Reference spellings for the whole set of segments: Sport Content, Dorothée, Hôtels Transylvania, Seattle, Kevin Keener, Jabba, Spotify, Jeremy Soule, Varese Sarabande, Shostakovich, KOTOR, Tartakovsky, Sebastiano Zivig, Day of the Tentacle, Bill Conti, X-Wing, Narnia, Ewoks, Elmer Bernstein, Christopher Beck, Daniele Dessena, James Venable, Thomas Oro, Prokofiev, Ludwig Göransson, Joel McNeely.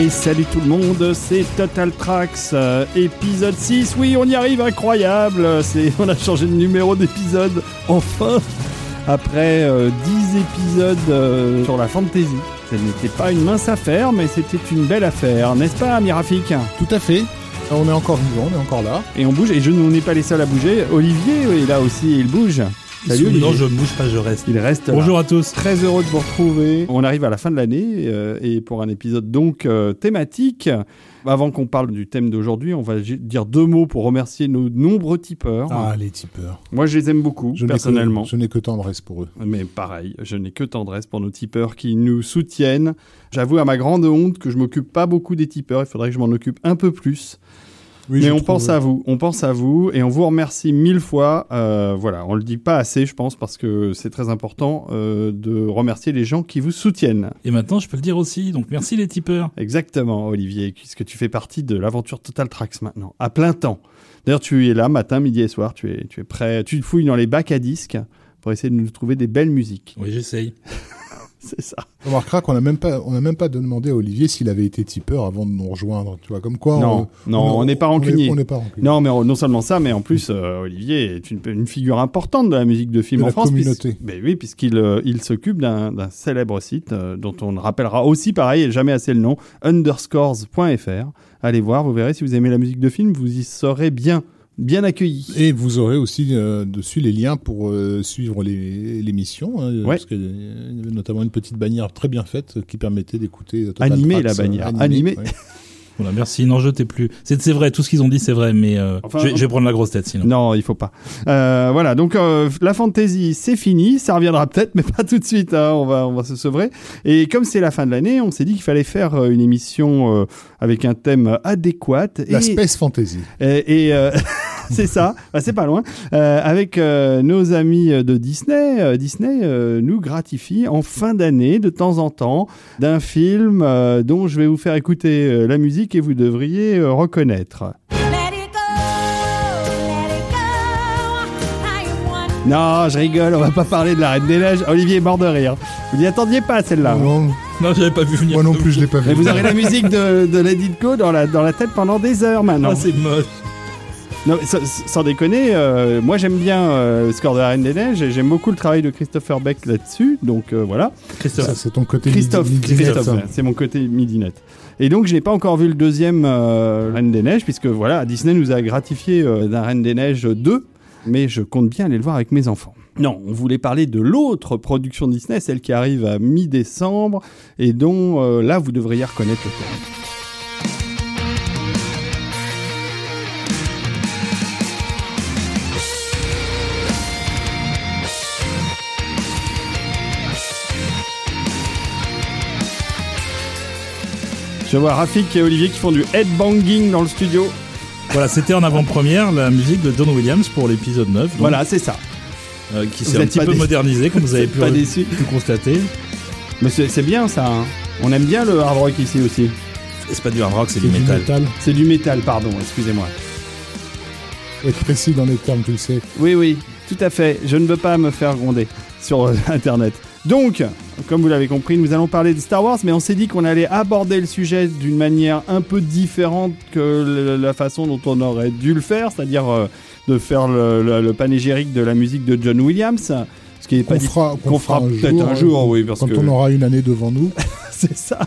Et salut tout le monde, c'est Total Trax, épisode 6. Oui, on y arrive, incroyable. On a changé de numéro d'épisode, enfin. Après 10 épisodes sur la fantasy. Ce n'était pas une mince affaire, mais c'était une belle affaire, n'est-ce pas, Mirafik ? Tout à fait. On est encore vivant, on est encore là. Et on bouge, et on n'est pas les seuls à bouger. Olivier est là aussi, il bouge. Salut Olivier. Non, je ne bouge pas, je reste. Il reste. Bonjour là. À tous. Très heureux de vous retrouver. On arrive à la fin de l'année et pour un épisode donc thématique. Avant qu'on parle du thème d'aujourd'hui, on va dire deux mots pour remercier nos nombreux tipeurs. Ah, les tipeurs. Moi, je les aime beaucoup, personnellement. Je n'ai que tendresse pour eux. Mais pareil, je n'ai que tendresse pour nos tipeurs qui nous soutiennent. J'avoue à ma grande honte que je ne m'occupe pas beaucoup des tipeurs. Il faudrait que je m'en occupe un peu plus. Oui, mais on pense à vous et on vous remercie mille fois. Voilà, on le dit pas assez, je pense, parce que c'est très important de remercier les gens qui vous soutiennent. Et maintenant, je peux le dire aussi, donc merci les tipeurs. Exactement, Olivier, puisque tu fais partie de l'aventure Total Trax maintenant, à plein temps. D'ailleurs, tu es là matin, midi et soir, tu es prêt, tu te fouilles dans les bacs à disques pour essayer de nous trouver des belles musiques. Oui, j'essaye. C'est ça. On remarquera qu'on n'a même pas demandé à Olivier s'il avait été tipeur avant de nous rejoindre. Tu vois, comme quoi. Non, on n'est pas rancunier. On n'est pas rancunier. Non, mais non seulement ça, mais en plus, Olivier est une figure importante de la musique de film en France. De la communauté. Mais oui, puisqu'il il s'occupe d'un célèbre site dont on rappellera aussi, pareil, jamais assez le nom, underscores.fr. Allez voir, vous verrez, si vous aimez la musique de film, vous y serez bien accueilli. Et vous aurez aussi dessus les liens pour suivre l'émission, hein, ouais. Parce qu'il y avait notamment une petite bannière très bien faite qui permettait d'écouter Total Animer Trax, la bannière, animée. Ouais. Voilà, merci, n'en jetez plus. C'est vrai, tout ce qu'ils ont dit c'est vrai, mais je vais prendre la grosse tête sinon. Non, il faut pas. Voilà, donc la fantasy c'est fini, ça reviendra peut-être, mais pas tout de suite, hein, on va se sevrer. Et comme c'est la fin de l'année, on s'est dit qu'il fallait faire une émission avec un thème adéquat. La space fantasy. C'est ça, bah, c'est pas loin. Avec nos amis de Disney, Disney nous gratifie en fin d'année, de temps en temps, d'un film dont je vais vous faire écouter la musique et vous devriez reconnaître. Non, je rigole, on va pas parler de la Reine des Neiges. Olivier est mort de rire. Vous n'y attendiez pas celle-là. Non, je l'avais pas vu venir. Moi non plus, je l'ai pas vu. Mais vous aurez la musique de Lady Co dans la tête pendant des heures maintenant. Ah, c'est moche. Non, sans déconner, moi j'aime bien le score de la Reine des Neiges et j'aime beaucoup le travail de Christopher Beck là-dessus, donc voilà. Christophe, ça, c'est ton côté Christophe, c'est mon côté midinette. Et donc je n'ai pas encore vu le deuxième Reine des Neiges, puisque voilà, Disney nous a gratifié d'un Reine des Neiges 2, mais je compte bien aller le voir avec mes enfants. Non, on voulait parler de l'autre production Disney, celle qui arrive à mi-décembre et dont là vous devriez reconnaître le thème. Je vois Rafik et Olivier qui font du headbanging dans le studio. Voilà, c'était en avant-première la musique de John Williams pour l'épisode 9. Donc, voilà, c'est ça. Qui s'est un petit peu modernisée, comme vous avez pu constater. Mais c'est bien ça, hein. On aime bien le hard rock ici aussi. C'est pas du hard rock, c'est du métal. C'est du métal, pardon, excusez-moi. Faut être précis dans les termes, tu le sais. Oui, tout à fait. Je ne veux pas me faire gronder sur Internet. Donc, comme vous l'avez compris, nous allons parler de Star Wars, mais on s'est dit qu'on allait aborder le sujet d'une manière un peu différente que la façon dont on aurait dû le faire, c'est-à-dire de faire le panégyrique de la musique de John Williams, ce qui est pas dit qu'on fera peut-être un jour, oui, parce que on aura une année devant nous. C'est ça.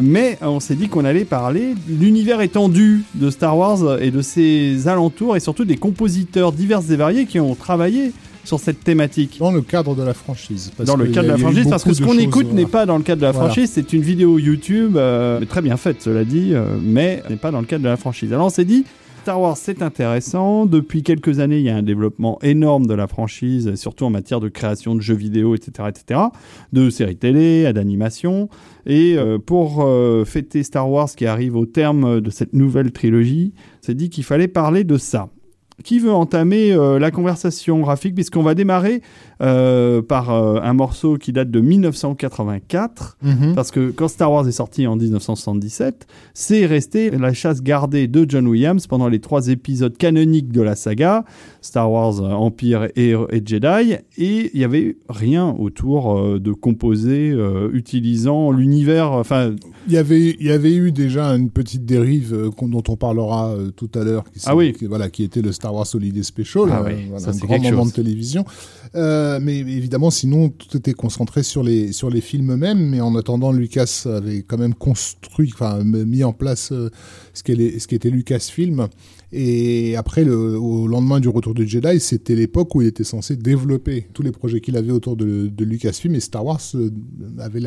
Mais on s'est dit qu'on allait parler de l'univers étendu de Star Wars et de ses alentours, et surtout des compositeurs divers et variés qui ont travaillé sur cette thématique. Dans le cadre de la franchise. Dans le cadre de la franchise, parce que ce qu'on écoute n'est pas dans le cadre de la franchise, c'est une vidéo YouTube, très bien faite cela dit, mais n'est pas dans le cadre de la franchise. Alors on s'est dit, Star Wars c'est intéressant, depuis quelques années il y a un développement énorme de la franchise, surtout en matière de création de jeux vidéo, etc. de séries télé, d'animation, et pour fêter Star Wars qui arrive au terme de cette nouvelle trilogie, on s'est dit qu'il fallait parler de ça. Qui veut entamer la conversation, Rafik, puisqu'on va démarrer par un morceau qui date de 1984, parce que quand Star Wars est sorti en 1977, c'est resté la chasse gardée de John Williams pendant les 3 épisodes canoniques de la saga, Star Wars, Empire et Jedi, et il n'y avait rien autour de composer utilisant l'univers... Il y avait eu déjà une petite dérive dont on parlera tout à l'heure, qui était le Star Wars Holiday Special, un grand moment de télévision. Mais évidemment, sinon, tout était concentré sur les films eux-mêmes. Mais en attendant, Lucas avait quand même mis en place ce qu'était Lucasfilm. Et après, au lendemain du retour du Jedi, c'était l'époque où il était censé développer tous les projets qu'il avait autour de Lucasfilm. Et Star Wars avait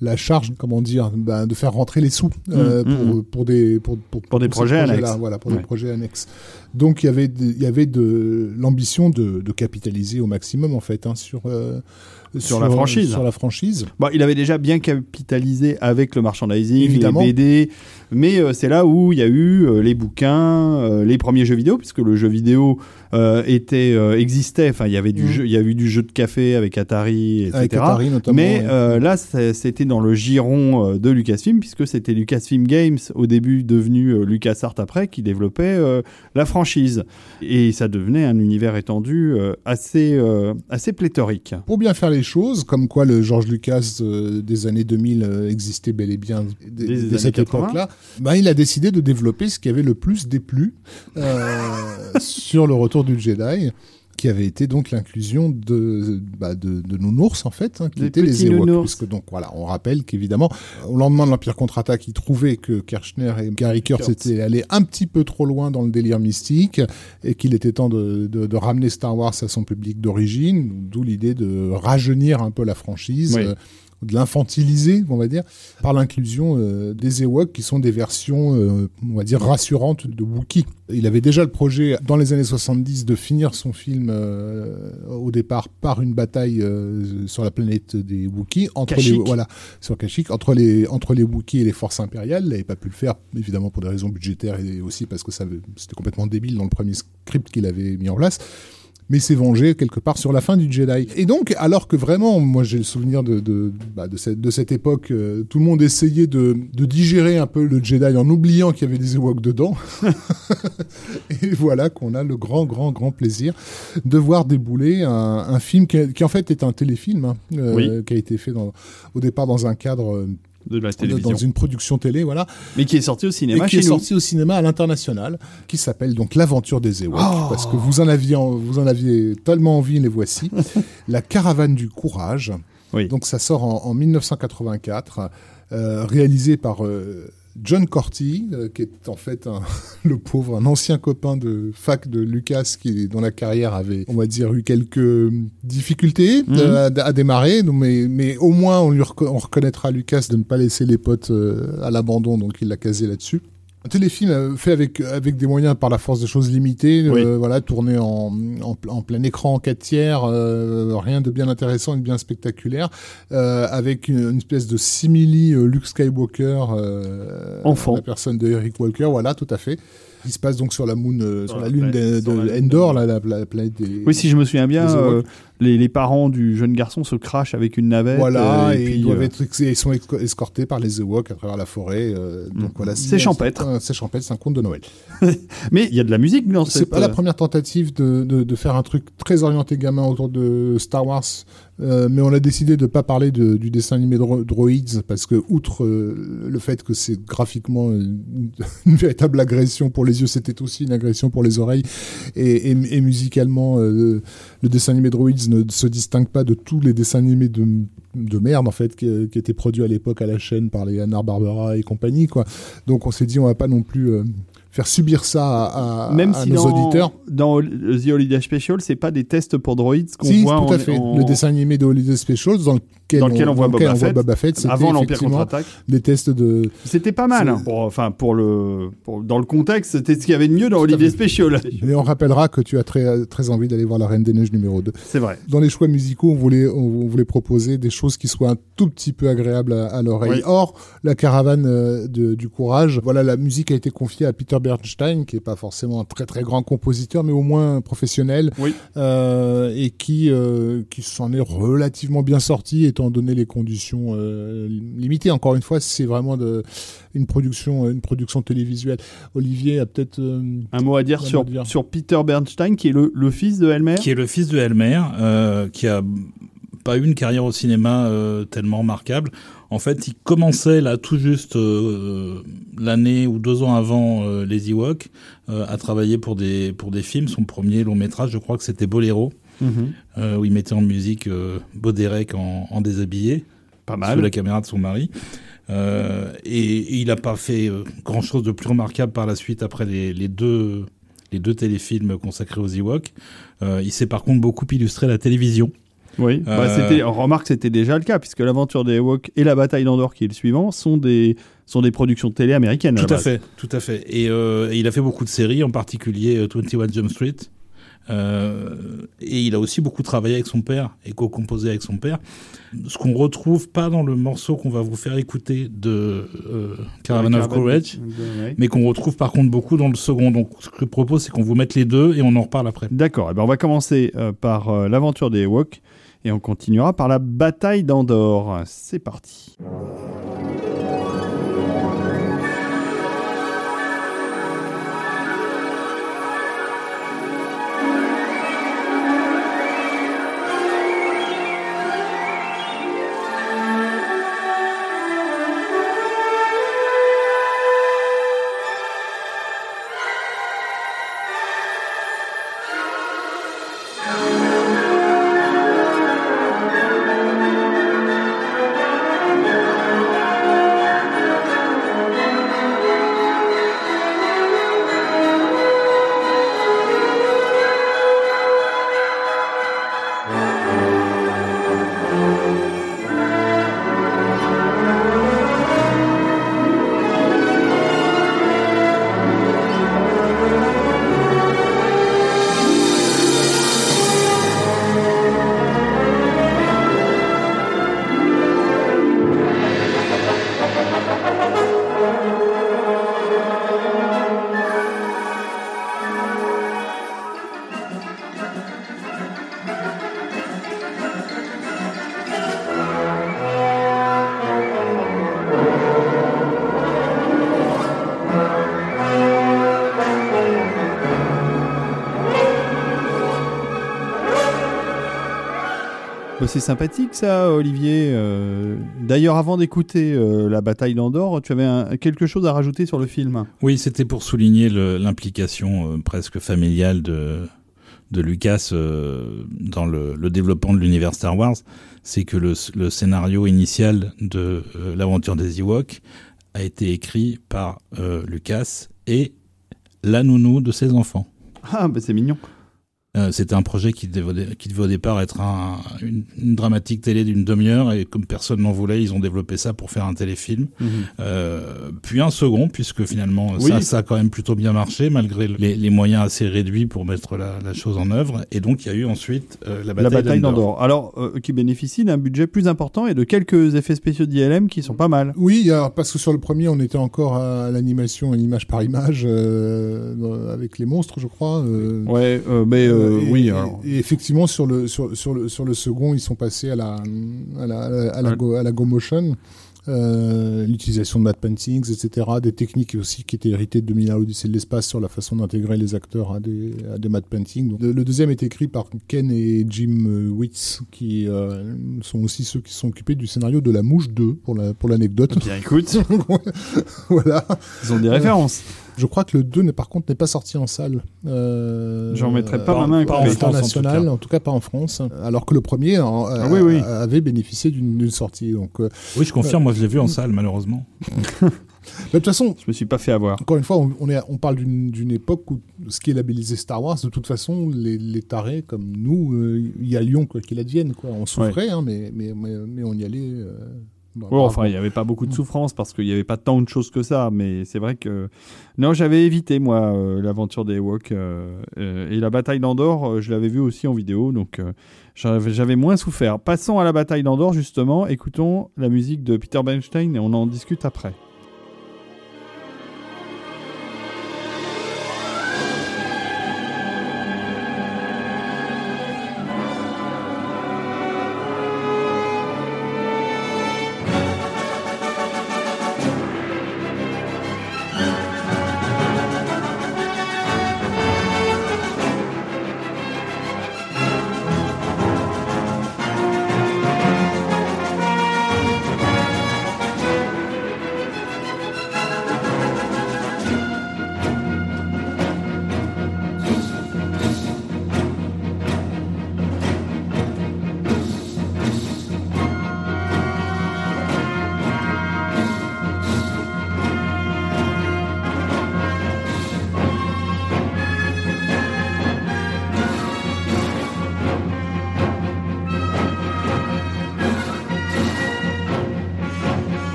la charge, de faire rentrer les sous pour des projets annexes. Des projets annexes. Donc, il y avait de l'ambition de capitaliser au maximum, en fait, sur la franchise. Sur la franchise. Bon, il avait déjà bien capitalisé avec le merchandising, évidemment, les BD, mais c'est là où il y a eu les bouquins, les premiers jeux vidéo, puisque le jeu vidéo existait. Enfin, il y avait il y a eu du jeu de café avec Atari, etc. Avec Atari, notamment. Mais là, c'était dans le giron de Lucasfilm, puisque c'était Lucasfilm Games, au début devenu LucasArts après, qui développait la franchise. Et ça devenait un univers étendu assez pléthorique. Pour bien faire les choses, comme quoi le George Lucas des années 2000 existait bel et bien dès cette époque-là, il a décidé de développer ce qui avait le plus déplu sur le retour du Jedi, qui avait été donc l'inclusion de nounours, en fait, qui étaient les Ewoks. Puisque donc, on rappelle qu'évidemment, au lendemain de l'Empire contre-attaque, ils trouvaient que Kirchner et Gary Kurtz étaient allés un petit peu trop loin dans le délire mystique et qu'il était temps de ramener Star Wars à son public d'origine, d'où l'idée de rajeunir un peu la franchise, de l'infantiliser, on va dire, par l'inclusion des Ewoks, qui sont des versions, rassurantes de Wookiee. Il avait déjà le projet, dans les années 70, de finir son film au départ par une bataille sur la planète des Wookiees, sur Kashyyyk, entre les Wookiees et les forces impériales. Il n'avait pas pu le faire, évidemment, pour des raisons budgétaires et aussi parce que c'était complètement débile dans le premier script qu'il avait mis en place. Mais s'est vengé quelque part sur la fin du Jedi. Et donc, alors que vraiment, moi j'ai le souvenir de cette époque, tout le monde essayait de digérer un peu le Jedi en oubliant qu'il y avait des Ewoks dedans. Et voilà qu'on a le grand, grand, grand plaisir de voir débouler un film qui en fait est un téléfilm, qui a été fait au départ dans un cadre... de la télévision. Dans une production télé, mais qui est sorti au cinéma chez nous. Qui est sorti au cinéma à l'international, qui s'appelle donc L'Aventure des Ewoks, parce que vous en aviez tellement envie, les voici. La Caravane du Courage. Oui. Donc ça sort en 1984, réalisé par John Corty, qui est en fait un ancien copain de fac de Lucas, qui dont la carrière avait, on va dire, eu quelques difficultés à démarrer, mais au moins on reconnaîtra Lucas de ne pas laisser les potes à l'abandon, donc il l'a casé là-dessus. Un téléfilm fait avec des moyens par la force des choses limitées, tourné en plein écran en 4/3, rien de bien intéressant et de bien spectaculaire, avec une espèce de simili Luke Skywalker, enfant, la personne de Eric Walker, tout à fait. Il se passe donc sur la Moon, sur la lune d'Endor, la planète des... Oui, si je me souviens bien, les parents du jeune garçon se crashent avec une navette. Ils sont escortés par les Ewoks à travers la forêt. Donc c'est champêtre. C'est champêtre, c'est un conte de Noël. Mais il y a de la musique dans cette... C'est pas la première tentative de faire un truc très orienté gamin autour de Star Wars. Mais on a décidé de ne pas parler du dessin animé Droids, parce que, outre le fait que c'est graphiquement une véritable agression pour les yeux, c'était aussi une agression pour les oreilles. Et musicalement, le dessin animé Droids ne se distingue pas de tous les dessins animés de merde, en fait, qui étaient produits à l'époque à la chaîne par les Hanna-Barbera et compagnie, quoi. Donc on s'est dit, on ne va pas non plus... faire subir ça à nos auditeurs. Dans The Holiday Special, c'est pas des tests pour droïdes qu'on voit. Tout à fait. Le dessin animé de Holiday Special, dans dans lequel on voit Boba Fett, c'était avant l'Empire contre-attaque. Des tests de... C'était pas mal, hein, dans le contexte, c'était ce qu'il y avait de mieux dans Olivier Special. Et on rappellera que tu as très, très envie d'aller voir la Reine des Neiges numéro 2. C'est vrai. Dans les choix musicaux, on voulait proposer des choses qui soient un tout petit peu agréables à l'oreille. Oui. Or, la caravane du courage, voilà, la musique a été confiée à Peter Bernstein, qui n'est pas forcément un très très grand compositeur, mais au moins professionnel, oui. Et qui s'en est relativement bien sorti, étant donné les conditions limitées. Encore une fois, c'est vraiment une production télévisuelle. Olivier a peut-être un mot à dire sur Peter Bernstein, qui est le fils de Elmer. Qui est le fils de Elmer, qui a pas eu une carrière au cinéma tellement remarquable. En fait, il commençait là tout juste l'année ou 2 ans avant les Ewoks à travailler pour des films. Son premier long métrage, je crois que c'était Boléro, où il mettait en musique Baudérec en déshabillé, pas mal, sous la caméra de son mari. Et il n'a pas fait grand-chose de plus remarquable par la suite après les deux téléfilms consacrés aux Ewoks. Il s'est par contre beaucoup illustré à la télévision. Oui, c'était déjà le cas, puisque l'aventure des Ewoks et la bataille d'Andorre, qui est le suivant, sont des productions de télé américaines. Tout à fait. Et il a fait beaucoup de séries, en particulier 21 Jump Street. Et il a aussi beaucoup travaillé avec son père et co-composé avec son père. Ce qu'on retrouve pas dans le morceau qu'on va vous faire écouter de Caravan of Courage, mais qu'on retrouve par contre beaucoup dans le second. Donc ce que je propose, c'est qu'on vous mette les deux et on en reparle après. D'accord, et ben on va commencer par l'aventure des Ewoks. Et on continuera par la bataille d'Andorre. C'est parti. C'est sympathique ça, Olivier. D'ailleurs, avant d'écouter la bataille d'Andorre, tu avais quelque chose à rajouter sur le film. Oui, c'était pour souligner l'implication presque familiale de Lucas dans le développement de l'univers Star Wars. C'est que le scénario initial de l'aventure des Ewoks a été écrit par Lucas et la nounou de ses enfants. Ah, bah c'est mignon. C'était un projet qui devait au départ être une dramatique télé d'une demi-heure, et comme personne n'en voulait, ils ont développé ça pour faire un téléfilm. Puis un second, puisque finalement ça a quand même plutôt bien marché, malgré les moyens assez réduits pour mettre la chose en œuvre. Et donc il y a eu ensuite la bataille d'Andorre. Alors qui bénéficie d'un budget plus important et de quelques effets spéciaux d'ILM qui sont pas mal. Oui, alors, parce que sur le premier, on était encore à l'animation, image par image, avec les monstres, je crois. Et effectivement sur le second, ils sont passés à la go motion, l'utilisation de matte paintings, etc., des techniques aussi qui étaient héritées de 2001 l'Odyssée de l'espace sur la façon d'intégrer les acteurs à des matte paintings. Donc, le deuxième est écrit par Ken et Jim Witz, qui sont aussi ceux qui sont occupés du scénario de La Mouche 2 pour l'anecdote. Bien écoute, voilà, ils ont des références. Je crois que le 2, par contre, n'est pas sorti en salle. J'en mettrai pas ma main. Pas en France, nationale, en tout cas pas en France. Alors que le premier avait bénéficié d'une sortie. Donc, oui, je confirme, moi je l'ai vu en salle, malheureusement. Mais de toute façon, je me suis pas fait avoir. Encore une fois, on parle d'une époque où ce qui est labellisé Star Wars, de toute façon, les tarés comme nous, y allions quoi qu'il advienne, quoi. On souffrait, ouais. Hein, mais on y allait. Bon, enfin, il n'y avait pas beaucoup de souffrance parce qu'il n'y avait pas tant de choses que ça, mais c'est vrai que... Non, j'avais évité, moi, l'aventure des Ewoks et la bataille d'Andorre, je l'avais vue aussi en vidéo, donc j'avais moins souffert. Passons à la bataille d'Andorre, justement, écoutons la musique de Peter Bernstein et on en discute après.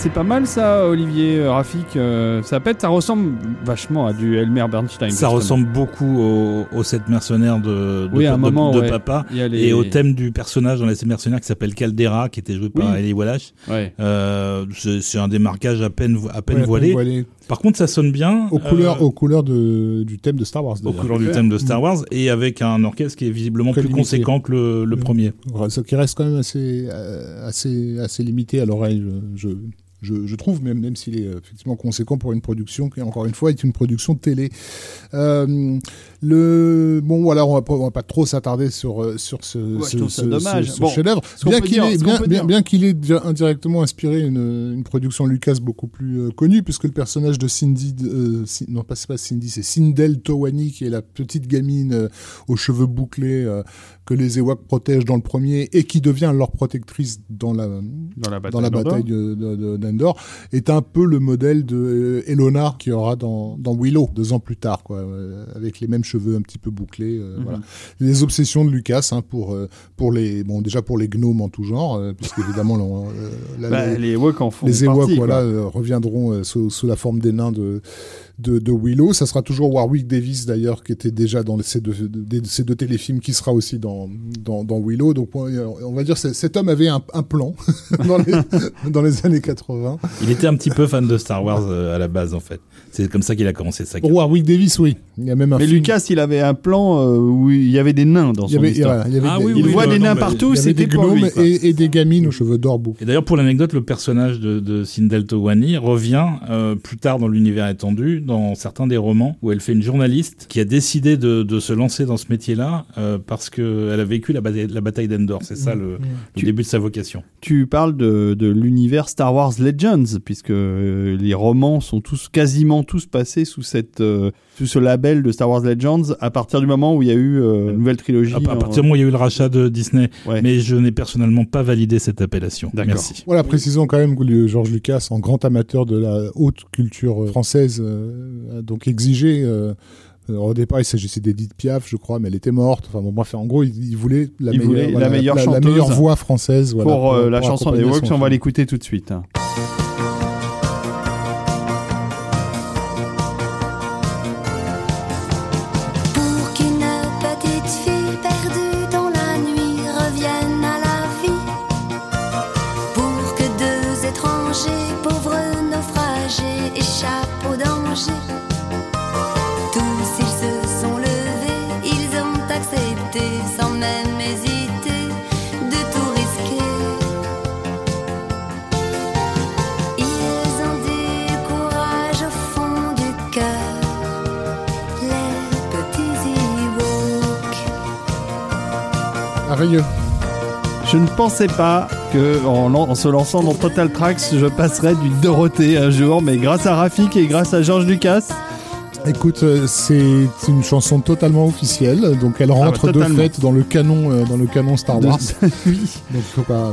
C'est pas mal ça, Olivier, Rafik. Ça pète, ça ressemble vachement à du Elmer Bernstein. Ça justement. Ressemble beaucoup aux 7 mercenaires de ouais. Papa et au thème du personnage dans les 7 mercenaires qui s'appelle Caldera, qui était joué par Eli Wallach. Ouais. C'est un démarquage à peine voilé. Par contre, ça sonne bien. Aux couleurs du thème de Star Wars. Aux couleurs du thème de Star Wars et avec un orchestre qui est visiblement plus limité. Conséquent que le premier. Ce qui reste quand même assez limité à l'oreille. Je trouve, même s'il est effectivement conséquent pour une production qui, encore une fois, est une production télé. On va pas trop s'attarder sur ce chef-d'œuvre. Bien qu'il ait indirectement inspiré une production Lucas beaucoup plus connue, puisque le personnage de c'est Sindel Towani, qui est la petite gamine aux cheveux bouclés que les Ewoks protègent dans le premier et qui devient leur protectrice dans la bataille d'Andorre, est un peu le modèle de Elonar qu'il y aura dans Willow 2 ans plus tard, quoi, avec les mêmes cheveux un petit peu bouclés. Voilà. Les obsessions de Lucas pour les gnomes en tout genre, puisqu'évidemment les Ewoks en font partie. Les Ewoks reviendront sous la forme des nains de Willow. Ça sera toujours Warwick Davis d'ailleurs, qui était déjà dans ces deux téléfilms, qui sera aussi dans Willow. Donc on va dire cet homme avait un plan dans les années 80. Il était un petit peu fan de Star Wars à la base en fait. C'est comme ça qu'il a commencé sa carrière. Warwick Davis, oui. Il y a même Lucas, il avait un plan où il y avait des nains dans son histoire. Il voit des nains partout, c'était des gnomes et des gamines aux cheveux d'or bouclés. Et d'ailleurs, pour l'anecdote, le personnage de Sindel Towani revient plus tard dans l'univers étendu, dans certains des romans, où elle fait une journaliste qui a décidé de se lancer dans ce métier-là parce qu'elle a vécu la bataille d'Endor. C'est ça le début de sa vocation. Tu parles de l'univers Star Wars Legends, puisque les romans sont quasiment tous passés sous ce label de Star Wars Legends à partir du moment où il y a eu la nouvelle trilogie. À partir du moment où il y a eu le rachat de Disney. Ouais. Mais je n'ai personnellement pas validé cette appellation. D'accord. Merci. Voilà, précisons quand même que George Lucas, en grand amateur de la haute culture française, a donc exigé... au départ, il s'agissait d'Edith Piaf, je crois, mais elle était morte. Enfin, en gros, il voulait la meilleure voix française. Voilà, pour la chanson des Ewoks, on va l'écouter tout de suite. merveilleux. Je ne pensais pas qu'en se lançant dans Total Trax, je passerais du Dorothée un jour, mais grâce à Rafik et grâce à George Lucas. Écoute, c'est une chanson totalement officielle, donc elle rentre de fait dans le canon Star Wars. Oui. Donc faut pas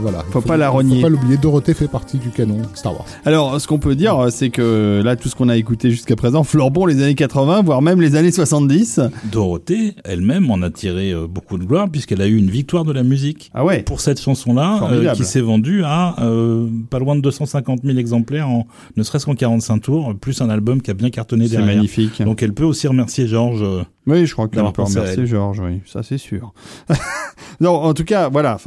la renier. Faut pas l'oublier. Dorothée fait partie du canon Star Wars. Alors, ce qu'on peut dire, c'est que là, tout ce qu'on a écouté jusqu'à présent, fleurbon les années 80, voire même les années 70. Dorothée elle-même en a tiré beaucoup de gloire puisqu'elle a eu une victoire de la musique. Ah ouais. Pour cette chanson-là, qui s'est vendue à pas loin de 250 000 exemplaires, ne serait-ce qu'en 45 tours, plus un album qui a bien cartonné derrière. C'est magnifique. Donc elle peut aussi remercier Georges. Oui, je crois qu'elle peut remercier Georges, oui, ça c'est sûr. Non, en tout cas, voilà,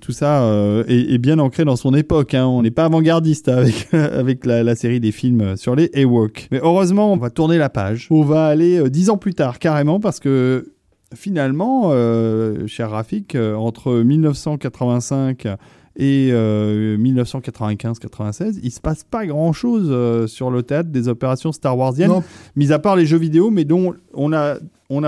tout ça est bien ancré dans son époque. Hein. On n'est pas avant-gardiste avec la série des films sur les Ewoks. Mais heureusement, on va tourner la page. On va aller 10 ans plus tard, carrément, parce que finalement, cher Rafik, entre 1985 et 1995-96, il se passe pas grand-chose sur le théâtre des opérations Star Warsiennes, mis à part les jeux vidéo, mais dont on n'a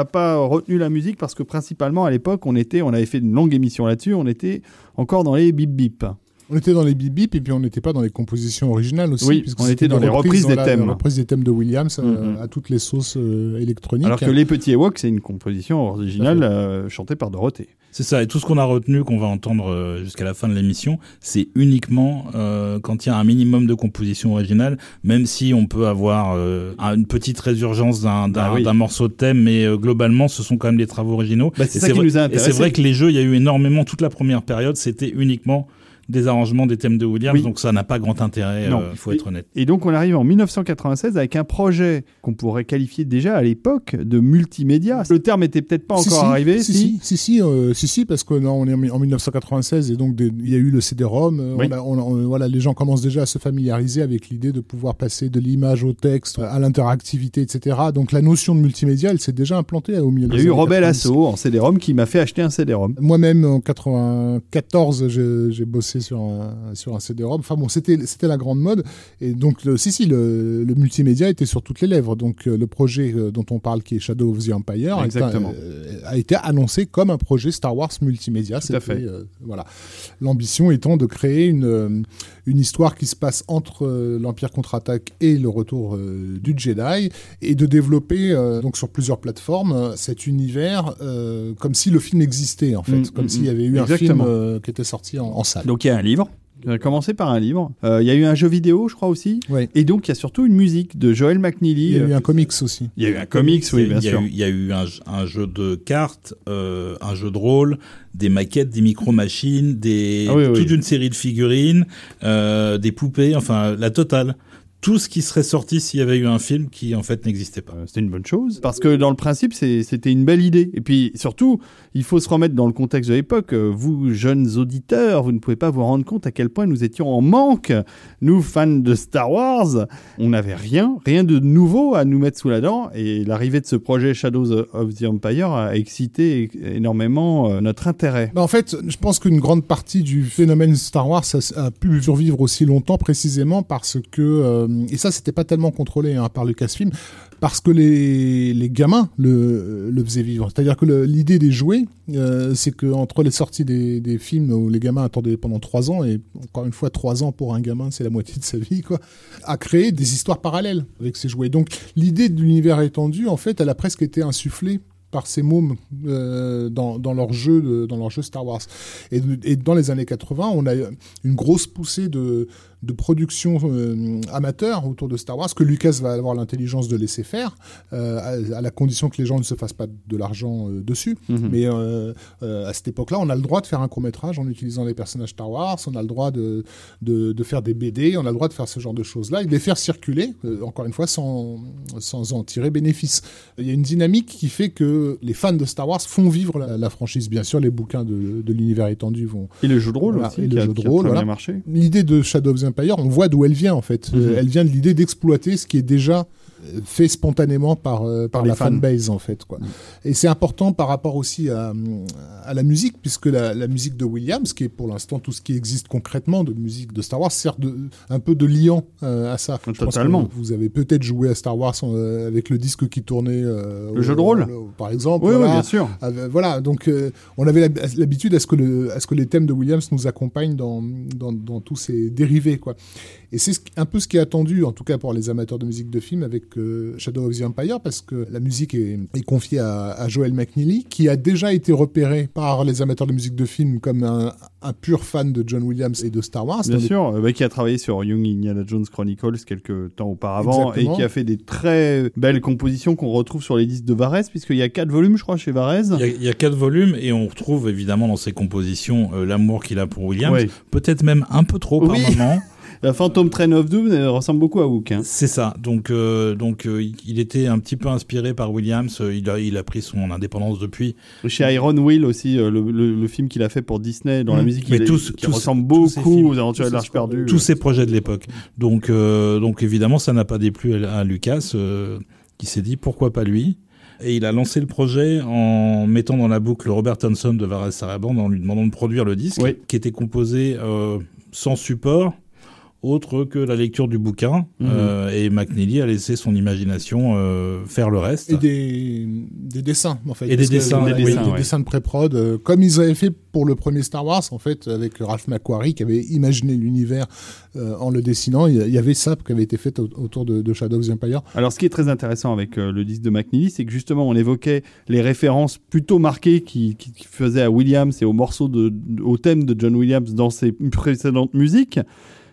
pas retenu la musique parce que principalement à l'époque, on avait fait une longue émission là-dessus, on était encore dans les bip bip. On était dans les bip bip et puis on n'était pas dans les compositions originales aussi. Oui, on était dans les reprises des thèmes. Les reprises des thèmes de Williams à toutes les sauces électroniques. Alors que Les Petits Ewoks, c'est une composition originale chantée par Dorothée. C'est ça, et tout ce qu'on a retenu, qu'on va entendre jusqu'à la fin de l'émission, c'est uniquement quand il y a un minimum de composition originale, même si on peut avoir une petite résurgence d'un morceau de thème, mais globalement, ce sont quand même des travaux originaux. Bah, c'est ça qui nous a intéressés. Et c'est vrai que les jeux, il y a eu énormément, toute la première période, c'était uniquement des arrangements des thèmes de Williams, donc ça n'a pas grand intérêt, il faut être honnête. Et donc on arrive en 1996 avec un projet qu'on pourrait qualifier déjà à l'époque de multimédia. Le terme n'était peut-être pas encore arrivé. Si, parce que là on est en 1996 et donc il y a eu le CD-ROM. Les gens commencent déjà à se familiariser avec l'idée de pouvoir passer de l'image au texte, à l'interactivité, etc. Donc la notion de multimédia, elle s'est déjà implantée au milieu. Il y a eu Robert Lasso en CD-ROM qui m'a fait acheter un CD-ROM. Moi-même en 94, j'ai bossé sur un CD-ROM. Enfin bon, c'était la grande mode. Et donc, le multimédia était sur toutes les lèvres. Donc, le projet dont on parle, qui est Shadows of the Empire, a été annoncé comme un projet Star Wars multimédia. Tout à fait. L'ambition étant de créer une histoire qui se passe entre l'Empire contre-attaque et le retour du Jedi, et de développer donc sur plusieurs plateformes cet univers comme si le film existait en fait, comme s'il y avait eu un film qui était sorti en salle. Donc il y a un livre. On a commencé par un livre. Il y a eu un jeu vidéo, je crois aussi. Oui. Et donc, il y a surtout une musique de Joel McNeely. Il y a eu un comics aussi. Il y a eu un comics, oui, bien sûr. Il y a eu un jeu de cartes, un jeu de rôle, des maquettes, des micro-machines, une série de figurines, des poupées, enfin, la totale. Tout ce qui serait sorti s'il y avait eu un film qui, en fait, n'existait pas. C'était une bonne chose, parce que dans le principe, c'était une belle idée. Et puis, surtout, il faut se remettre dans le contexte de l'époque. Vous, jeunes auditeurs, vous ne pouvez pas vous rendre compte à quel point nous étions en manque. Nous, fans de Star Wars, on n'avait rien de nouveau à nous mettre sous la dent. Et l'arrivée de ce projet Shadows of the Empire a excité énormément notre intérêt. En fait, je pense qu'une grande partie du phénomène Star Wars a pu survivre aussi longtemps, précisément parce que... et ça, c'était pas tellement contrôlé par Lucasfilm, parce que les gamins le faisaient vivre. C'est-à-dire que l'idée des jouets, c'est qu'entre les sorties des films où les gamins attendaient pendant 3 ans, et encore une fois, 3 ans pour un gamin, c'est la moitié de sa vie, a créé des histoires parallèles avec ces jouets. Donc l'idée de l'univers étendu, en fait, elle a presque été insufflée par ces mômes dans leur jeu Star Wars. Et dans les années 80, on a une grosse poussée de production amateur autour de Star Wars, que Lucas va avoir l'intelligence de laisser faire, à la condition que les gens ne se fassent pas de l'argent dessus. Mm-hmm. Mais à cette époque-là, on a le droit de faire un court-métrage en utilisant les personnages Star Wars, on a le droit de faire des BD, on a le droit de faire ce genre de choses-là, et de les faire circuler, encore une fois, sans en tirer bénéfice. Il y a une dynamique qui fait que les fans de Star Wars font vivre la franchise. Bien sûr, les bouquins de l'univers étendu vont... Et le jeu de rôle aussi, et qui a très bien marché. L'idée de Shadow of the Empire, on voit d'où elle vient en fait. Elle vient de l'idée d'exploiter ce qui est déjà fait spontanément par la fanbase en fait quoi. Et c'est important par rapport aussi à la musique, puisque la musique de Williams, qui est pour l'instant tout ce qui existe concrètement de musique de Star Wars, sert un peu de liant à ça. Totalement. Je pense que vous avez peut-être joué à Star Wars avec le disque qui tournait le jeu de rôle par exemple. Oui, voilà, oui bien sûr. Voilà, donc on avait l'habitude à ce que les thèmes de Williams nous accompagnent dans tous ces dérivés quoi. Et c'est un peu ce qui est attendu, en tout cas pour les amateurs de musique de film, avec Shadows of the Empire, parce que la musique est confiée à Joel McNeely, qui a déjà été repéré par les amateurs de musique de film comme un pur fan de John Williams et de Star Wars. Bien sûr, qui a travaillé sur Young Indiana Jones Chronicles quelques temps auparavant. Exactement. Et qui a fait des très belles compositions qu'on retrouve sur les disques de Varese, puisqu'il y a 4 volumes, je crois, chez Varese. Il y a 4 volumes, et on retrouve évidemment dans ses compositions l'amour qu'il a pour Williams, oui. Peut-être même un peu trop par moment. La Phantom Train of Doom ressemble beaucoup à Hook. Hein. C'est ça. Donc, il était un petit peu inspiré par Williams. Il a pris son indépendance depuis. Chez Iron Will aussi, le film qu'il a fait pour Disney, dans la musique, qui ressemble beaucoup aux Aventuriers de l'Arche perdue. Tous ses projets de l'époque. Donc évidemment, ça n'a pas déplu à Lucas, qui s'est dit pourquoi pas lui. Et il a lancé le projet en mettant dans la boucle Robert Townsend de Varese Sarabande, en lui demandant de produire le disque, oui. Qui était composé sans support. Autre que la lecture du bouquin, et McNeely a laissé son imagination faire le reste. Et des dessins, en fait. Et des dessins de pré-prod, comme ils avaient fait pour le premier Star Wars, en fait, avec Ralph McQuarrie, qui avait imaginé l'univers en le dessinant. Il y avait ça qui avait été fait autour de Shadow of the Empire. Alors, ce qui est très intéressant avec le disque de McNeely, c'est que justement, on évoquait les références plutôt marquées qui faisaient à Williams et aux morceaux au thème de John Williams dans ses précédentes musiques.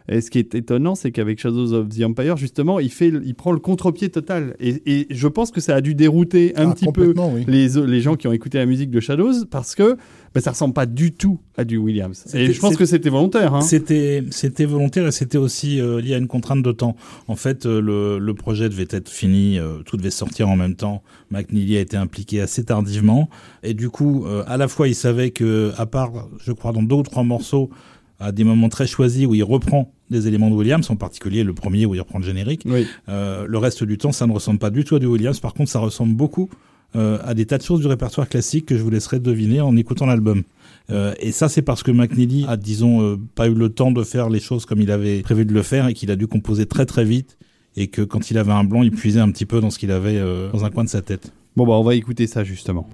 Et ce qui est étonnant, c'est qu'avec Shadows of the Empire, justement, il prend le contre-pied total. Et je pense que ça a dû dérouter un petit peu les gens qui ont écouté la musique de Shadows, parce que ça ressemble pas du tout à du Williams. Et je pense que c'était volontaire. Hein. C'était volontaire, et c'était aussi lié à une contrainte de temps. En fait, le projet devait être fini, tout devait sortir en même temps. McNeely a été impliqué assez tardivement. Et du coup, à la fois, il savait que, à part, je crois, dans 2 ou 3 morceaux, à des moments très choisis où il reprend des éléments de Williams, en particulier le premier où il reprend le générique. Oui. Le reste du temps, ça ne ressemble pas du tout à du Williams. Par contre, ça ressemble beaucoup à des tas de sources du répertoire classique que je vous laisserai deviner en écoutant l'album. Et ça, c'est parce que McNeely a, disons, pas eu le temps de faire les choses comme il avait prévu de le faire, et qu'il a dû composer très très vite, et que quand il avait un blanc, il puisait un petit peu dans ce qu'il avait dans un coin de sa tête. Bon, on va écouter ça justement.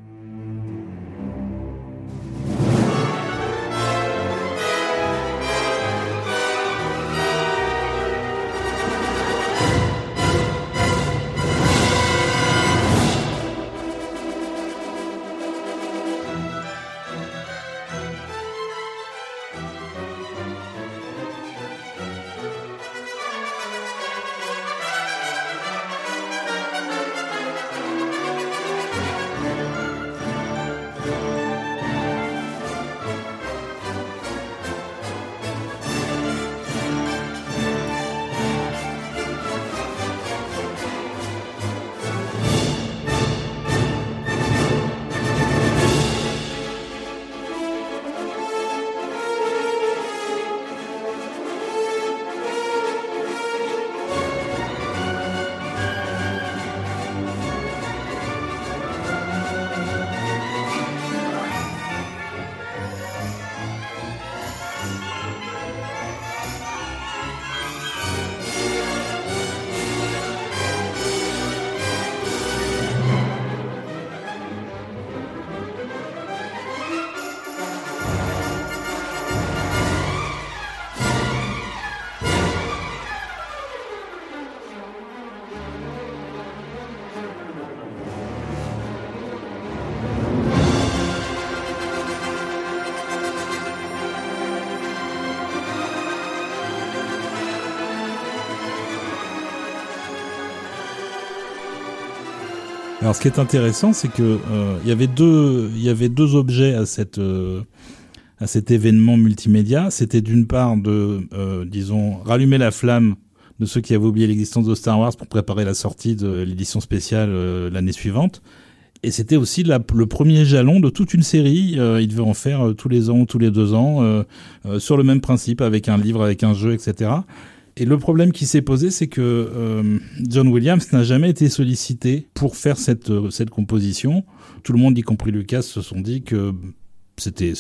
Alors, ce qui est intéressant, c'est que il y avait deux objets à cet événement multimédia. C'était d'une part de rallumer la flamme de ceux qui avaient oublié l'existence de Star Wars pour préparer la sortie de l'édition spéciale l'année suivante. Et c'était aussi le premier jalon de toute une série. Il devait en faire tous les ans ou tous les 2 ans sur le même principe, avec un livre, avec un jeu, etc. Et le problème qui s'est posé, c'est que John Williams n'a jamais été sollicité pour faire cette composition. Tout le monde, y compris Lucas, se sont dit que c'était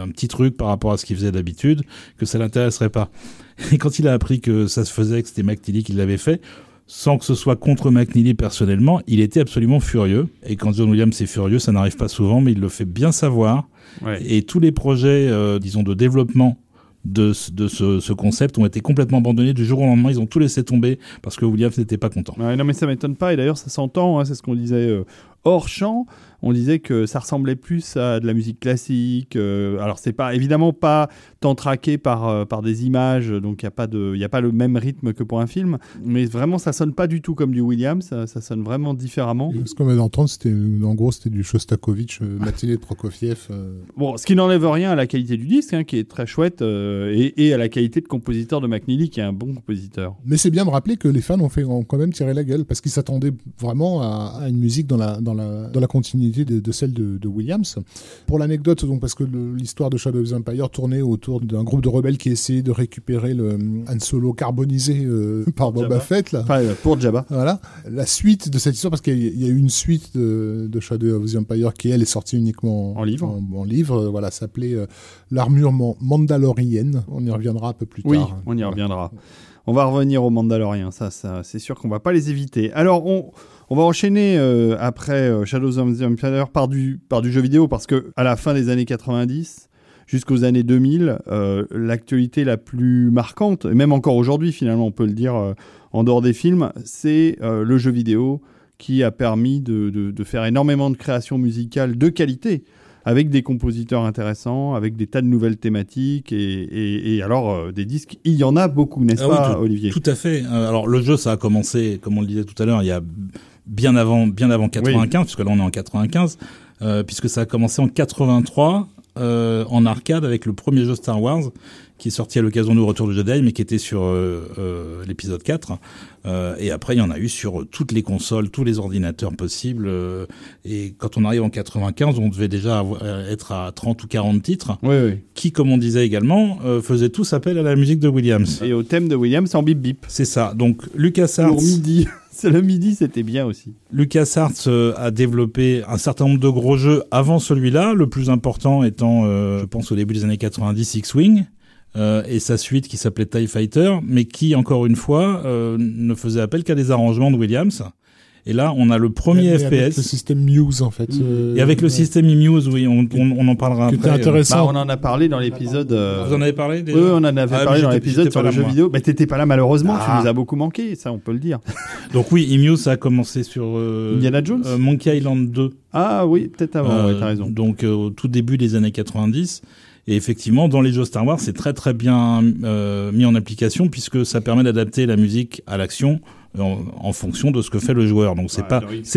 un petit truc par rapport à ce qu'il faisait d'habitude, que ça l'intéresserait pas. Et quand il a appris que ça se faisait, que c'était McNeely qui l'avait fait, sans que ce soit contre McNeely personnellement, il était absolument furieux. Et quand John Williams est furieux, ça n'arrive pas souvent, mais il le fait bien savoir. Ouais. Et tous les projets, disons, de développement de ce concept ont été complètement abandonnés du jour au lendemain. Ils ont tout laissé tomber parce que Williams n'était pas content. Ouais, non, mais ça m'étonne pas. Et d'ailleurs, ça s'entend. Hein, c'est ce qu'on disait hors champ. On disait que ça ressemblait plus à de la musique classique. Alors, c'est pas, évidemment pas tant traqué par des images, donc il n'y a pas le même rythme que pour un film. Mais vraiment, ça sonne pas du tout comme du Williams, ça sonne vraiment différemment. Et ce qu'on vient d'entendre, c'était, en gros, c'était du Shostakovich, matiné de Prokofiev. Bon, ce qui n'enlève rien à la qualité du disque, hein, qui est très chouette, et à la qualité de compositeur de McNeely, qui est un bon compositeur. Mais c'est bien de rappeler que les fans ont quand même tiré la gueule, parce qu'ils s'attendaient vraiment à une musique dans la continuité de celle de Williams. Pour l'anecdote, donc, parce que l'histoire de Shadow of the Empire tournait autour d'un groupe de rebelles qui essayait de récupérer le Han Solo carbonisé par Boba Fett. Là. Enfin, pour Jabba. Voilà. La suite de cette histoire, parce qu'il y a eu une suite de Shadow of the Empire qui, elle, est sortie uniquement en livre. En livre, voilà, s'appelait L'armure mandalorienne. On y reviendra un peu plus tard. Oui, on y reviendra. Voilà. On va revenir aux Mandaloriens, ça, c'est sûr qu'on va pas les éviter. Alors, on va enchaîner après Shadows of the Empire par du jeu vidéo, parce que à la fin des années 90 jusqu'aux années 2000, l'actualité la plus marquante, et même encore aujourd'hui finalement, on peut le dire en dehors des films, c'est le jeu vidéo qui a permis de faire énormément de créations musicales de qualité, avec des compositeurs intéressants, avec des tas de nouvelles thématiques, et alors des disques, il y en a beaucoup, n'est-ce pas, Olivier ? Tout à fait. Alors le jeu, ça a commencé, comme on le disait tout à l'heure, il y a bien avant 95, oui. Puisque là on est en 95, puisque ça a commencé en 83 en arcade avec le premier jeu Star Wars, qui est sorti à l'occasion du Retour du Jedi, mais qui était sur l'épisode 4. Et après, il y en a eu sur toutes les consoles, tous les ordinateurs possibles. Et quand on arrive en 95, on devait déjà être à 30 ou 40 titres, oui. Qui, comme on disait également, faisaient tous appel à la musique de Williams. Et au thème de Williams en bip-bip. C'est ça. Donc, LucasArts... Pour midi. Le midi, c'était bien aussi. LucasArts a développé un certain nombre de gros jeux avant celui-là, le plus important étant, je pense, au début des années 90, X-Wing. Et sa suite qui s'appelait TIE Fighter, mais qui, encore une fois, ne faisait appel qu'à des arrangements de Williams. Et là, on a le premier FPS. Avec le système Muse, en fait. Et avec le système Muse, oui, on en parlera après. C'était intéressant. Bah, on en a parlé dans l'épisode... Vous en avez parlé déjà ? Oui, on en avait parlé dans l'épisode sur le jeu vidéo. Mais t'étais pas là, malheureusement. Ah. Tu nous as beaucoup manqué, ça, on peut le dire. Donc oui, Muse, ça a commencé sur... Indiana Jones ? Monkey Island 2. Ah oui, peut-être avant, ouais, t'as raison. Donc au tout début des années 90... Et effectivement, dans les jeux Star Wars, c'est très très bien mis en application, puisque ça permet d'adapter la musique à l'action en fonction de ce que fait le joueur. Donc c'est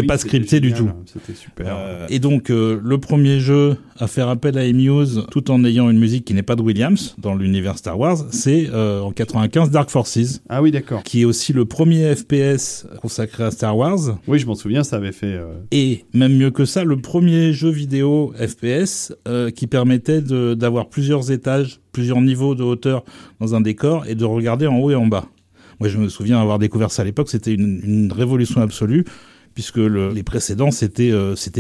pas scripté du tout. C'était super. Et donc le premier jeu à faire appel à Muse, tout en ayant une musique qui n'est pas de Williams dans l'univers Star Wars, c'est en 95 Dark Forces. Ah oui, d'accord. Qui est aussi le premier FPS consacré à Star Wars. Oui, je m'en souviens, ça avait fait. Et même mieux que ça, le premier jeu vidéo FPS qui permettait d'avoir plusieurs étages, plusieurs niveaux de hauteur dans un décor et de regarder en haut et en bas. Moi, je me souviens avoir découvert ça à l'époque, c'était une révolution absolue, puisque les précédents, c'était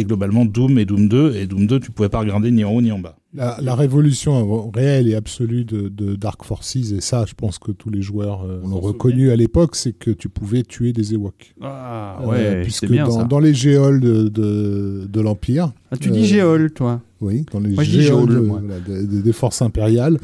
globalement Doom et Doom 2, et Doom 2, tu pouvais pas regarder ni en haut ni en bas. La révolution réelle et absolue de Dark Forces, et ça, je pense que tous les joueurs l'ont reconnu à l'époque, c'est que tu pouvais tuer des Ewoks. Ah ouais, puisque bien, dans les géoles de l'Empire... Ah, tu dis géoles, toi ? Oui, dans les géoles des forces impériales.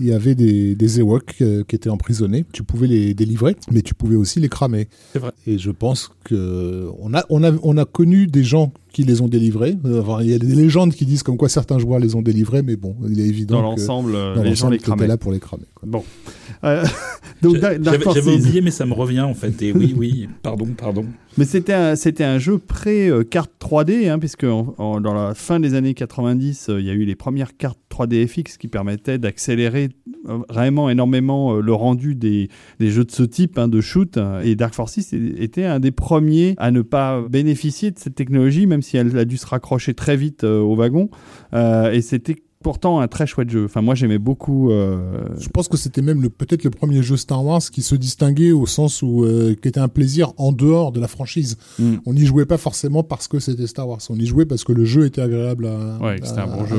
Il y avait des Ewoks qui étaient emprisonnés. Tu pouvais les délivrer, mais tu pouvais aussi les cramer. C'est vrai. Et je pense qu'on a connu des gens qui les ont délivrés. Enfin, il y a des légendes qui disent comme quoi certains joueurs les ont délivrés, mais bon, il est évident que tu étais là pour les cramer. Quoi. Bon. Donc, j'avais oublié, mais ça me revient en fait. Et oui, pardon. Mais c'était un jeu pré-carte 3D, hein, puisque dans la fin des années 90, il y a eu les premières cartes 3D FX qui permettaient d'accélérer vraiment énormément le rendu des jeux de ce type, hein, de shoot. Et Dark Forces était un des premiers à ne pas bénéficier de cette technologie, même si elle a dû se raccrocher très vite au wagon. Et c'était pourtant un très chouette jeu. Enfin, moi, j'aimais beaucoup. Je pense que c'était même peut-être le premier jeu Star Wars qui se distinguait au sens où qui était un plaisir en dehors de la franchise. Mm. On n'y jouait pas forcément parce que c'était Star Wars. On y jouait parce que le jeu était agréable à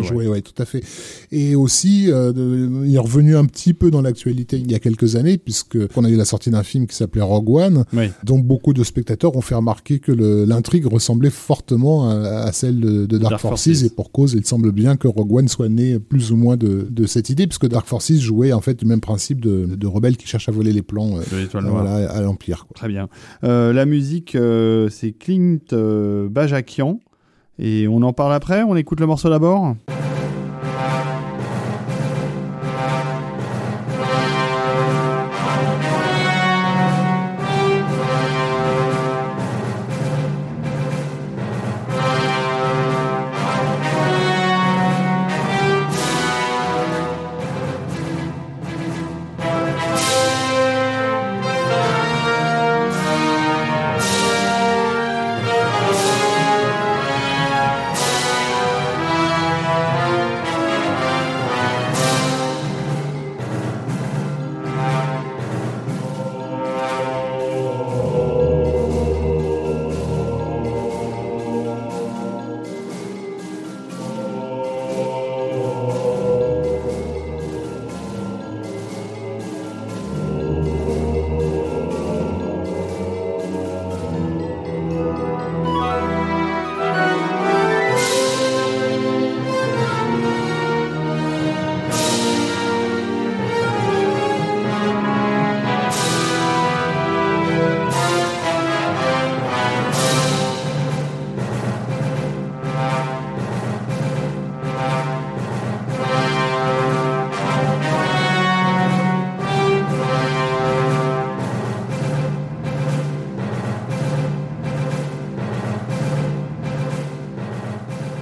jouer. Ouais, tout à fait. Et aussi, il est revenu un petit peu dans l'actualité il y a quelques années, puisqu'on a eu la sortie d'un film qui s'appelait Rogue One, oui, dont beaucoup de spectateurs ont fait remarquer que l'intrigue ressemblait fortement à celle de Dark Forces, et pour cause, il semble bien que Rogue One soit né plus ou moins de cette idée, puisque Dark Forces jouait en fait le même principe de rebelles qui cherchent à voler les plans à l'Empire. Quoi. Très bien. La musique, c'est Clint Bajakian, et on en parle après, on écoute le morceau d'abord.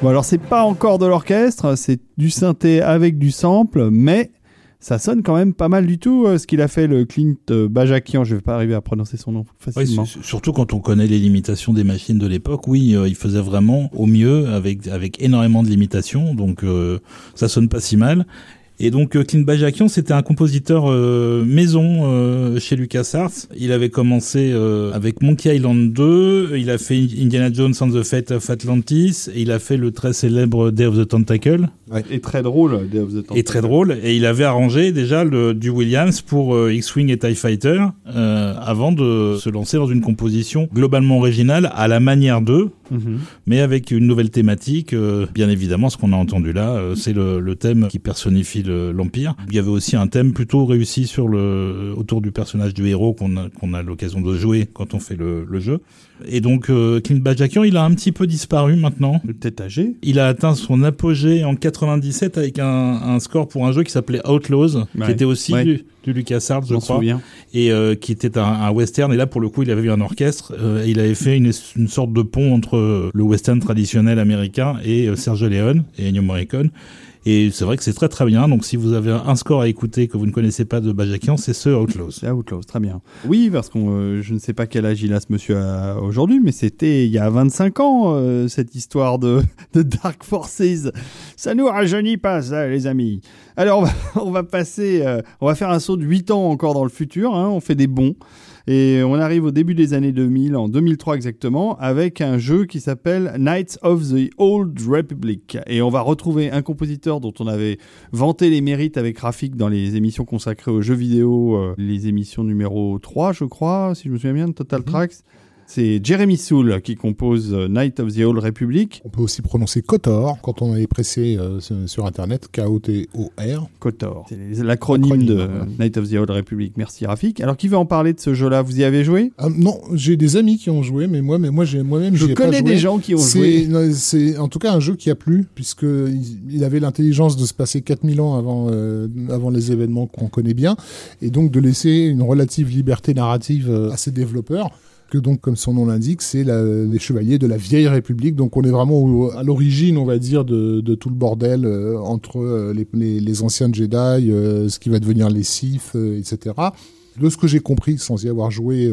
Bon, alors c'est pas encore de l'orchestre, c'est du synthé avec du sample, mais ça sonne quand même pas mal du tout ce qu'il a fait le Clint Bajakian. Je vais pas arriver à prononcer son nom facilement. Oui, surtout quand on connaît les limitations des machines de l'époque, oui, il faisait vraiment au mieux avec énormément de limitations, donc ça sonne pas si mal. Et donc Clint Bajakian, c'était un compositeur maison chez LucasArts. Il avait commencé avec Monkey Island 2, il a fait Indiana Jones and the Fate of Atlantis, et il a fait le très célèbre Day of the Tentacle. Ouais. Et très drôle, Day of the Tentacle. Et très drôle, et il avait arrangé déjà du Williams pour X-Wing et TIE Fighter, avant de se lancer dans une composition globalement originale, à la manière d'eux, mais avec une nouvelle thématique. Bien évidemment, ce qu'on a entendu là, c'est le thème qui personnifie l'Empire. Il y avait aussi un thème plutôt réussi autour du personnage du héros qu'on a l'occasion de jouer quand on fait le jeu. Et donc Clint Bajakian, il a un petit peu disparu maintenant. Peut-être âgé. Il a atteint son apogée en 97 avec un score pour un jeu qui s'appelait Outlaws, qui était aussi du LucasArts, je crois, et qui était un western. Et là, pour le coup, il avait eu un orchestre. Et il avait fait une sorte de pont entre le western traditionnel américain et Sergio Leone et Ennio Morricone. Et c'est vrai que c'est très très bien. Donc si vous avez un score à écouter que vous ne connaissez pas de Bajakian, c'est ce Outlaws. C'est Outlaws, très bien. Oui, parce que je ne sais pas quel âge il a ce monsieur aujourd'hui, mais c'était il y a 25 ans cette histoire de Dark Forces. Ça nous rajeunit pas ça, les amis. Alors on va passer, on va faire un saut de 8 ans encore dans le futur, hein, on fait des bons. Et on arrive au début des années 2000, en 2003 exactement, avec un jeu qui s'appelle Knights of the Old Republic. Et on va retrouver un compositeur dont on avait vanté les mérites avec Rafik dans les émissions consacrées aux jeux vidéo, les émissions numéro 3, je crois, si je me souviens bien, de Total Trax. C'est Jeremy Soule qui compose Knights of the Old Republic. On peut aussi prononcer KOTOR quand on est pressé sur Internet, K-O-T-O-R. KOTOR, c'est l'acronyme de Knights of the Old Republic. Merci Rafik. Alors qui veut en parler de ce jeu-là ? Vous y avez joué ? Non, j'ai des amis qui ont joué, mais moi-même je connais des gens qui ont joué. C'est en tout cas un jeu qui a plu, puisqu'il avait l'intelligence de se passer 4000 ans avant les événements qu'on connaît bien, et donc de laisser une relative liberté narrative à ses développeurs. Que donc, comme son nom l'indique, c'est les chevaliers de la vieille République. Donc, on est vraiment à l'origine, on va dire, de tout le bordel entre les anciens Jedi, ce qui va devenir les Sith, etc. De ce que j'ai compris, sans y avoir joué,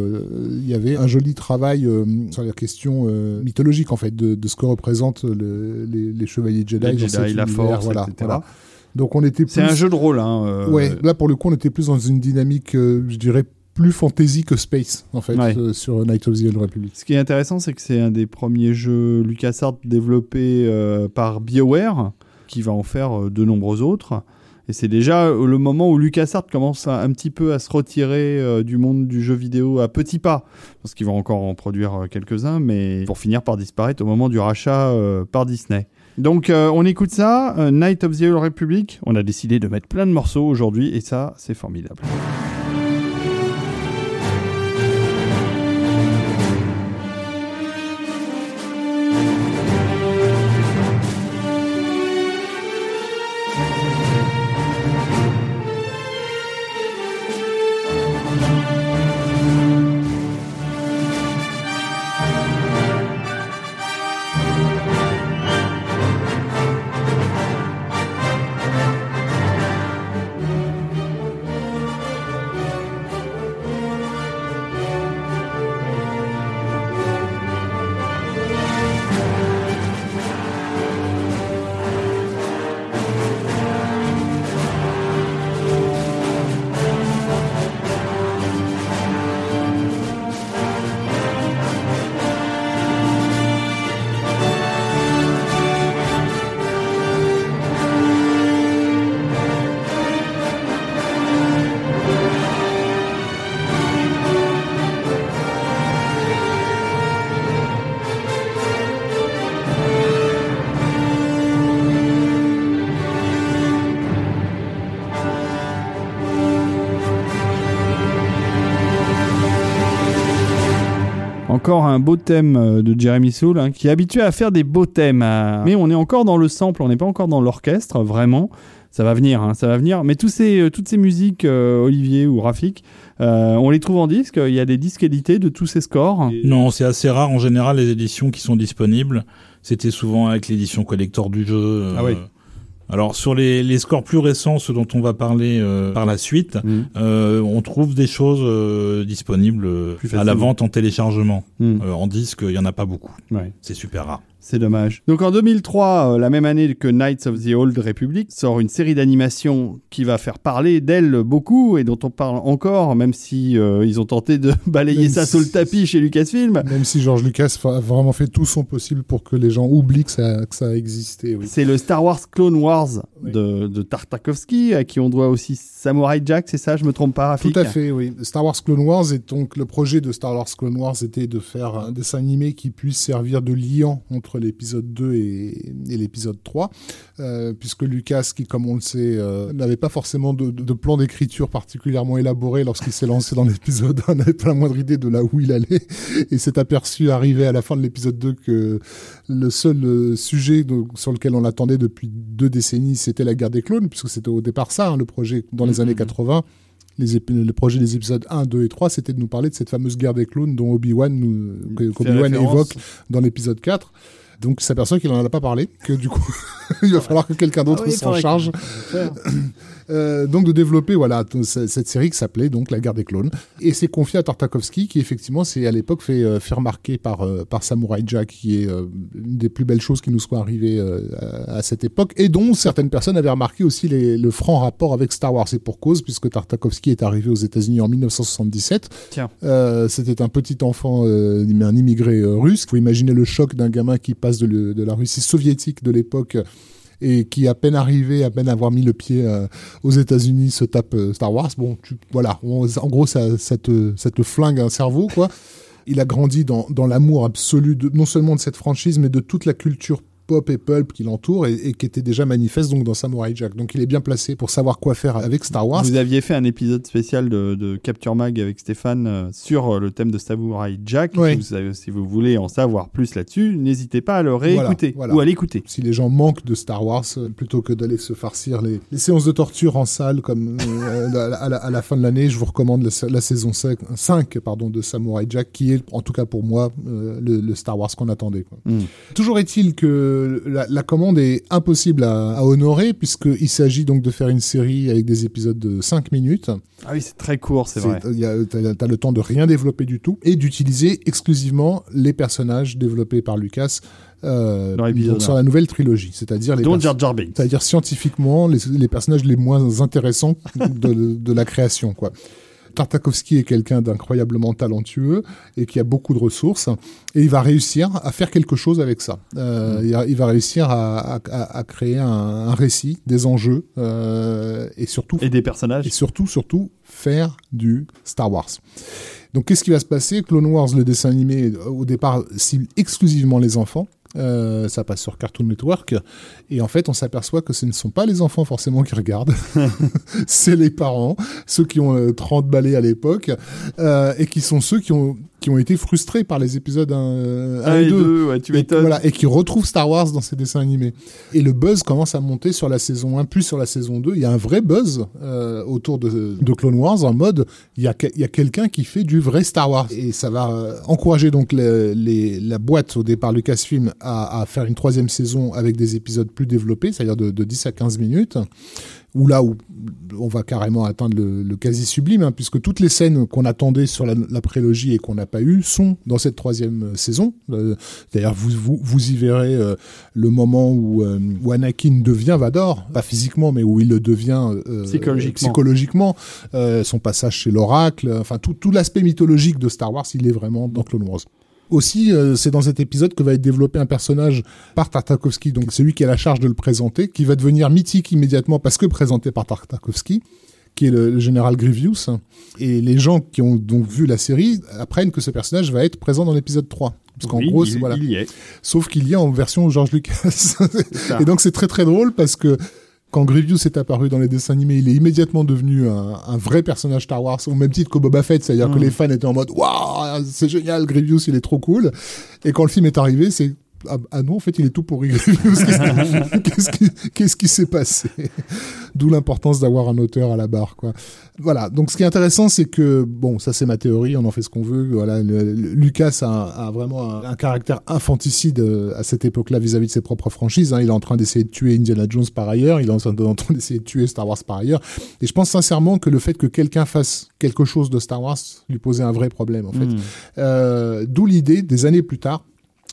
il y avait un joli travail sur les questions mythologiques, en fait, de ce que représentent les chevaliers Jedi. Les Jedi, la force, voilà, etc. Voilà. Donc on était plus... C'est un jeu de rôle, hein. Ouais, là pour le coup, on était plus dans une dynamique, je dirais, plus fantasy que space, en fait, ouais. Sur Knights of the Old Republic. Ce qui est intéressant, c'est que c'est un des premiers jeux LucasArts développé par BioWare, qui va en faire de nombreux autres. Et c'est déjà le moment où LucasArts commence un petit peu à se retirer du monde du jeu vidéo à petits pas, parce qu'ils vont encore en produire quelques-uns, mais pour finir par disparaître au moment du rachat par Disney. Donc on écoute ça, Knights of the Old Republic. On a décidé de mettre plein de morceaux aujourd'hui, et ça, c'est formidable. Encore un beau thème de Jeremy Soule, hein, qui est habitué à faire des beaux thèmes. Mais on est encore dans le sample, on n'est pas encore dans l'orchestre, vraiment. Ça va venir, hein, ça va venir. Mais toutes ces musiques, Olivier ou Rafik, on les trouve en disque. Il y a des disques édités de tous ces scores. Non, c'est assez rare en général les éditions qui sont disponibles. C'était souvent avec l'édition collector du jeu. Ah oui. Alors sur les scores plus récents, ceux dont on va parler par la suite, on trouve des choses disponibles à la vente en téléchargement. En disque, il y en a pas beaucoup. Ouais. C'est super rare. C'est dommage. Donc en 2003, la même année que Knights of the Old Republic, sort une série d'animations qui va faire parler d'elle beaucoup et dont on parle encore, même si ils ont tenté de balayer même ça sous le tapis chez Lucasfilm. Même si George Lucas a vraiment fait tout son possible pour que les gens oublient que ça a existé. Oui. C'est le Star Wars Clone Wars de Tartakovsky, à qui on doit aussi Samurai Jack, c'est ça, je me trompe pas, Rafik? Tout à fait, oui. Star Wars Clone Wars, et donc le projet de Star Wars Clone Wars était de faire un dessin animé qui puisse servir de liant entre l'épisode 2 et l'épisode 3, puisque Lucas, qui comme on le sait, n'avait pas forcément de plan d'écriture particulièrement élaboré lorsqu'il s'est lancé dans l'épisode 1, n'avait pas la moindre idée de là où il allait, et s'est aperçu arrivé à la fin de l'épisode 2 que le seul sujet sur lequel on l'attendait depuis 2 décennies, c'était la guerre des clones, puisque c'était au départ ça, hein, le projet dans les années 80. Le projet des épisodes 1, 2 et 3, c'était de nous parler de cette fameuse guerre des clones dont qu'Obi-Wan évoque dans l'épisode 4. Donc, il s'aperçoit qu'il n'en a pas parlé, que du coup, il va falloir que quelqu'un d'autre s'en charge. Donc, de développer cette série qui s'appelait donc La Guerre des Clones. Et c'est confié à Tartakovsky, qui effectivement s'est à l'époque fait remarquer par Samurai Jack, qui est une des plus belles choses qui nous soit arrivée à cette époque, et dont certaines personnes avaient remarqué aussi le franc rapport avec Star Wars. Et pour cause, puisque Tartakovsky est arrivé aux États-Unis en 1977. Tiens. C'était un petit enfant, un immigré russe. Il faut imaginer le choc d'un gamin qui passe de la Russie soviétique de l'époque et qui, à peine avoir mis le pied aux États-Unis, se tape Star Wars. Bon, en gros, ça te flingue un cerveau, quoi. Il a grandi dans l'amour absolu, non seulement de cette franchise, mais de toute la culture pop et pulp qui l'entoure et qui était déjà manifeste donc dans Samurai Jack. Donc il est bien placé pour savoir quoi faire avec Star Wars. Vous aviez fait un épisode spécial de Capture Mag avec Stéphane sur le thème de Samurai Jack. Oui. Si vous voulez en savoir plus là-dessus, n'hésitez pas à le réécouter ou à l'écouter. Si les gens manquent de Star Wars, plutôt que d'aller se farcir les séances de torture en salle comme à la fin de l'année, je vous recommande la saison 5 de Samurai Jack, qui est en tout cas pour moi le Star Wars qu'on attendait, quoi. Toujours est-il que la commande est impossible à honorer, puisqu'il s'agit donc de faire une série avec des épisodes de 5 minutes. Ah oui, c'est très court, c'est vrai. T'as le temps de rien développer du tout et d'utiliser exclusivement les personnages développés par Lucas sur la nouvelle trilogie, c'est-à-dire les c'est-à-dire scientifiquement les personnages les moins intéressants de la création, quoi. Tartakovsky est quelqu'un d'incroyablement talentueux et qui a beaucoup de ressources, et il va réussir à faire quelque chose avec ça. Il va réussir à créer un récit, des enjeux et surtout et des personnages, et surtout faire du Star Wars. Donc qu'est-ce qui va se passer? Clone Wars, le dessin animé, au départ cible exclusivement les enfants. Ça passe sur Cartoon Network, et en fait on s'aperçoit que ce ne sont pas les enfants forcément qui regardent, c'est les parents, ceux qui ont 30 balais à l'époque, et qui sont ceux qui ont été frustrés par les épisodes 1 et 2, ouais, tu m'étonnes. Voilà, et qui retrouvent Star Wars dans ses dessins animés. Et le buzz commence à monter sur la saison 1, puis sur la saison 2. Il y a un vrai buzz autour de Clone Wars, en mode, il y a quelqu'un qui fait du vrai Star Wars. Et ça va encourager donc la boîte, au départ Lucasfilm, à faire une troisième saison avec des épisodes plus développés, c'est-à-dire de 10 à 15 minutes. Où là où on va carrément atteindre le quasi sublime, hein, puisque toutes les scènes qu'on attendait sur la prélogie et qu'on n'a pas eu sont dans cette troisième saison. D'ailleurs, vous y verrez le moment où Anakin devient Vador, pas physiquement, mais où il le devient psychologiquement. Son passage chez l'Oracle, enfin tout l'aspect mythologique de Star Wars, il est vraiment dans Clone Wars. Aussi, c'est dans cet épisode que va être développé un personnage par Tartakovsky, donc celui qui a la charge de le présenter, qui va devenir mythique immédiatement parce que présenté par Tartakovsky, qui est le général Grievous. Et les gens qui ont donc vu la série apprennent que ce personnage va être présent dans l'épisode 3. Parce qu'en gros, voilà. Il y est. Sauf qu'il y a en version George Lucas. Et donc c'est très très drôle parce que quand Grievous est apparu dans les dessins animés, il est immédiatement devenu un vrai personnage Star Wars, au même titre que Boba Fett, c'est-à-dire que les fans étaient en mode « Waouh, c'est génial, Grievous, il est trop cool !» Et quand le film est arrivé, c'est « Ah non, en fait, il est tout pourri, Grievous, qu'est-ce qui s'est passé ?» D'où l'importance d'avoir un auteur à la barre, quoi. Voilà, donc ce qui est intéressant, c'est que, bon, ça c'est ma théorie, on en fait ce qu'on veut, voilà, Lucas a vraiment un caractère infanticide à cette époque-là vis-à-vis de ses propres franchises, hein. Il est en train d'essayer de tuer Indiana Jones par ailleurs, il est en train d'essayer de tuer Star Wars par ailleurs, et je pense sincèrement que le fait que quelqu'un fasse quelque chose de Star Wars lui posait un vrai problème, en fait. D'où l'idée, des années plus tard,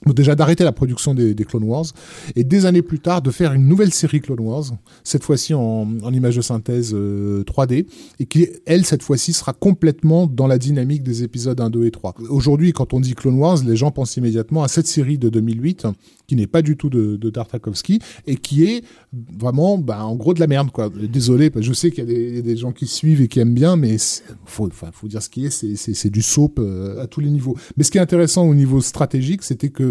déjà d'arrêter la production des Clone Wars, et des années plus tard de faire une nouvelle série Clone Wars, cette fois-ci en images de synthèse 3D, et qui, elle, cette fois-ci, sera complètement dans la dynamique des épisodes 1, 2 et 3. Aujourd'hui, quand on dit Clone Wars, les gens pensent immédiatement à cette série de 2008, qui n'est pas du tout de Tartakovsky, et qui est vraiment, en gros, de la merde, quoi. Désolé, je sais qu'il y a des gens qui suivent et qui aiment bien, mais faut dire ce qui est, c'est du soap à tous les niveaux. Mais ce qui est intéressant au niveau stratégique, c'était que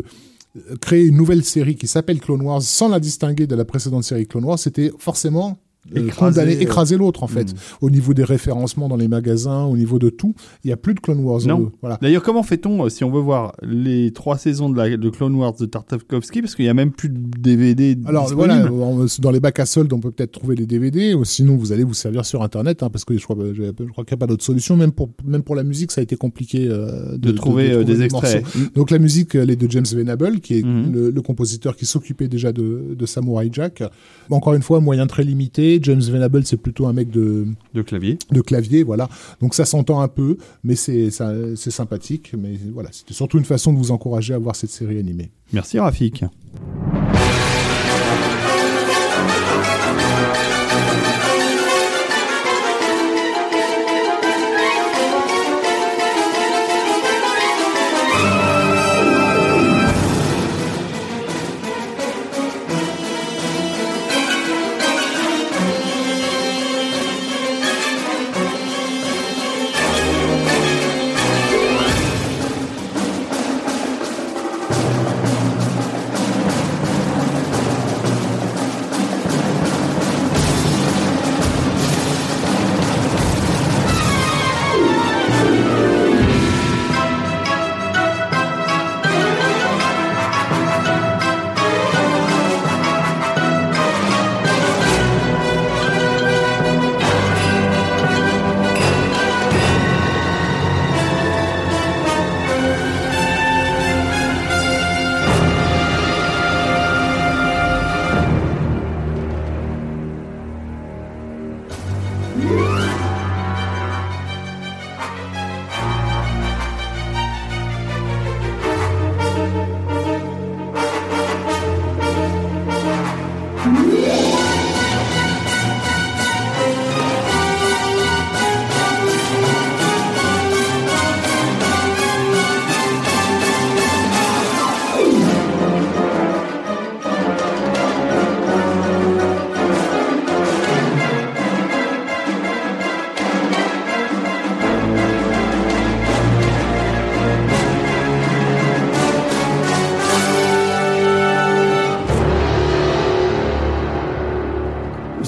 créer une nouvelle série qui s'appelle Clone Wars sans la distinguer de la précédente série Clone Wars, c'était forcément écraser l'autre, en fait. Au niveau des référencements dans les magasins, au niveau de tout, il n'y a plus de Clone Wars. Non. Voilà. D'ailleurs, comment fait-on si on veut voir les 3 saisons de Clone Wars de Tartakovsky, parce qu'il n'y a même plus de DVD disponible. Alors voilà, dans les bacs à soldes, on peut peut-être trouver les DVD, ou sinon vous allez vous servir sur Internet, hein, parce que je crois qu'il n'y a pas d'autre solution. Même pour la musique, ça a été compliqué de trouver des extraits. Donc la musique, elle est de James Venable, qui est le compositeur qui s'occupait déjà de Samurai Jack. Encore une fois, moyen très limité. James Venable, c'est plutôt un mec de clavier, voilà. Donc ça s'entend un peu, mais c'est sympathique. Mais voilà, c'était surtout une façon de vous encourager à voir cette série animée. Merci Rafik.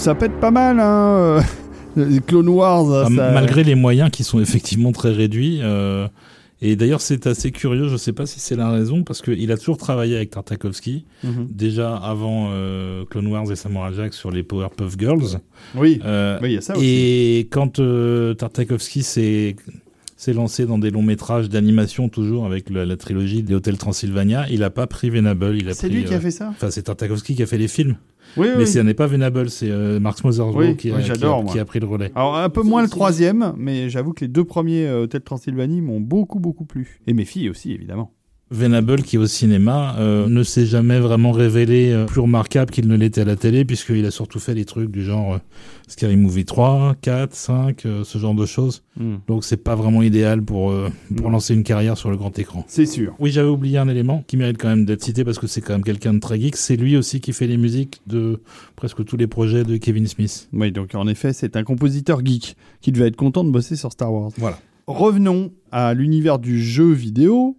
ça pète pas mal, hein. Clone Wars. Ah, ça... Malgré les moyens qui sont effectivement très réduits. Et d'ailleurs, c'est assez curieux, je ne sais pas si c'est la raison, parce qu'il a toujours travaillé avec Tartakovsky, déjà avant Clone Wars et Samurai Jack sur les Powerpuff Girls. Oui, il y a ça aussi. Et quand Tartakovsky s'est lancé dans des longs métrages d'animation, toujours avec la trilogie des Hôtels Transylvania, il n'a pas pris Venable. C'est lui qui a fait ça ? Enfin, c'est Tartakovsky qui a fait les films. Oui, mais ce n'est pas Venable, c'est Mark Mothersbaugh qui a pris le relais. Alors un peu moins le troisième, mais j'avoue que les deux premiers Hôtel Transylvanie m'ont beaucoup plu. Et mes filles aussi, évidemment. Venable, qui au cinéma ne s'est jamais vraiment révélé plus remarquable qu'il ne l'était à la télé, puisqu'il a surtout fait des trucs du genre Scary Movie 3, 4, 5, ce genre de choses. Donc c'est pas vraiment idéal pour lancer une carrière sur le grand écran. C'est sûr. Oui, j'avais oublié un élément qui mérite quand même d'être cité, parce que c'est quand même quelqu'un de très geek. C'est lui aussi qui fait les musiques de presque tous les projets de Kevin Smith. Oui, donc en effet, c'est un compositeur geek qui devait être content de bosser sur Star Wars. Voilà. Revenons à l'univers du jeu vidéo,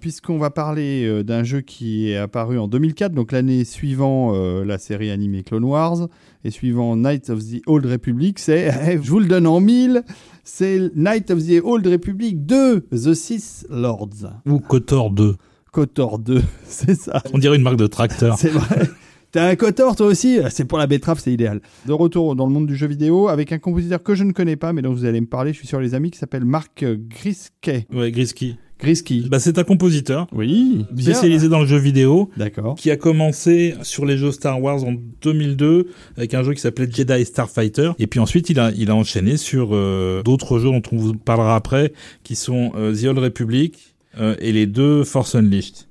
puisqu'on va parler d'un jeu qui est apparu en 2004, donc l'année suivant la série animée Clone Wars, et suivant Knights of the Old Republic, c'est, je vous le donne en 1000, c'est Knights of the Old Republic 2, The Sith Lords. Ou KOTOR 2. KOTOR 2, c'est ça. On dirait une marque de tracteur. C'est vrai. T'as un KOTOR toi aussi ? C'est pour la betterave, c'est idéal. De retour dans le monde du jeu vidéo avec un compositeur que je ne connais pas, mais dont vous allez me parler, je suis sûr les amis, qui s'appelle Marc Grisquet. Ouais, Grisquet. Bah, c'est un compositeur. Oui. Spécialisé dans le jeu vidéo. D'accord. Qui a commencé sur les jeux Star Wars en 2002 avec un jeu qui s'appelait Jedi Starfighter. Et puis ensuite, il a enchaîné sur d'autres jeux dont on vous parlera après, qui sont The Old Republic et les deux Force Unleashed.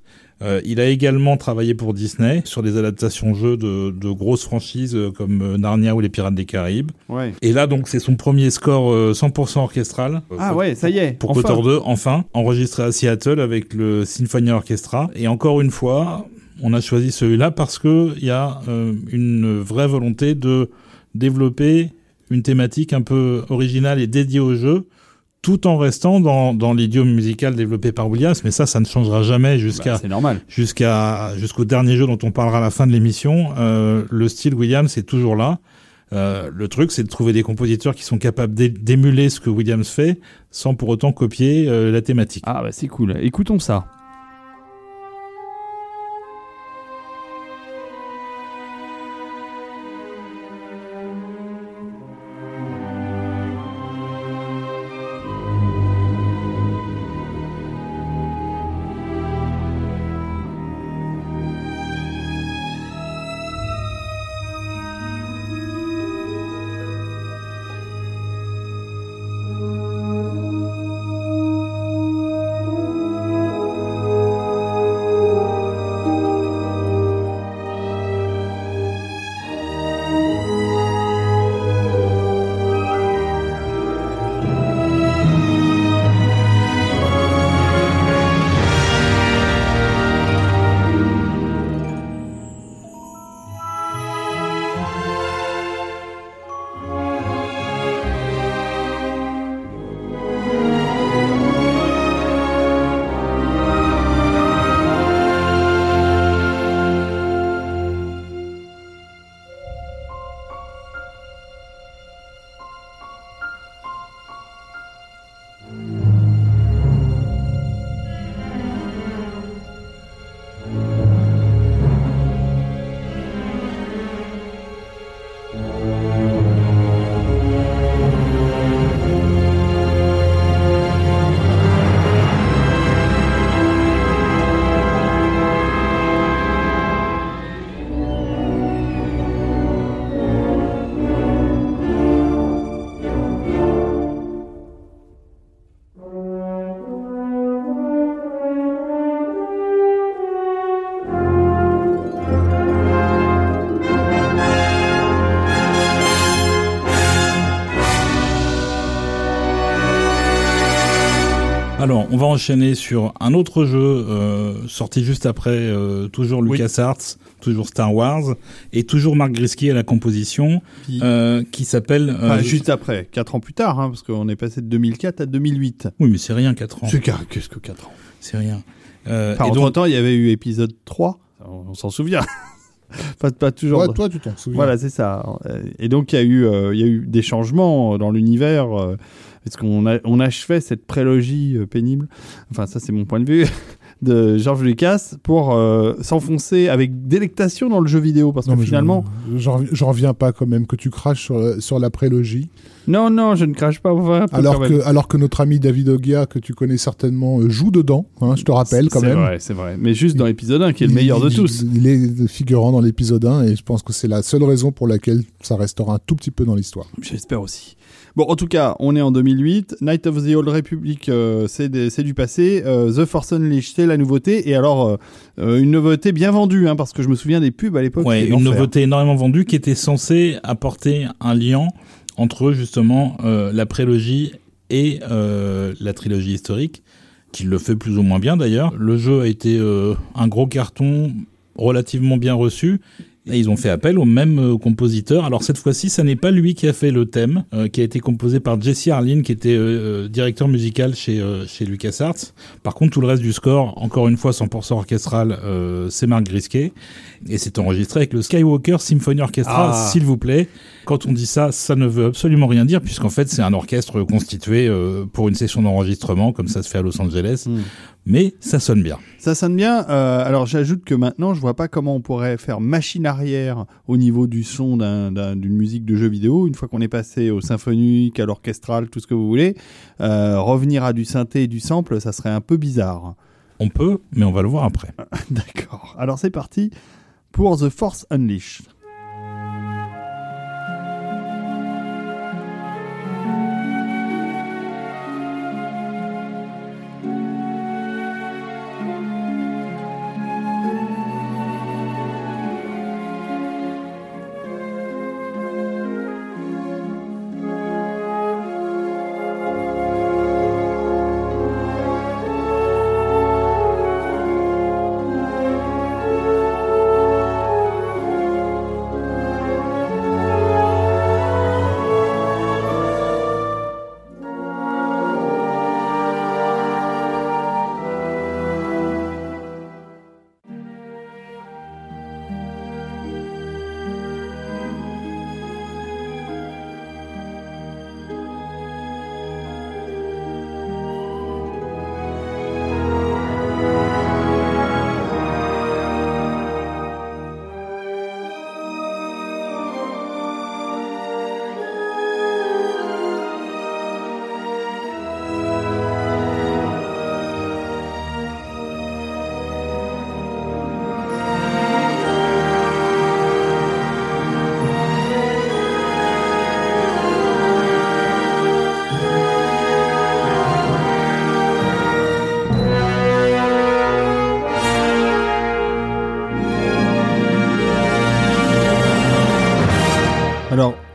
Il a également travaillé pour Disney sur des adaptations jeux de grosses franchises comme Narnia ou les Pirates des Caraïbes. Ouais. Et là, donc, c'est son premier score 100% orchestral. Ça y est. Pour KOTOR 2, enfin, enregistré à Seattle avec le Sinfonia Orchestra. Et encore une fois, on a choisi celui-là parce que il y a une vraie volonté de développer une thématique un peu originale et dédiée au jeu, tout en restant dans l'idiome musical développé par Williams, mais ça ne changera jamais jusqu'au dernier jeu dont on parlera à la fin de l'émission. Le style Williams est toujours là. Le truc, c'est de trouver des compositeurs qui sont capables d'émuler ce que Williams fait, sans pour autant copier la thématique. Ah bah c'est cool, écoutons ça. Alors, on va enchaîner sur un autre jeu sorti juste après, toujours LucasArts, toujours Star Wars, et toujours Marc Grisquet à la composition, qui s'appelle... juste après, 4 ans plus tard, hein, parce qu'on est passé de 2004 à 2008. Oui, mais c'est rien, 4 ans. Qu'est-ce que 4 ans ? C'est rien. Entre-temps, il y avait eu épisode 3, on s'en souvient. pas toujours. Ouais, toi, tu t'en souviens. Voilà, c'est ça. Et donc, il y a eu des changements dans l'univers. Parce qu'on achevait cette prélogie pénible, enfin ça c'est mon point de vue, de George Lucas pour s'enfoncer avec délectation dans le jeu vidéo, parce que finalement... J'en reviens pas quand même que tu craches sur la prélogie. Non, je ne crache pas. Enfin, alors que notre ami David Ogia, que tu connais certainement, joue dedans, hein, je te rappelle quand même. C'est vrai, mais juste dans l'épisode 1, qui est le meilleur de tous. Il est figurant dans l'épisode 1, et je pense que c'est la seule raison pour laquelle ça restera un tout petit peu dans l'histoire. J'espère aussi. Bon, en tout cas, on est en 2008. Knights of the Old Republic, c'est du passé. The Force Unleashed, c'est la nouveauté. Et alors, une nouveauté bien vendue, hein, parce que je me souviens des pubs à l'époque. Ouais, une nouveauté énormément vendue qui était censée apporter un lien entre justement la prélogie et la trilogie historique, qui le fait plus ou moins bien d'ailleurs. Le jeu a été un gros carton, relativement bien reçu. Et ils ont fait appel au même compositeur. Alors cette fois-ci, ça n'est pas lui qui a fait le thème, qui a été composé par Jesse Harlin, qui était directeur musical chez LucasArts. Par contre, tout le reste du score, encore une fois 100% orchestral, c'est Marc Grisquet. Et c'est enregistré avec le Skywalker Symphony Orchestra, s'il vous plaît. Quand on dit ça, ça ne veut absolument rien dire, puisqu'en fait, c'est un orchestre constitué pour une session d'enregistrement, comme ça se fait à Los Angeles. Mmh. Mais ça sonne bien. Ça sonne bien. Alors, j'ajoute que maintenant, je vois pas comment on pourrait faire machine arrière au niveau du son d'une musique de jeu vidéo. Une fois qu'on est passé au symphonique, à l'orchestral, tout ce que vous voulez, revenir à du synthé et du sample, ça serait un peu bizarre. On peut, mais on va le voir après. D'accord. Alors, c'est parti pour The Force Unleashed.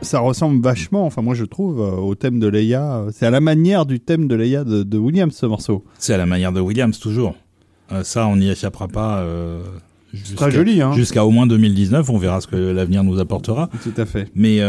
Ça ressemble vachement, enfin moi je trouve, au thème de Leia. C'est à la manière du thème de Leia de Williams, ce morceau. C'est à la manière de Williams, toujours. Ça, on n'y échappera pas. C'est très joli, hein. Jusqu'à au moins 2019, on verra ce que l'avenir nous apportera. Tout à fait. Mais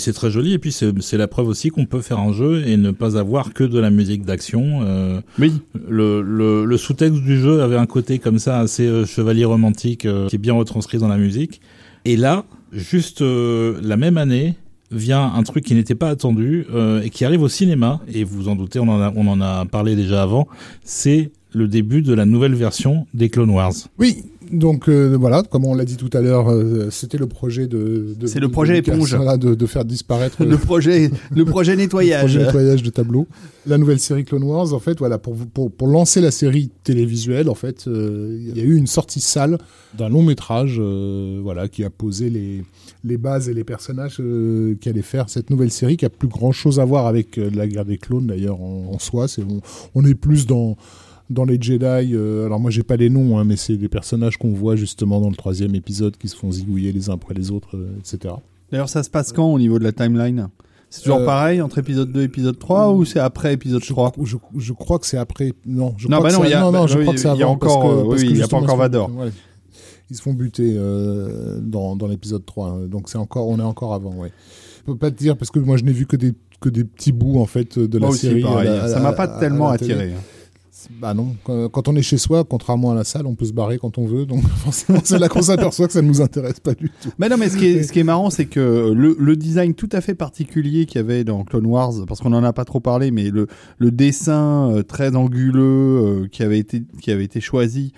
c'est très joli, et puis c'est la preuve aussi qu'on peut faire un jeu et ne pas avoir que de la musique d'action. Oui. Le sous-texte du jeu avait un côté comme ça, assez chevalier romantique, qui est bien retranscrit dans la musique. Et là, juste la même année, vient un truc qui n'était pas attendu et qui arrive au cinéma, et vous vous en doutez, on en a parlé déjà avant, c'est le début de la nouvelle version des Clone Wars. Oui, donc voilà, comme on l'a dit tout à l'heure, c'était le projet de c'est le projet éponge. Voilà, de faire disparaître... le projet nettoyage. Le projet nettoyage de tableau. La nouvelle série Clone Wars, en fait, voilà, pour lancer la série télévisuelle, en fait, il y a eu une sortie salle d'un long métrage voilà, qui a posé les bases et les personnages qui allaient faire cette nouvelle série, qui n'a plus grand-chose à voir avec la guerre des clones, d'ailleurs, en soi. On est plus dans les Jedi, alors moi j'ai pas les noms, hein, mais c'est des personnages qu'on voit justement dans le 3e épisode qui se font zigouiller les uns après les autres, etc. D'ailleurs ça se passe quand au niveau de la timeline ? C'est toujours pareil entre épisode 2 et épisode 3 ou c'est après épisode 3 ? Je crois que c'est après... Non, je crois que c'est avant. Parce que il n'y a pas encore Vador. Ouais, ils se font buter dans l'épisode 3, hein, donc on est encore avant, ouais. Je peux pas te dire parce que moi je n'ai vu que des petits bouts en fait de la série. Pareil, ça m'a pas tellement attiré. Bah non, quand on est chez soi, contrairement à la salle, on peut se barrer quand on veut, donc forcément c'est là qu'on s'aperçoit que ça ne nous intéresse pas du tout. Mais non, mais ce qui est marrant, c'est que le design tout à fait particulier qu'il y avait dans Clone Wars, parce qu'on n'en a pas trop parlé, mais le dessin très anguleux qui avait été choisi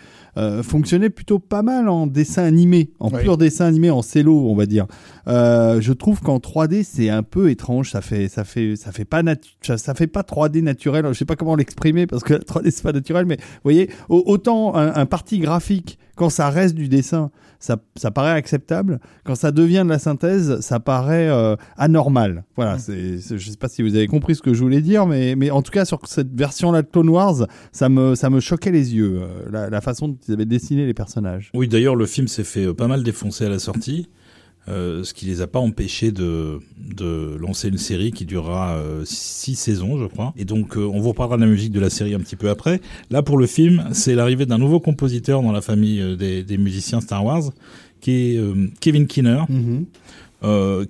fonctionnait plutôt pas mal en dessin animé, pur dessin animé, en cello, on va dire. Je trouve qu'en 3D c'est un peu étrange, ça fait pas 3D naturel. Je sais pas comment l'exprimer parce que la 3D c'est pas naturel, mais vous voyez, autant un parti graphique, quand ça reste du dessin, ça paraît acceptable. Quand ça devient de la synthèse, ça paraît anormal. Voilà, je sais pas si vous avez compris ce que je voulais dire, mais en tout cas, sur cette version-là de Clone Wars, ça me choquait les yeux, la façon dont ils avaient dessiné les personnages. Oui, d'ailleurs, le film s'est fait pas mal défoncer à la sortie, ce qui les a pas empêchés de lancer une série qui durera 6 saisons, je crois. Et donc, on vous reparlera de la musique de la série un petit peu après. Là, pour le film, c'est l'arrivée d'un nouveau compositeur dans la famille des musiciens Star Wars, qui est Kevin Keener,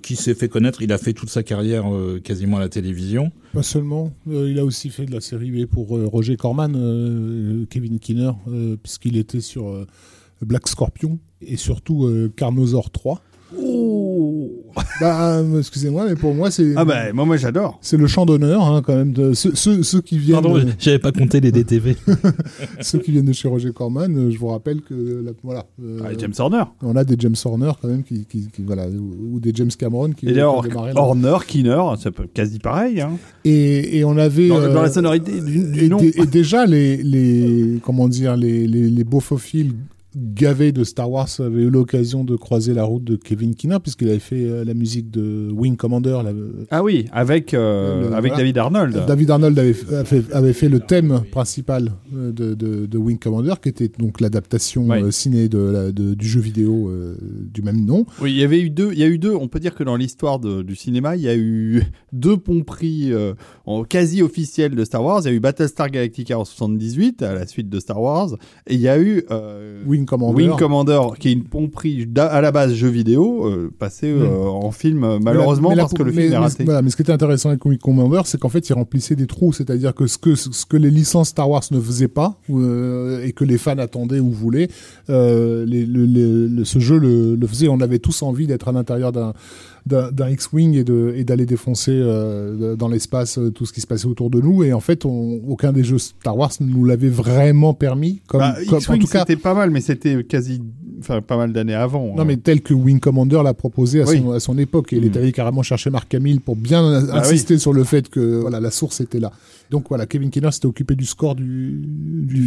qui s'est fait connaître. Il a fait toute sa carrière quasiment à la télévision. Pas seulement. Il a aussi fait de la série B pour Roger Corman, Kevin Keener, puisqu'il était sur Black Scorpion et surtout Carnosaur 3. Oh. Bah, excusez-moi, mais pour moi c'est. Ah bah moi j'adore. C'est le chant d'honneur quand même de ceux qui viennent. Pardon, j'avais pas compté les DTV. Ceux qui viennent de chez Roger Corman, je vous rappelle que voilà. James Horner. On a des James Horner quand même qui voilà, ou des James Cameron qui. Et d'ailleurs Horner, Keener, c'est quasi pareil. Hein. Et on avait dans la sonorité du nom. Et déjà les comment dire les beaufophiles gavé de Star Wars avait eu l'occasion de croiser la route de Kevin Keener, puisqu'il avait fait la musique de Wing Commander. Ah oui, avec voilà. David Arnold. David Arnold avait fait le thème principal de Wing Commander, qui était donc l'adaptation ciné du jeu vidéo du même nom. Oui, il y a eu deux, on peut dire que dans l'histoire du cinéma, il y a eu 2 pomperies quasi officiels de Star Wars. Il y a eu Battlestar Galactica en 78, à la suite de Star Wars, et il y a eu... Wing Commander, qui est une pomperie à la base jeu vidéo, passée en film, malheureusement, parce que le film est raté. Voilà, mais ce qui était intéressant avec Wing Commander, c'est qu'en fait, il remplissait des trous, c'est-à-dire que ce que les licences Star Wars ne faisaient pas, et que les fans attendaient ou voulaient, ce jeu le faisait. On avait tous envie d'être à l'intérieur d'un X-Wing et d'aller défoncer dans l'espace tout ce qui se passait autour de nous, et en fait aucun des jeux Star Wars nous l'avait vraiment permis comme X-Wing, en tout cas c'était pas mal, mais c'était pas mal d'années avant. Non, mais tel que Wing Commander l'a proposé à son époque, et il est allé carrément chercher Mark Hamill pour bien insister sur le fait que voilà, la source était là. Donc voilà, Kevin Keener s'était occupé du score du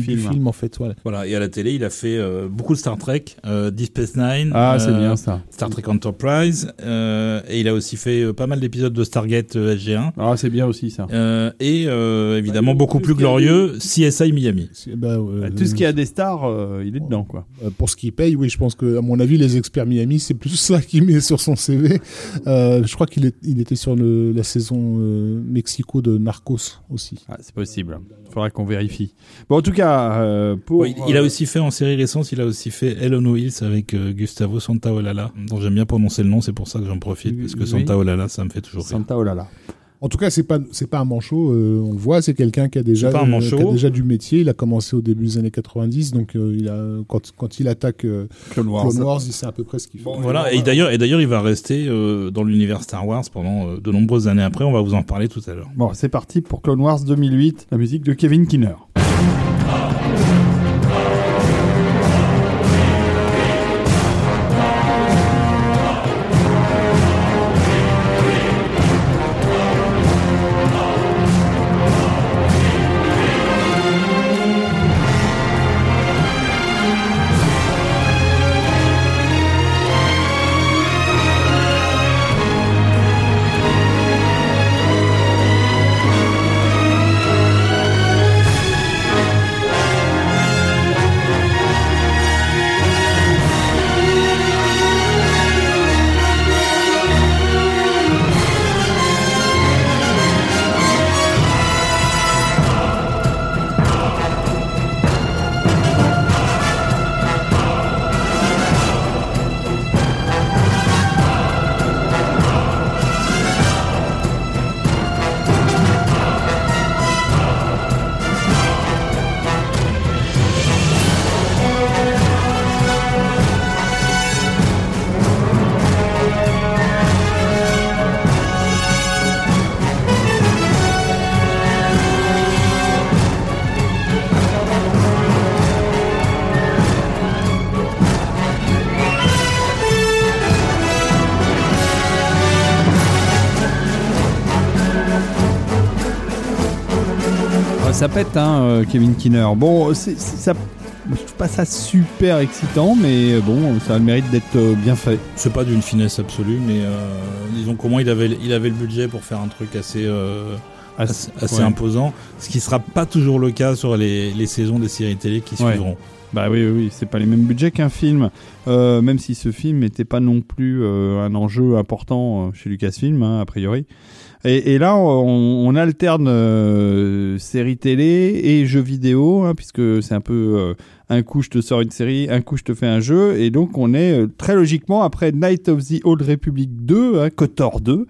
film en fait. Voilà, et à la télé, il a fait beaucoup de Star Trek, Deep Space Nine, c'est bien ça. Star Trek Enterprise, et il a aussi fait pas mal d'épisodes de Stargate SG1. Ah, c'est bien aussi ça. Et évidemment beaucoup plus glorieux, CSI Miami. Tout ce qui a des stars, il est dedans quoi. Pour ce qui paye, oui, je pense que à mon avis les experts Miami, c'est plus ça qu'il met sur son CV. Je crois qu'il était sur la saison Mexico de Narcos aussi. Ah, c'est possible. Il faudra qu'on vérifie. Bon, en tout cas, il a aussi fait en série récente, il a aussi fait Hell on Wheels avec Gustavo Santaolalla, dont j'aime bien prononcer le nom, c'est pour ça que j'en profite, parce que Santaolalla, ça me fait toujours rire. Santaolalla. En tout cas, c'est pas un manchot, on le voit, c'est quelqu'un qui a déjà du métier. Il a commencé au début des années 90, donc quand il attaque Clone Wars, il sait à peu près ce qu'il fait. Bon, voilà, et d'ailleurs, il va rester dans l'univers Star Wars pendant de nombreuses années après, on va vous en parler tout à l'heure. Bon, c'est parti pour Clone Wars 2008, la musique de Kevin Keener. ça pète, hein, Kevin Kinner. Bon, ça, je trouve pas ça super excitant, mais bon, ça a le mérite d'être bien fait. C'est pas d'une finesse absolue, mais disons qu'au moins il avait le budget pour faire un truc assez ouais, imposant, ce qui sera pas toujours le cas sur les saisons des séries télé qui suivront. Bah oui, c'est pas les mêmes budgets qu'un film, même si ce film n'était pas non plus un enjeu important chez Lucasfilm, hein, a priori. Et là, on alterne séries télé et jeux vidéo, hein, puisque c'est un peu un coup je te sors une série, un coup je te fais un jeu, et donc on est très logiquement après Knights of the Old Republic 2, hein, KOTOR 2,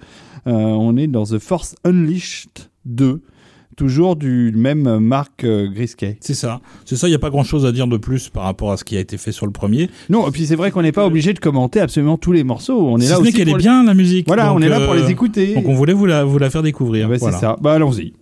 on est dans The Force Unleashed 2. Toujours du même Marc Grisquet. C'est ça, il n'y a pas grand chose à dire de plus par rapport à ce qui a été fait sur le premier. Non, et puis c'est vrai qu'on n'est pas obligé de commenter absolument tous les morceaux. On est si là ce aussi qu'elle est bien la musique. Voilà, donc, on est là pour les écouter. Donc on voulait vous la faire découvrir. Bah, voilà. C'est ça, bah, allons-y.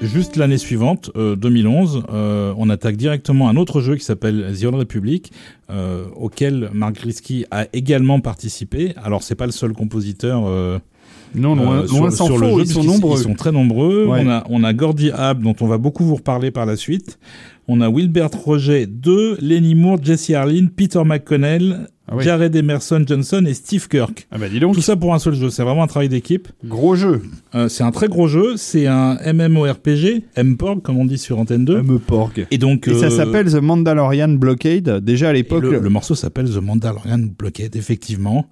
Juste l'année suivante, 2011, on attaque directement un autre jeu qui s'appelle The Old Republic, auquel Marc Grisquet a également participé. Alors c'est pas le seul compositeur non, loin s'en faut, ils sont nombreux. Ils sont très nombreux. Ouais. On a Gordy Hab, dont on va beaucoup vous reparler par la suite. On a Wilbert Roger 2, Lenny Moore, Jesse Harlin, Peter McConnell, Jared Emerson Johnson et Steve Kirk. Ah bah dis donc. Tout ça pour un seul jeu, c'est vraiment un travail d'équipe. Gros jeu. C'est un très gros jeu, c'est un MMORPG, MPORG comme on dit sur Antenne 2. MPORG. Et donc ça s'appelle The Mandalorian Blockade, déjà à l'époque. Le morceau s'appelle The Mandalorian Blockade, effectivement,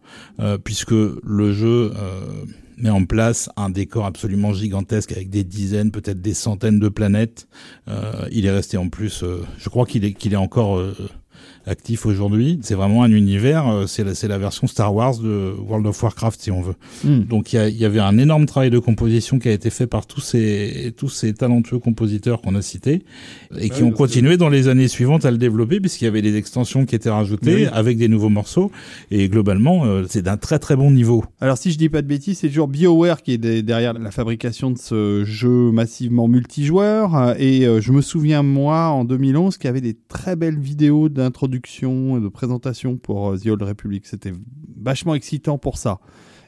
puisque le jeu met en place un décor absolument gigantesque avec des dizaines, peut-être des centaines de planètes. Il est resté en plus, je crois qu'il est encore actif aujourd'hui. C'est vraiment un univers, c'est la version Star Wars de World of Warcraft si on veut. Donc il y avait un énorme travail de composition qui a été fait par tous ces talentueux compositeurs qu'on a cités et qui ont continué dans les années suivantes à le développer puisqu'il y avait des extensions qui étaient rajoutées avec des nouveaux morceaux et globalement c'est d'un très très bon niveau. Alors si je dis pas de bêtises, c'est toujours BioWare qui est derrière la fabrication de ce jeu massivement multijoueur et je me souviens moi en 2011 qu'il y avait des très belles vidéos d'introduction et de présentation pour The Old Republic. C'était vachement excitant pour ça.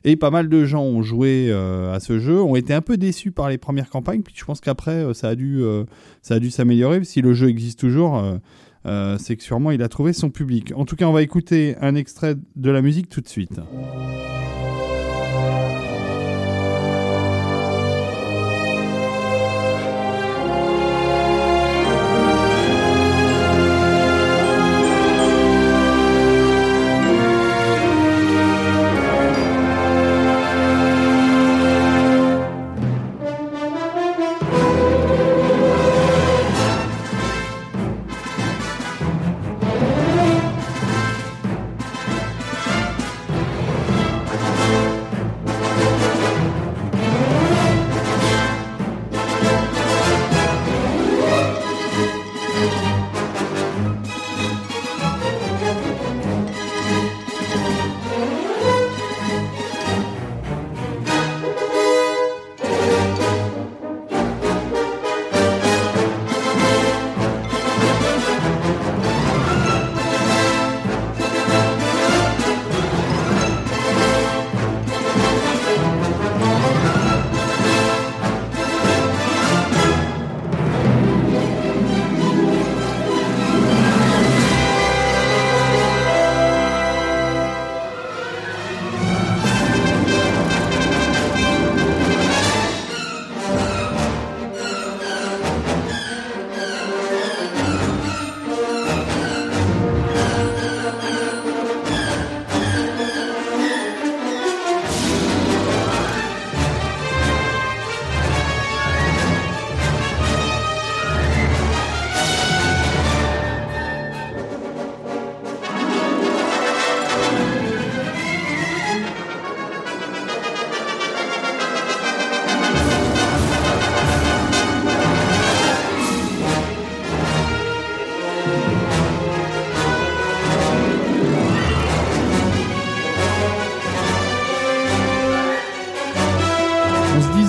Et pas mal de gens ont joué à ce jeu, ont été un peu déçus par les premières campagnes, puis je pense qu'après ça a dû s'améliorer. Si le jeu existe toujours, c'est que sûrement il a trouvé son public. En tout cas, on va écouter un extrait de la musique tout de suite.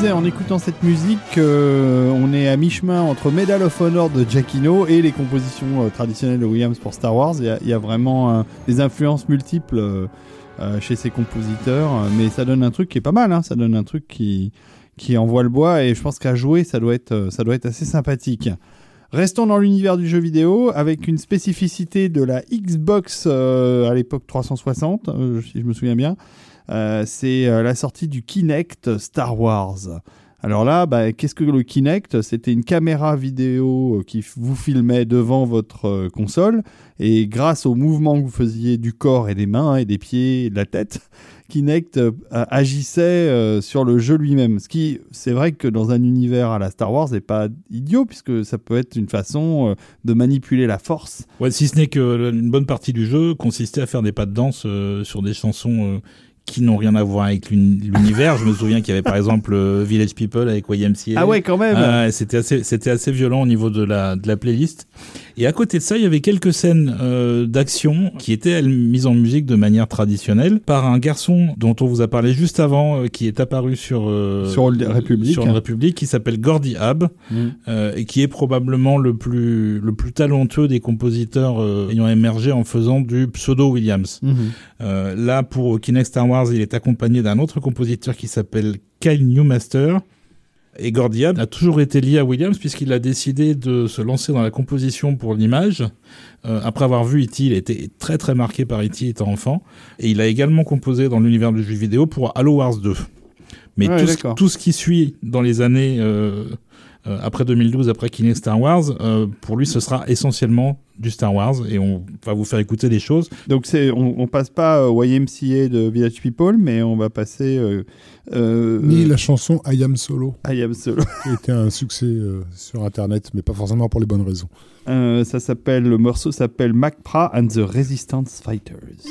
disais en écoutant cette musique qu'on est à mi-chemin entre Medal of Honor de Giacchino et les compositions traditionnelles de Williams pour Star Wars. Il y a vraiment des influences multiples chez ces compositeurs, mais ça donne un truc qui est pas mal, hein. Ça donne un truc qui envoie le bois, et je pense qu'à jouer ça doit être assez sympathique. Restons dans l'univers du jeu vidéo avec une spécificité de la Xbox à l'époque 360, si je me souviens bien. C'est la sortie du Kinect Star Wars. Alors là, qu'est-ce que le Kinect ? C'était une caméra vidéo qui vous filmait devant votre console, et grâce aux mouvements que vous faisiez du corps et des mains et des pieds et de la tête, Kinect agissait sur le jeu lui-même. Ce qui, c'est vrai que dans un univers à la Star Wars, n'est pas idiot, puisque ça peut être une façon de manipuler la force. Ouais, si ce n'est qu'une bonne partie du jeu consistait à faire des pas de danse sur des chansons... qui n'ont rien à voir avec l'univers. Je me souviens qu'il y avait par exemple Village People avec YMCA. Ah ouais, quand même. C'était assez violent au niveau de la playlist. Et à côté de ça, il y avait quelques scènes d'action qui étaient mises en musique de manière traditionnelle par un garçon dont on vous a parlé juste avant, qui est apparu sur Old Republic, qui s'appelle Gordy Hab, et qui est probablement le plus talentueux des compositeurs ayant émergé en faisant du pseudo Williams. Là, pour Kinect Star Wars, il est accompagné d'un autre compositeur qui s'appelle Kyle Newmaster. Et Gordy Hab a toujours été lié à Williams, puisqu'il a décidé de se lancer dans la composition pour l'image. Après avoir vu E.T., il était très très marqué par E.T. étant enfant. Et il a également composé dans l'univers du jeu vidéo pour Halo Wars 2. Mais ouais, tout ce qui suit dans les années après 2012, après Kinect Star Wars, pour lui ce sera essentiellement du Star Wars, et on va vous faire écouter des choses. Donc on passe pas YMCA de Village People, mais on va passer... ni la chanson I Am Solo. I Am Solo. Qui était un succès sur Internet, mais pas forcément pour les bonnes raisons. Le morceau s'appelle MacPra and the Resistance Fighters.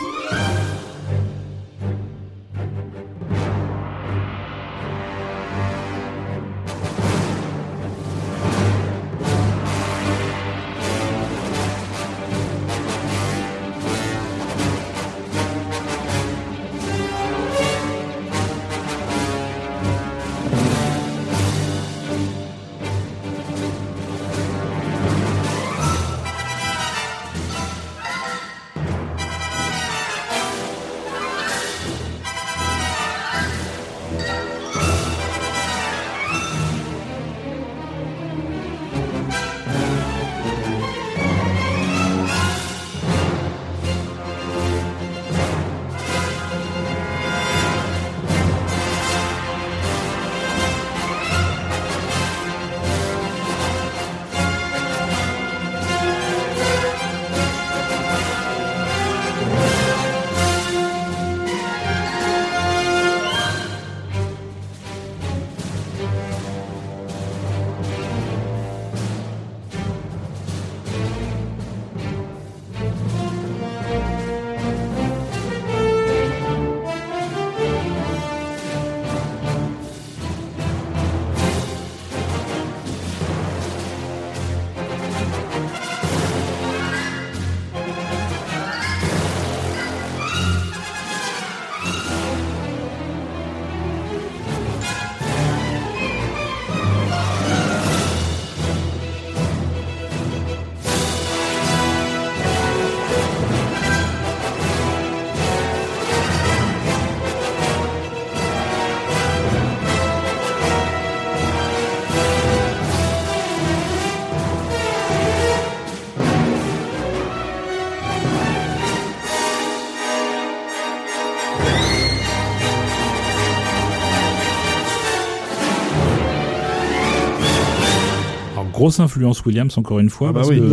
Grosse influence Williams, encore une fois, parce que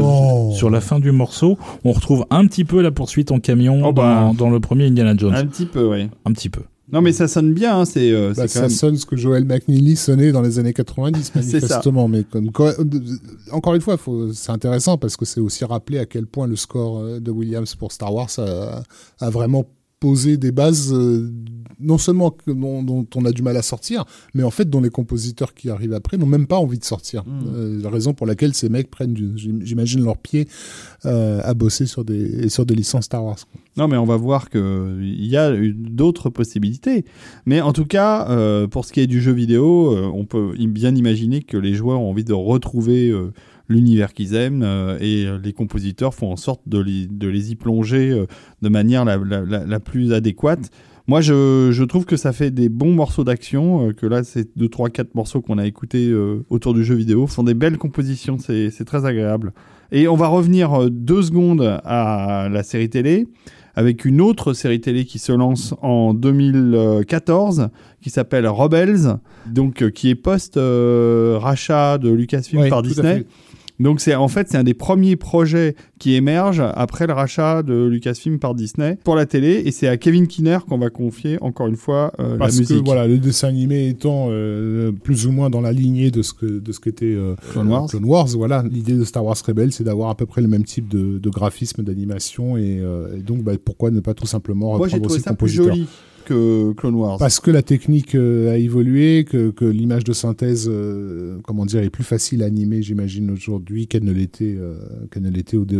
sur la fin du morceau, on retrouve un petit peu la poursuite en camion dans le premier Indiana Jones. Un petit peu, oui. Un petit peu. Non, mais ça sonne bien. Hein, c'est ça même... sonne ce que Joel McNeely sonnait dans les années 90, manifestement. Mais encore une fois, c'est intéressant parce que c'est aussi rappelé à quel point le score de Williams pour Star Wars a vraiment poser des bases non seulement dont on a du mal à sortir, mais en fait dont les compositeurs qui arrivent après n'ont même pas envie de sortir. La raison pour laquelle ces mecs prennent, j'imagine, leur pied à bosser sur des licences Star Wars. Non, mais on va voir qu'il y a d'autres possibilités. Mais en tout cas, pour ce qui est du jeu vidéo, on peut bien imaginer que les joueurs ont envie de retrouver l'univers qu'ils aiment et les compositeurs font en sorte de les y plonger de manière la plus adéquate. Moi, je trouve que ça fait des bons morceaux d'action, que là, ces 2, 3, 4 morceaux qu'on a écoutés autour du jeu vidéo sont des belles compositions, c'est très agréable. Et on va revenir 2 secondes à la série télé, avec une autre série télé qui se lance en 2014, qui s'appelle Rebels, donc, qui est post-rachat de Lucasfilm par Disney. Donc c'est un des premiers projets qui émerge après le rachat de Lucasfilm par Disney pour la télé, et c'est à Kevin Kinner qu'on va confier encore une fois la musique. Parce que le dessin animé étant plus ou moins dans la lignée de ce qu'était Clone Wars, voilà, l'idée de Star Wars Rebels, c'est d'avoir à peu près le même type de graphisme, d'animation, et donc pourquoi ne pas tout simplement reprendre aussi le compositeur. Moi j'ai trouvé ça plus joli que Clone Wars. Parce que la technique a évolué, que l'image de synthèse, est plus facile à animer, j'imagine, aujourd'hui qu'elle ne l'était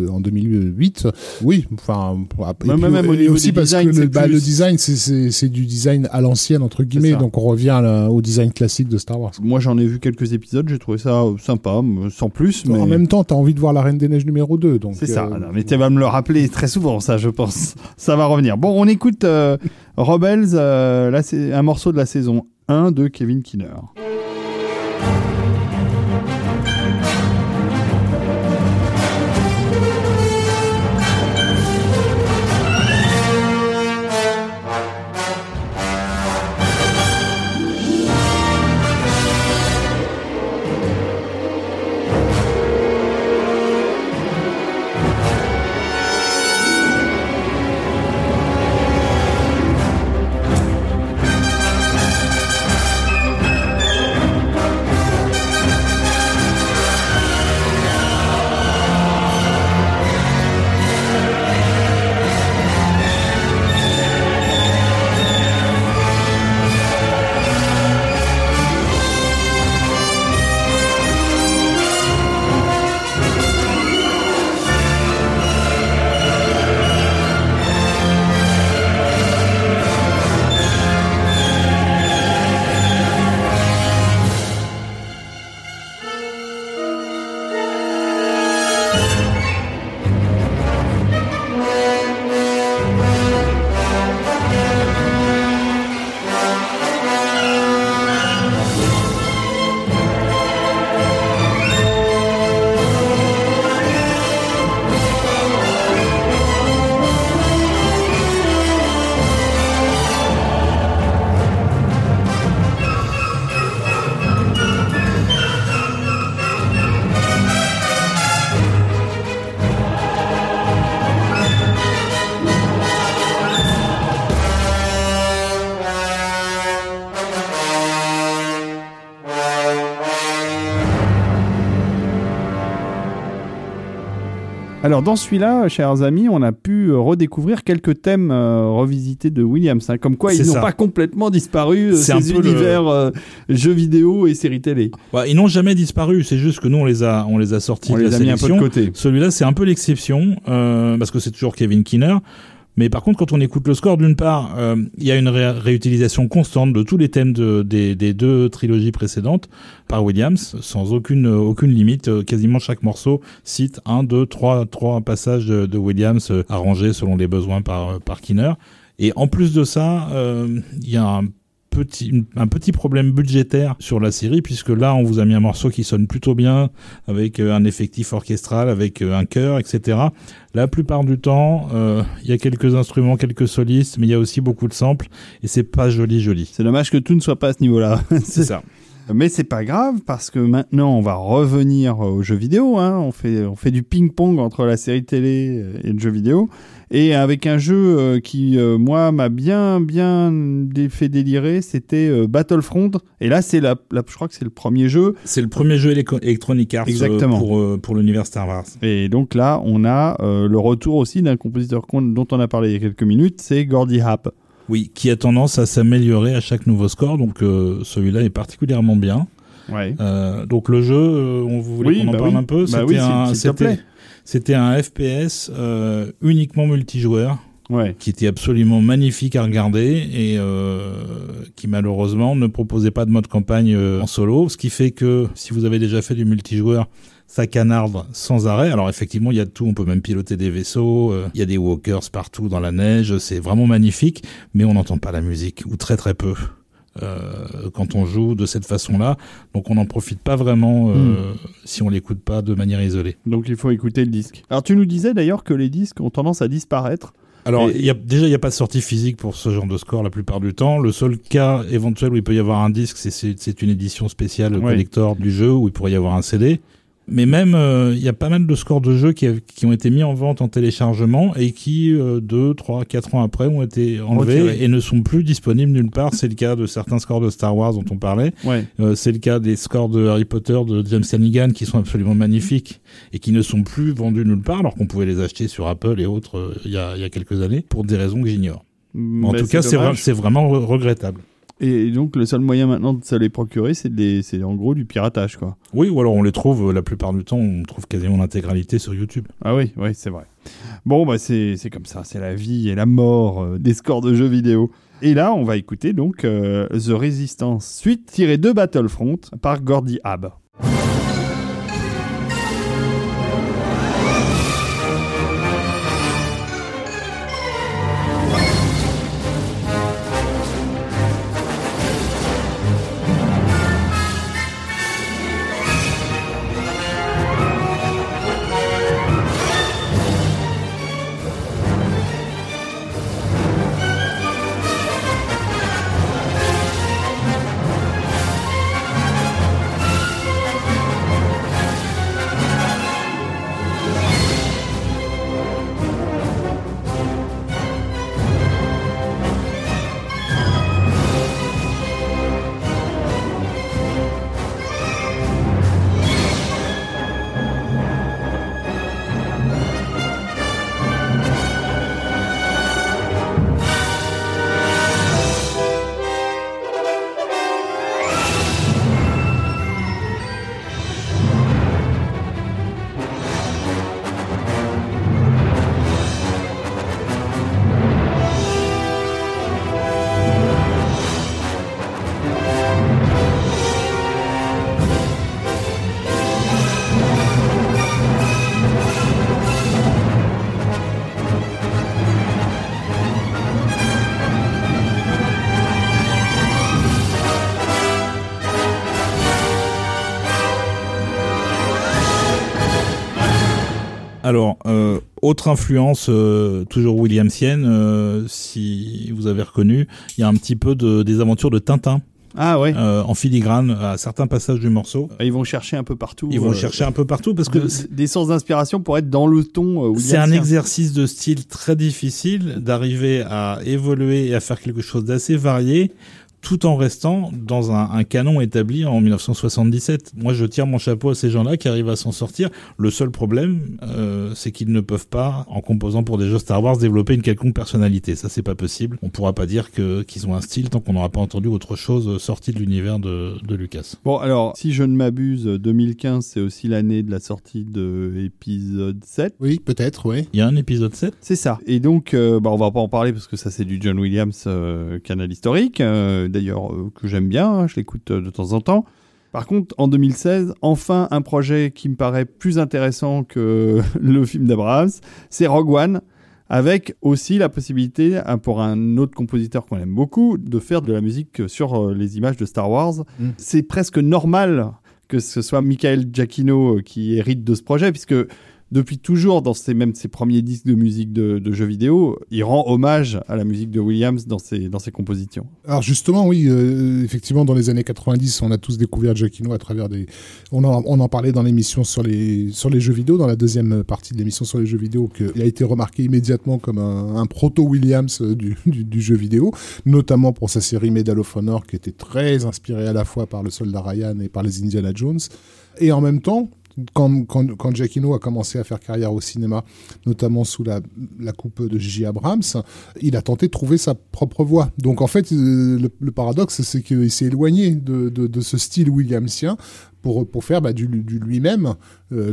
en 2008. Oui, enfin, même au niveau aussi du design, parce que le design, c'est du design à l'ancienne, entre guillemets, donc on revient au design classique de Star Wars. Moi, j'en ai vu quelques épisodes, j'ai trouvé ça sympa, sans plus. Mais... En même temps, t'as envie de voir la Reine des Neiges numéro 2. Donc, c'est ça, mais tu vas me le rappeler très souvent, ça, je pense. Ça va revenir. Bon, on écoute Rebels. Là, c'est un morceau de la saison 1 de Kevin Kinner. Alors dans celui-là, chers amis, on a pu redécouvrir quelques thèmes revisités de Williams, hein, comme quoi ils n'ont pas complètement disparu, ces univers jeux vidéo et séries télé. Ouais, ils n'ont jamais disparu, c'est juste que nous on les a sortis de la sélection. On les a mis un peu de côté. Celui-là c'est un peu l'exception, parce que c'est toujours Kevin Kinner. Mais par contre, quand on écoute le score, d'une part, il y a une réutilisation constante de tous les thèmes des 2 trilogies précédentes par Williams, sans aucune limite. Quasiment chaque morceau cite 3 passages de Williams arrangés selon les besoins par Kinner. Et en plus de ça, il y a un petit problème budgétaire sur la série, puisque là on vous a mis un morceau qui sonne plutôt bien avec un effectif orchestral, avec un chœur, etc. La plupart du temps il y a quelques instruments, quelques solistes, mais il y a aussi beaucoup de samples et c'est pas joli. C'est dommage que tout ne soit pas à ce niveau-là. C'est ça. Mais c'est pas grave, parce que maintenant on va revenir aux jeux vidéo, hein. On fait du ping-pong entre la série télé et le jeu vidéo, et avec un jeu qui moi m'a bien fait délirer, c'était Battlefront. Et là c'est je crois que c'est le premier jeu. C'est le premier jeu Electronic Arts. Exactement. Pour l'univers Star Wars. Et donc là on a le retour aussi d'un compositeur dont on a parlé il y a quelques minutes, c'est Gordie Howe. Oui, qui a tendance à s'améliorer à chaque nouveau score, donc celui-là est particulièrement bien. Ouais. Donc le jeu, on voulait qu'on en parle un peu. C'était un FPS uniquement multijoueur. ouais, qui était absolument magnifique à regarder et qui malheureusement ne proposait pas de mode campagne en solo, ce qui fait que si vous avez déjà fait du multijoueur, ça canarde sans arrêt. Alors effectivement, il y a de tout, on peut même piloter des vaisseaux, il y a des walkers partout dans la neige, c'est vraiment magnifique, mais on n'entend pas la musique, ou très très peu, quand on joue de cette façon-là. Donc on n'en profite pas vraiment si on l'écoute pas de manière isolée. Donc il faut écouter le disque. Alors tu nous disais d'ailleurs que les disques ont tendance à disparaître. Alors, il n'y a pas de sortie physique pour ce genre de score la plupart du temps. Le seul cas éventuel où il peut y avoir un disque, c'est une édition spéciale collector du jeu où il pourrait y avoir un CD. Mais même, il y a pas mal de scores de jeux qui ont été mis en vente en téléchargement et qui, 2, 3, 4 ans après, ont été enlevés et ne sont plus disponibles nulle part. C'est le cas de certains scores de Star Wars dont on parlait. Ouais. C'est le cas des scores de Harry Potter, de James Canigan, qui sont absolument magnifiques et qui ne sont plus vendus nulle part, alors qu'on pouvait les acheter sur Apple et autres il y a quelques années, pour des raisons que j'ignore. En tout cas, c'est vraiment regrettable. Et donc le seul moyen maintenant de se les procurer, c'est en gros du piratage, quoi. Oui, ou alors on les trouve, la plupart du temps, on trouve quasiment l'intégralité sur YouTube. Ah oui, oui, c'est vrai. Bon, bah c'est comme ça, c'est la vie et la mort des scores de jeux vidéo. Et là, on va écouter donc The Resistance suite tirée de Battlefront par Gordy Hab. Alors, autre influence, toujours williamsienne, si vous avez reconnu, il y a un petit peu des aventures de Tintin. Ah ouais. En filigrane à certains passages du morceau. Ils vont chercher un peu partout. Ils vont chercher un peu partout parce que des sources d'inspiration pour être dans le ton. C'est un exercice de style très difficile d'arriver à évoluer et à faire quelque chose d'assez varié, tout en restant dans un canon établi en 1977. Moi, je tire mon chapeau à ces gens-là qui arrivent à s'en sortir. Le seul problème, c'est qu'ils ne peuvent pas, en composant pour des jeux Star Wars, développer une quelconque personnalité. Ça, c'est pas possible. On pourra pas dire qu'ils ont un style tant qu'on n'aura pas entendu autre chose sortie de l'univers de Lucas. Bon, alors, si je ne m'abuse, 2015, c'est aussi l'année de la sortie de épisode 7. Oui, peut-être, oui. Il y a un épisode 7. C'est ça. Et donc, on va pas en parler parce que ça, c'est du John Williams, canal historique, d'ailleurs que j'aime bien, hein, je l'écoute de temps en temps. Par contre, en 2016, enfin un projet qui me paraît plus intéressant que le film d'Abrams, c'est Rogue One, avec aussi la possibilité, pour un autre compositeur qu'on aime beaucoup, de faire de la musique sur les images de Star Wars. Mmh. C'est presque normal que ce soit Michael Giacchino qui hérite de ce projet, puisque depuis toujours, dans ses premiers disques de musique de jeux vidéo, il rend hommage à la musique de Williams dans ses compositions. Alors justement, oui, effectivement, dans les années 90, on a tous découvert Giacchino à travers des... On en parlait dans l'émission sur les jeux vidéo, dans la deuxième partie de l'émission sur les jeux vidéo, qu'il a été remarqué immédiatement comme un proto-Williams du jeu vidéo, notamment pour sa série Medal of Honor, qui était très inspirée à la fois par le soldat Ryan et par les Indiana Jones. Et en même temps... Quand Giacchino a commencé à faire carrière au cinéma, notamment sous la coupe de J.J. Abrams, il a tenté de trouver sa propre voie. Donc en fait, le paradoxe, c'est qu'il s'est éloigné de ce style williamsien pour faire du lui-même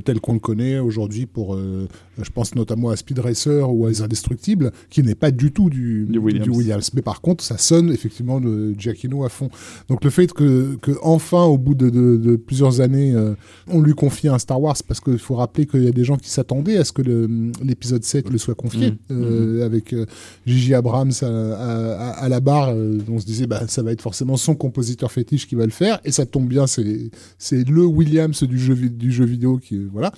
tel qu'on le connaît aujourd'hui pour, je pense notamment à Speed Racer ou à Les Indestructibles, qui n'est pas du tout du Williams. Mais par contre, ça sonne effectivement de Giacchino à fond. Donc le fait que enfin, au bout de plusieurs années, on lui confie un Star Wars, parce qu'il faut rappeler qu'il y a des gens qui s'attendaient à ce que l'épisode 7 le soit confié, avec J.J. Abrams à la barre, on se disait ça va être forcément son compositeur fétiche qui va le faire, et ça tombe bien, c'est le Williams du jeu vidéo qui voilà.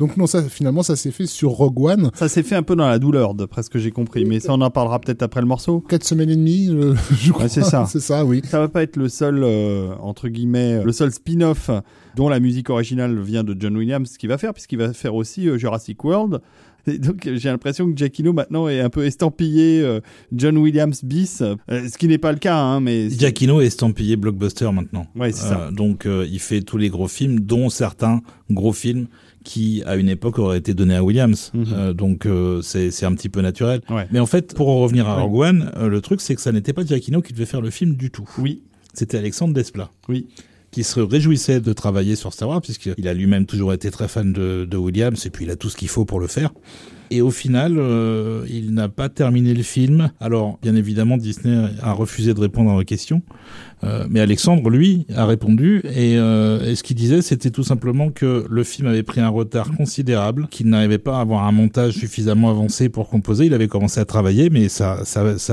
Donc non, ça finalement ça s'est fait sur Rogue One. Ça s'est fait un peu dans la douleur, d'après ce que j'ai compris, mais ça on en parlera peut-être après le morceau. 4 semaines et demie, je crois. Ouais, c'est ça, oui. Ça va pas être le seul entre guillemets le seul spin-off dont la musique originale vient de John Williams qui va faire, puisqu'il va faire aussi Jurassic World. Et donc j'ai l'impression que Giacchino maintenant est un peu estampillé John Williams bis, ce qui n'est pas le cas hein, mais Giacchino est estampillé blockbuster maintenant. Ouais, c'est ça. Donc il fait tous les gros films, dont certains gros films qui à une époque aurait été donné à Williams, donc c'est un petit peu naturel. Ouais. Mais en fait, pour en revenir à Rogue One, le truc c'est que ça n'était pas Giacchino qui devait faire le film du tout. Oui, c'était Alexandre Desplat. Oui. Qui se réjouissait de travailler sur Star Wars, puisqu'il a lui-même toujours été très fan de Williams, et puis il a tout ce qu'il faut pour le faire. Et au final, il n'a pas terminé le film. Alors, bien évidemment, Disney a refusé de répondre à vos questions. Mais Alexandre, lui, a répondu. Et ce qu'il disait, c'était tout simplement que le film avait pris un retard considérable, qu'il n'arrivait pas à avoir un montage suffisamment avancé pour composer. Il avait commencé à travailler, mais ça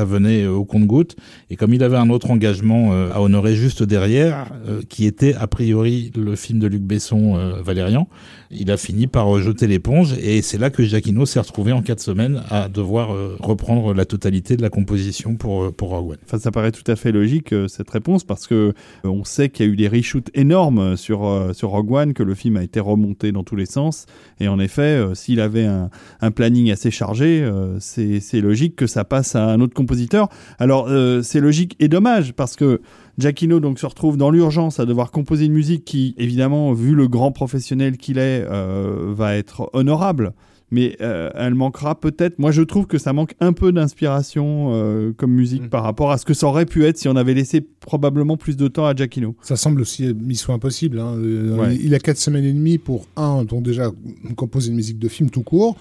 venait au compte-gouttes. Et comme il avait un autre engagement à honorer juste derrière, qui était a priori le film de Luc Besson, Valérian, il a fini par jeter l'éponge. Et c'est là que Giacchino s'est retrouvé en 4 semaines à devoir reprendre la totalité de la composition pour Rogue One. Enfin, ça paraît tout à fait logique cette réponse, parce que on sait qu'il y a eu des reshoots énormes sur Rogue One, que le film a été remonté dans tous les sens, et en effet s'il avait un planning assez chargé, c'est logique que ça passe à un autre compositeur. Alors c'est logique et dommage, parce que Giacchino donc se retrouve dans l'urgence à devoir composer une musique qui, évidemment, vu le grand professionnel qu'il est, va être honorable. Mais elle manquera peut-être... Moi, je trouve que ça manque un peu d'inspiration comme musique par rapport à ce que ça aurait pu être si on avait laissé probablement plus de temps à Giacchino. Ça semble aussi mission impossible. Hein. Il a 4 semaines et demie pour, donc déjà, composer une musique de film tout court,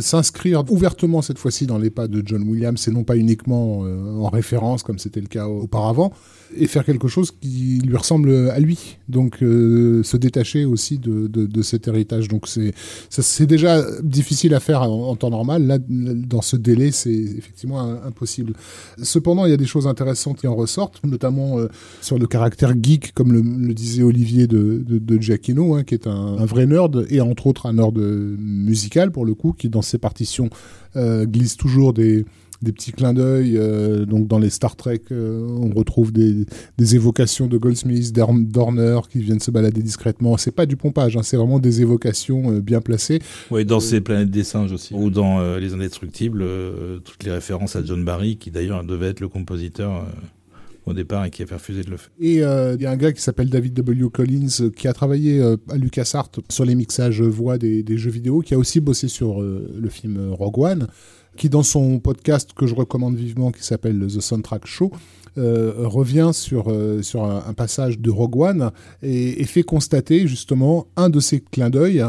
s'inscrire ouvertement cette fois-ci dans les pas de John Williams et non pas uniquement en référence comme c'était le cas auparavant, et faire quelque chose qui lui ressemble à lui, donc se détacher aussi de cet héritage. Donc c'est déjà difficile à faire en temps normal, là dans ce délai c'est effectivement impossible. Cependant il y a des choses intéressantes qui en ressortent, notamment sur le caractère geek, comme le disait Olivier de Giacchino, hein, qui est un vrai nerd, et entre autres un nerd musical pour le coup, qui dans ses partitions glisse toujours des petits clins d'œil. Donc dans les Star Trek, on retrouve des évocations de Goldsmith, d'Horner, qui viennent se balader discrètement. C'est pas du pompage, hein, c'est vraiment des évocations bien placées. Oui, dans ces Planètes des Singes aussi, ou dans Les Indestructibles, toutes les références à John Barry, qui d'ailleurs devait être le compositeur... au départ et qui a refusé de le faire. Et il y a un gars qui s'appelle David W. Collins qui a travaillé à LucasArts sur les mixages voix des jeux vidéo, qui a aussi bossé sur le film Rogue One, qui dans son podcast que je recommande vivement qui s'appelle The Soundtrack Show revient sur un passage de Rogue One et fait constater justement un de ces clins d'œil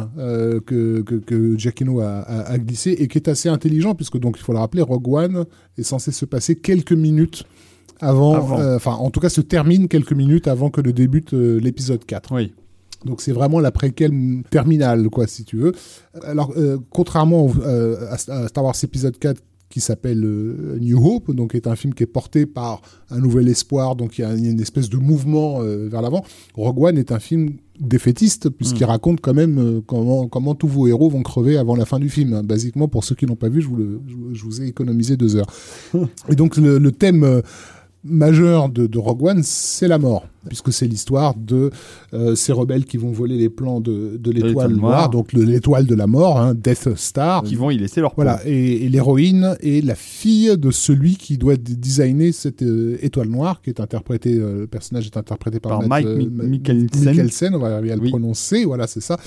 que Giacchino a glissé et qui est assez intelligent, puisque donc il faut le rappeler, Rogue One est censé se passer quelques minutes en tout cas se termine quelques minutes avant que ne débute l'épisode 4. Oui. Donc c'est vraiment la préquelle terminale, quoi, si tu veux. Alors contrairement à Star Wars épisode 4, qui s'appelle New Hope, donc est un film qui est porté par un nouvel espoir, donc il y a une espèce de mouvement vers l'avant. Rogue One est un film défaitiste, puisqu'il raconte quand même comment tous vos héros vont crever avant la fin du film. Hein. Basiquement, pour ceux qui l'ont pas vu, je vous ai économisé 2 heures. Et donc le thème... majeur de Rogue One, c'est la mort, puisque c'est l'histoire de ces rebelles qui vont voler les plans de l'étoile noire, donc l'étoile de la mort, hein, Death Star, qui vont y laisser leur peau. Voilà, et l'héroïne est la fille de celui qui doit designer cette étoile noire, qui est interprétée, le personnage est interprété par Mike Mikkelsen, on va arriver à le prononcer, voilà, c'est ça.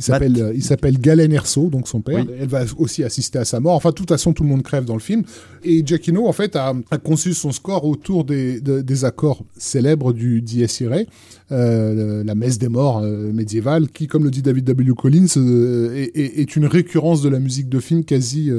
Il s'appelle Galen Erso, donc son père. Oui. Elle va aussi assister à sa mort. Enfin, de toute façon, tout le monde crève dans le film. Et Giacchino, en fait, a conçu son score autour des accords célèbres du d'Y Esiré, la messe des morts médiévale, qui, comme le dit David W. Collins, est une récurrence de la musique de film quasi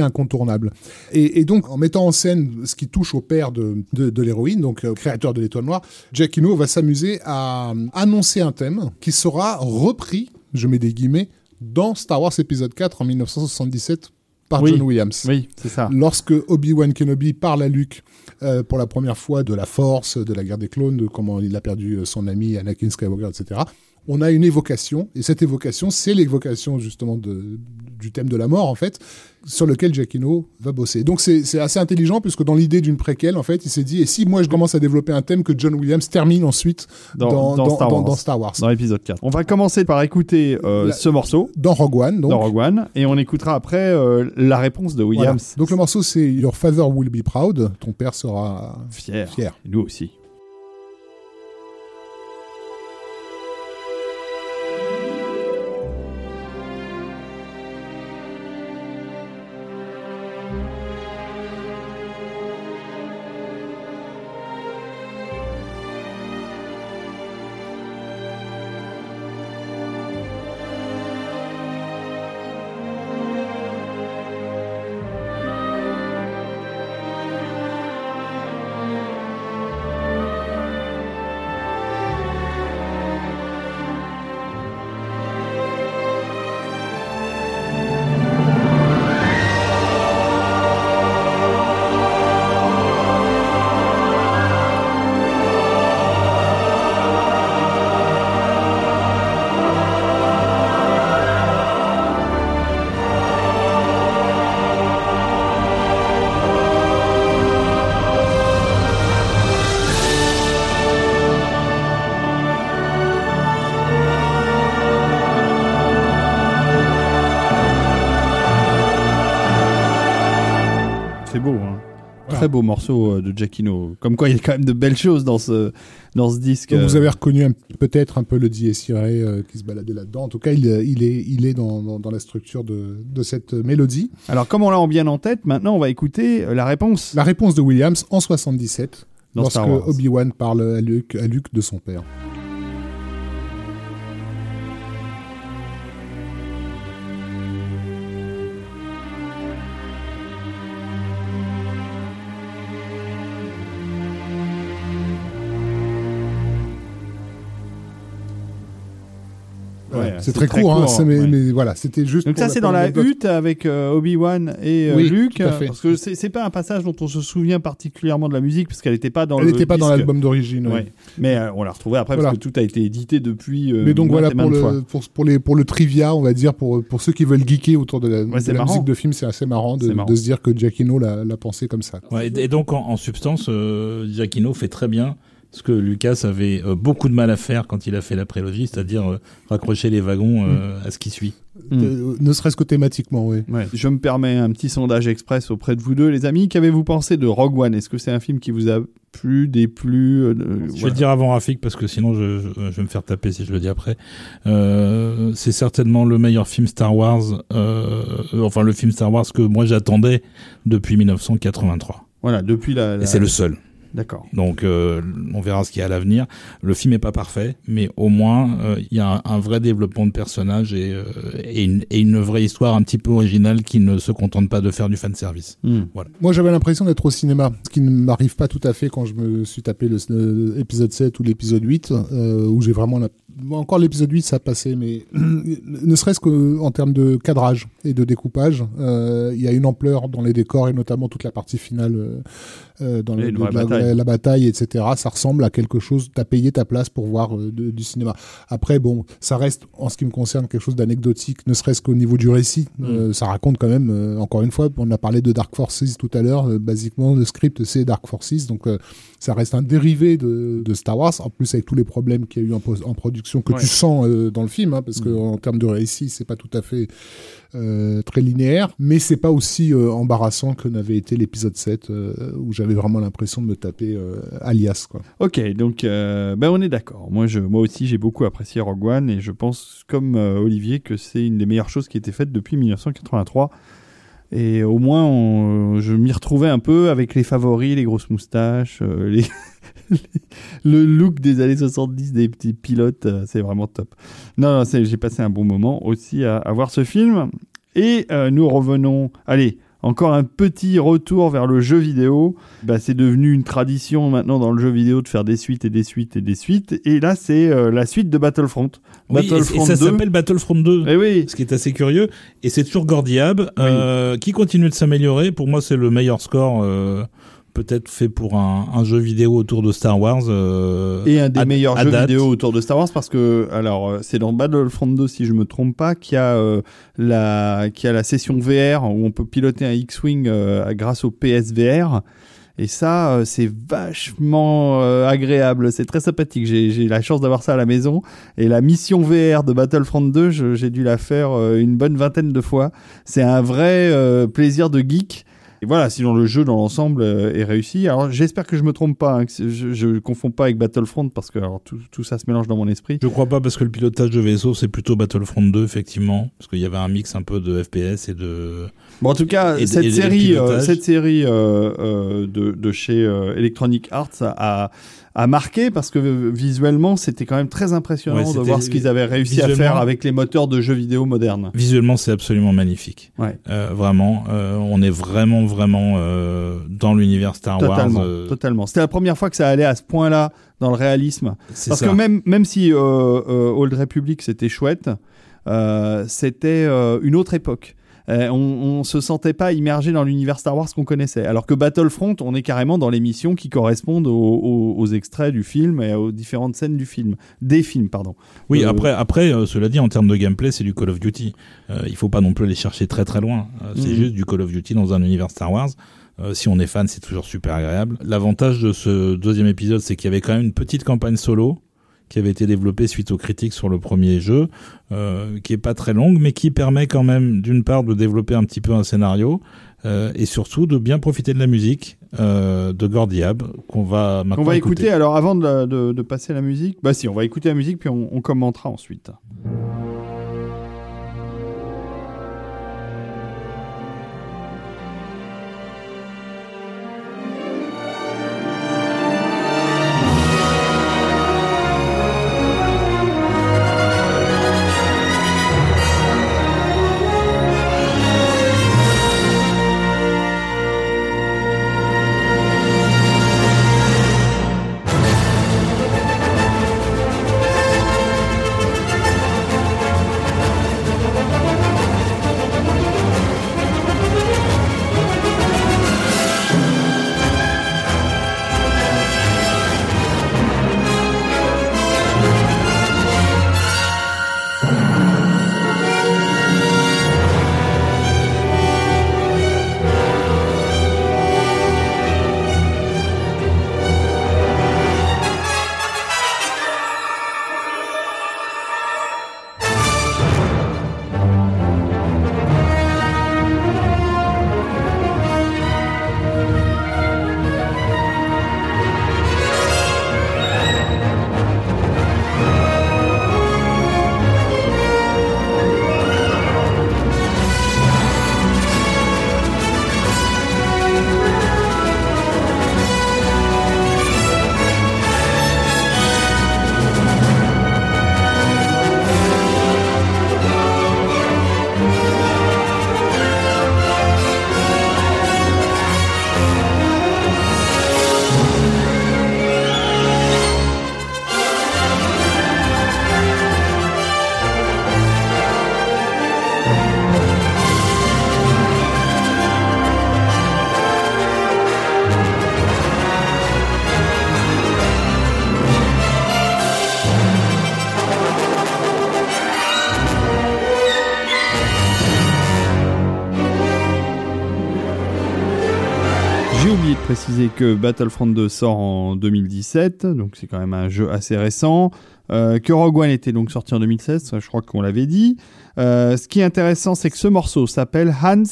incontournable. Et donc, en mettant en scène ce qui touche au père de l'héroïne, donc créateur de l'Étoile Noire, Jack Eno va s'amuser à annoncer un thème qui sera repris, je mets des guillemets, dans Star Wars épisode 4 en 1977 par John Williams. Oui, c'est ça. Lorsque Obi-Wan Kenobi parle à Luke pour la première fois de la Force, de la guerre des clones, de comment il a perdu son ami Anakin Skywalker, etc., on a une évocation, et cette évocation, c'est l'évocation justement du thème de la mort, en fait, sur lequel Jack Eno va bosser. Donc c'est assez intelligent, puisque dans l'idée d'une préquelle, en fait, il s'est dit, et si moi je commence à développer un thème que John Williams termine ensuite dans Star Wars. Dans l'épisode 4. On va commencer par écouter ce morceau. Dans Rogue One, donc. Dans Rogue One, et on écoutera après la réponse de Williams. Voilà. Donc le morceau, c'est Your Father Will Be Proud, ton père sera fier. Nous aussi. Beau morceau de Jack Eno. Comme quoi, il y a quand même de belles choses dans ce disque. Donc vous avez reconnu peut-être un peu le Dieis Irae qui se baladait là-dedans. En tout cas, il est dans la structure de cette mélodie. Alors, comme on l'a bien en tête, maintenant, on va écouter la réponse. La réponse de Williams en 77, lorsque Obi-Wan parle à Luke de son père. C'est très court. Hein, mais voilà, c'était juste. Donc ça, c'est dans la hutte avec Obi-Wan et Luke. Parce que c'est pas un passage dont on se souvient particulièrement de la musique, parce qu'elle n'était pas dans. Elle n'était pas dans l'album d'origine. Ouais. Mais on l'a retrouvée après parce que tout a été édité depuis. Mais donc voilà pour le trivia, on va dire pour ceux qui veulent geeker autour de la musique de film, c'est assez marrant de se dire que Jack Eno l'a pensé comme ça. Ouais, et donc en substance, Jack Eno fait très bien ce que Lucas avait beaucoup de mal à faire quand il a fait la prélogie, c'est-à-dire raccrocher les wagons à ce qui suit. Ne serait-ce que thématiquement, oui. Ouais. Je me permets un petit sondage express auprès de vous deux, les amis. Qu'avez-vous pensé de Rogue One ? Est-ce que c'est un film qui vous a plu, déplu ? Je vais le dire avant Rafik, parce que sinon je vais me faire taper si je le dis après. C'est certainement le meilleur film Star Wars, enfin le film Star Wars que moi j'attendais depuis 1983. Voilà, depuis la... Et c'est le seul. D'accord. Donc, on verra ce qu'il y a à l'avenir. Le film n'est pas parfait, mais au moins, il y a un vrai développement de personnages et une vraie histoire un petit peu originale qui ne se contente pas de faire du fanservice. Mmh. Voilà. Moi, j'avais l'impression d'être au cinéma, ce qui ne m'arrive pas tout à fait quand je me suis tapé l'épisode 7 ou l'épisode 8, où j'ai vraiment... Encore l'épisode 8, ça passait, mais ne serait-ce qu'en termes de cadrage et de découpage, il y a une ampleur dans les décors et notamment toute la partie finale dans la bataille, etc. Ça ressemble à quelque chose, t'as payé ta place pour voir du cinéma. Après, bon, ça reste, en ce qui me concerne, quelque chose d'anecdotique, ne serait-ce qu'au niveau du récit. Ça raconte quand même, encore une fois, on a parlé de Dark Forces tout à l'heure, basiquement, le script, c'est Dark Forces, donc ça reste un dérivé de Star Wars, en plus avec tous les problèmes qu'il y a eu en production que tu sens dans le film, hein, parce qu'en termes de récit, c'est pas tout à fait très linéaire, mais c'est pas aussi embarrassant que n'avait été l'épisode 7, où j'avais vraiment l'impression de me taper Alias, quoi. Ok, donc on est d'accord. Moi aussi, j'ai beaucoup apprécié Rogue One, et je pense, comme Olivier, que c'est une des meilleures choses qui a été faite depuis 1983. Et au moins, je m'y retrouvais un peu avec les favoris, les grosses moustaches, le look des années 70 des petits pilotes, c'est vraiment top. Non, j'ai passé un bon moment aussi à voir ce film. Et nous revenons... Allez, encore un petit retour vers le jeu vidéo. Bah, c'est devenu une tradition maintenant dans le jeu vidéo de faire des suites et des suites et des suites. Et là, c'est la suite de Battlefront. Oui, Battlefront et ça 2. S'appelle Battlefront 2, et oui. Ce qui est assez curieux. Et c'est toujours Gordiab, oui. Qui continue de s'améliorer. Pour moi, c'est le meilleur score peut-être fait pour un jeu vidéo autour de Star Wars. Et un des meilleurs jeux vidéo autour de Star Wars, parce que alors c'est dans Battlefront 2, si je me trompe pas, qu'il y a la session VR où on peut piloter un X-Wing grâce au PSVR. Et ça, c'est vachement agréable, c'est très sympathique. J'ai la chance d'avoir ça à la maison. Et la mission VR de Battlefront 2, j'ai dû la faire une bonne vingtaine de fois. C'est un vrai plaisir de geek. Et voilà, sinon le jeu dans l'ensemble est réussi. Alors j'espère que je me trompe pas, hein, que je ne confonds pas avec Battlefront, parce que alors, tout ça se mélange dans mon esprit. Je crois pas, parce que le pilotage de vaisseau c'est plutôt Battlefront 2 effectivement, parce qu'il y avait un mix un peu de FPS et de... Bon, en tout cas, cette série de chez Electronic Arts a marqué, parce que visuellement c'était quand même très impressionnant de voir ce qu'ils avaient réussi à faire avec les moteurs de jeux vidéo modernes. Visuellement c'est absolument magnifique, ouais. Vraiment, on est vraiment dans l'univers Star Wars. Totalement, c'était la première fois que ça allait à ce point-là dans le réalisme, parce que même si Old Republic c'était chouette, c'était une autre époque. On se sentait pas immergé dans l'univers Star Wars qu'on connaissait, alors que Battlefront, on est carrément dans les missions qui correspondent aux extraits du film et aux différentes scènes des films. Oui, après cela dit, en termes de gameplay c'est du Call of Duty, il faut pas non plus aller chercher très très loin, c'est juste du Call of Duty dans un univers Star Wars. Si on est fan, c'est toujours super agréable. L'avantage de ce deuxième épisode, c'est qu'il y avait quand même une petite campagne solo qui avait été développé suite aux critiques sur le premier jeu, qui est pas très longue, mais qui permet quand même, d'une part, de développer un petit peu un scénario, et surtout de bien profiter de la musique de Gordiab, qu'on va écouter. Alors, avant de passer à la musique, on va écouter la musique, puis on commentera ensuite. Préciser que Battlefront 2 sort en 2017, donc c'est quand même un jeu assez récent, que Rogue One était donc sorti en 2016, je crois qu'on l'avait dit. Ce qui est intéressant, c'est que ce morceau s'appelle Hans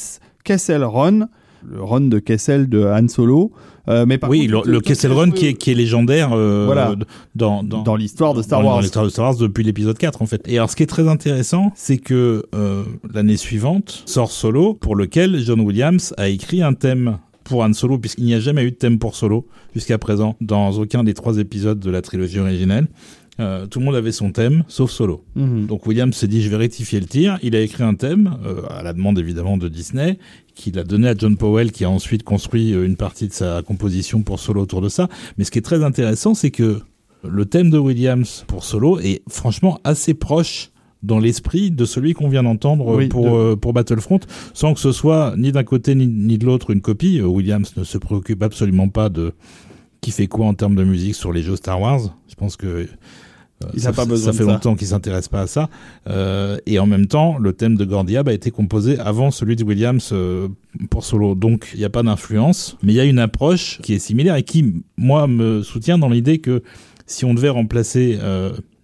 Kesselron, le run de Kessel de Han Solo. Mais par oui, contre, le Kessel Run qui est légendaire voilà. dans l'histoire de Star Wars. Dans l'histoire de Star Wars depuis l'épisode 4, en fait. Et alors, ce qui est très intéressant, c'est que l'année suivante sort Solo, pour lequel John Williams a écrit un thème pour Han Solo, puisqu'il n'y a jamais eu de thème pour Solo jusqu'à présent, dans aucun des trois épisodes de la trilogie originelle. Tout le monde avait son thème, sauf Solo. Mmh. Donc Williams s'est dit, je vais rectifier le tir. Il a écrit un thème, à la demande évidemment de Disney, qu'il a donné à John Powell, qui a ensuite construit une partie de sa composition pour Solo autour de ça. Mais ce qui est très intéressant, c'est que le thème de Williams pour Solo est franchement assez proche dans l'esprit de celui qu'on vient d'entendre pour Battlefront, sans que ce soit ni d'un côté ni de l'autre une copie. Williams ne se préoccupe absolument pas de qui fait quoi en termes de musique sur les jeux Star Wars. Je pense que ça fait longtemps qu'il ne s'intéresse pas à ça. Et en même temps, le thème de Gordiab a été composé avant celui de Williams pour Solo. Donc, il n'y a pas d'influence, mais il y a une approche qui est similaire et qui, moi, me soutient dans l'idée que si on devait remplacer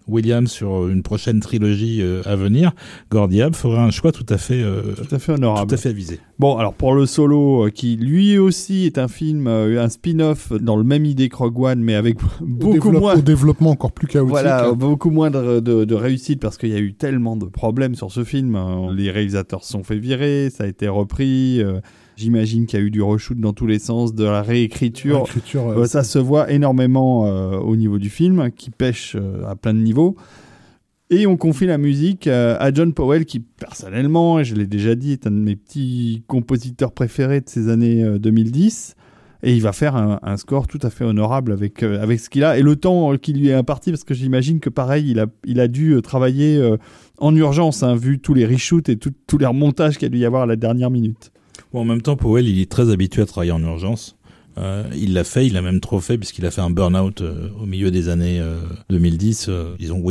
Williams sur une prochaine trilogie à venir, Gordiab ferait un choix tout à fait honorable. Tout à fait avisé. Bon, alors pour le Solo, qui lui aussi est un film, un spin-off dans le même idée que Rogue One, mais avec beaucoup moins... Au développement encore plus chaotique. Voilà, beaucoup moins de réussite, parce qu'il y a eu tellement de problèmes sur ce film. Les réalisateurs se sont fait virer, ça a été repris... J'imagine qu'il y a eu du reshoot dans tous les sens, de la réécriture. Ça se voit énormément au niveau du film, qui pêche à plein de niveaux. Et on confie la musique à John Powell, qui personnellement, et je l'ai déjà dit, est un de mes petits compositeurs préférés de ces années 2010. Et il va faire un score tout à fait honorable avec ce qu'il a. Et le temps qui lui est imparti, parce que j'imagine que pareil, il a dû travailler en urgence, hein, vu tous les reshoots et tous les remontages qu'il y a dû y avoir à la dernière minute. Bon, en même temps, Powell, il est très habitué à travailler en urgence. Il l'a fait, il l'a même trop fait, puisqu'il a fait un burn-out au milieu des années 2010,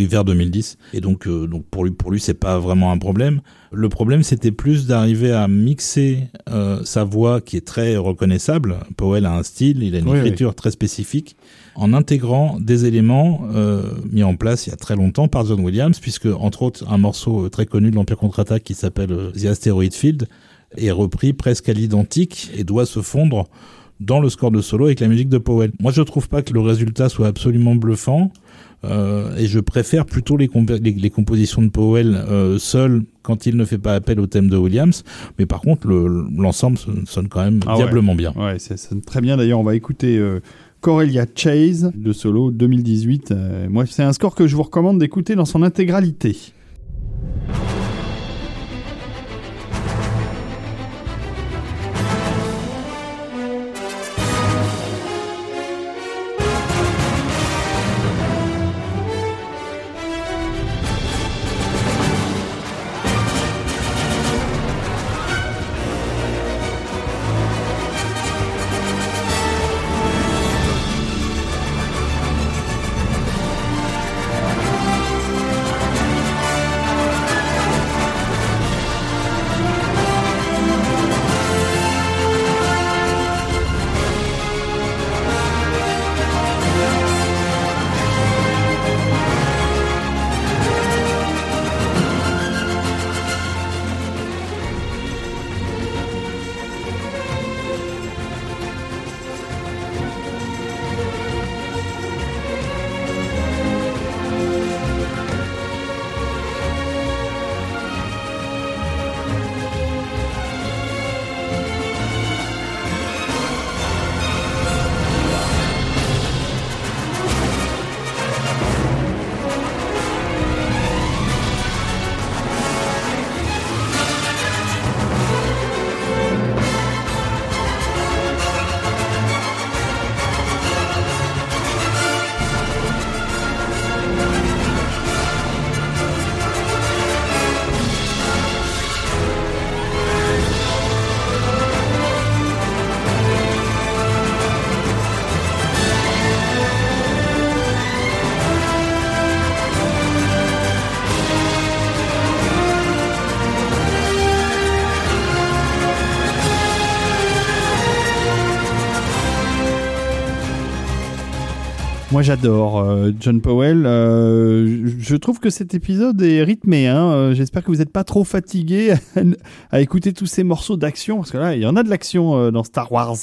vers 2010. Et donc pour lui, c'est pas vraiment un problème. Le problème, c'était plus d'arriver à mixer sa voix, qui est très reconnaissable. Powell a un style, il a une écriture très spécifique, en intégrant des éléments mis en place il y a très longtemps par John Williams, puisque, entre autres, un morceau très connu de l'Empire Contre-Attaque qui s'appelle The Asteroid Field est repris presque à l'identique et doit se fondre dans le score de Solo avec la musique de Powell. Moi, je trouve pas que le résultat soit absolument bluffant, et je préfère plutôt les compositions de Powell seules, quand il ne fait pas appel au thème de Williams. Mais par contre, l'ensemble sonne quand même diablement bien. Ouais, ça sonne très bien. D'ailleurs, on va écouter Corellia Chase de Solo 2018. Moi, c'est un score que je vous recommande d'écouter dans son intégralité. Moi j'adore John Powell. Je trouve que cet épisode est rythmé. J'espère que vous n'êtes pas trop fatigué à écouter tous ces morceaux d'action, parce que là il y en a de l'action dans Star Wars.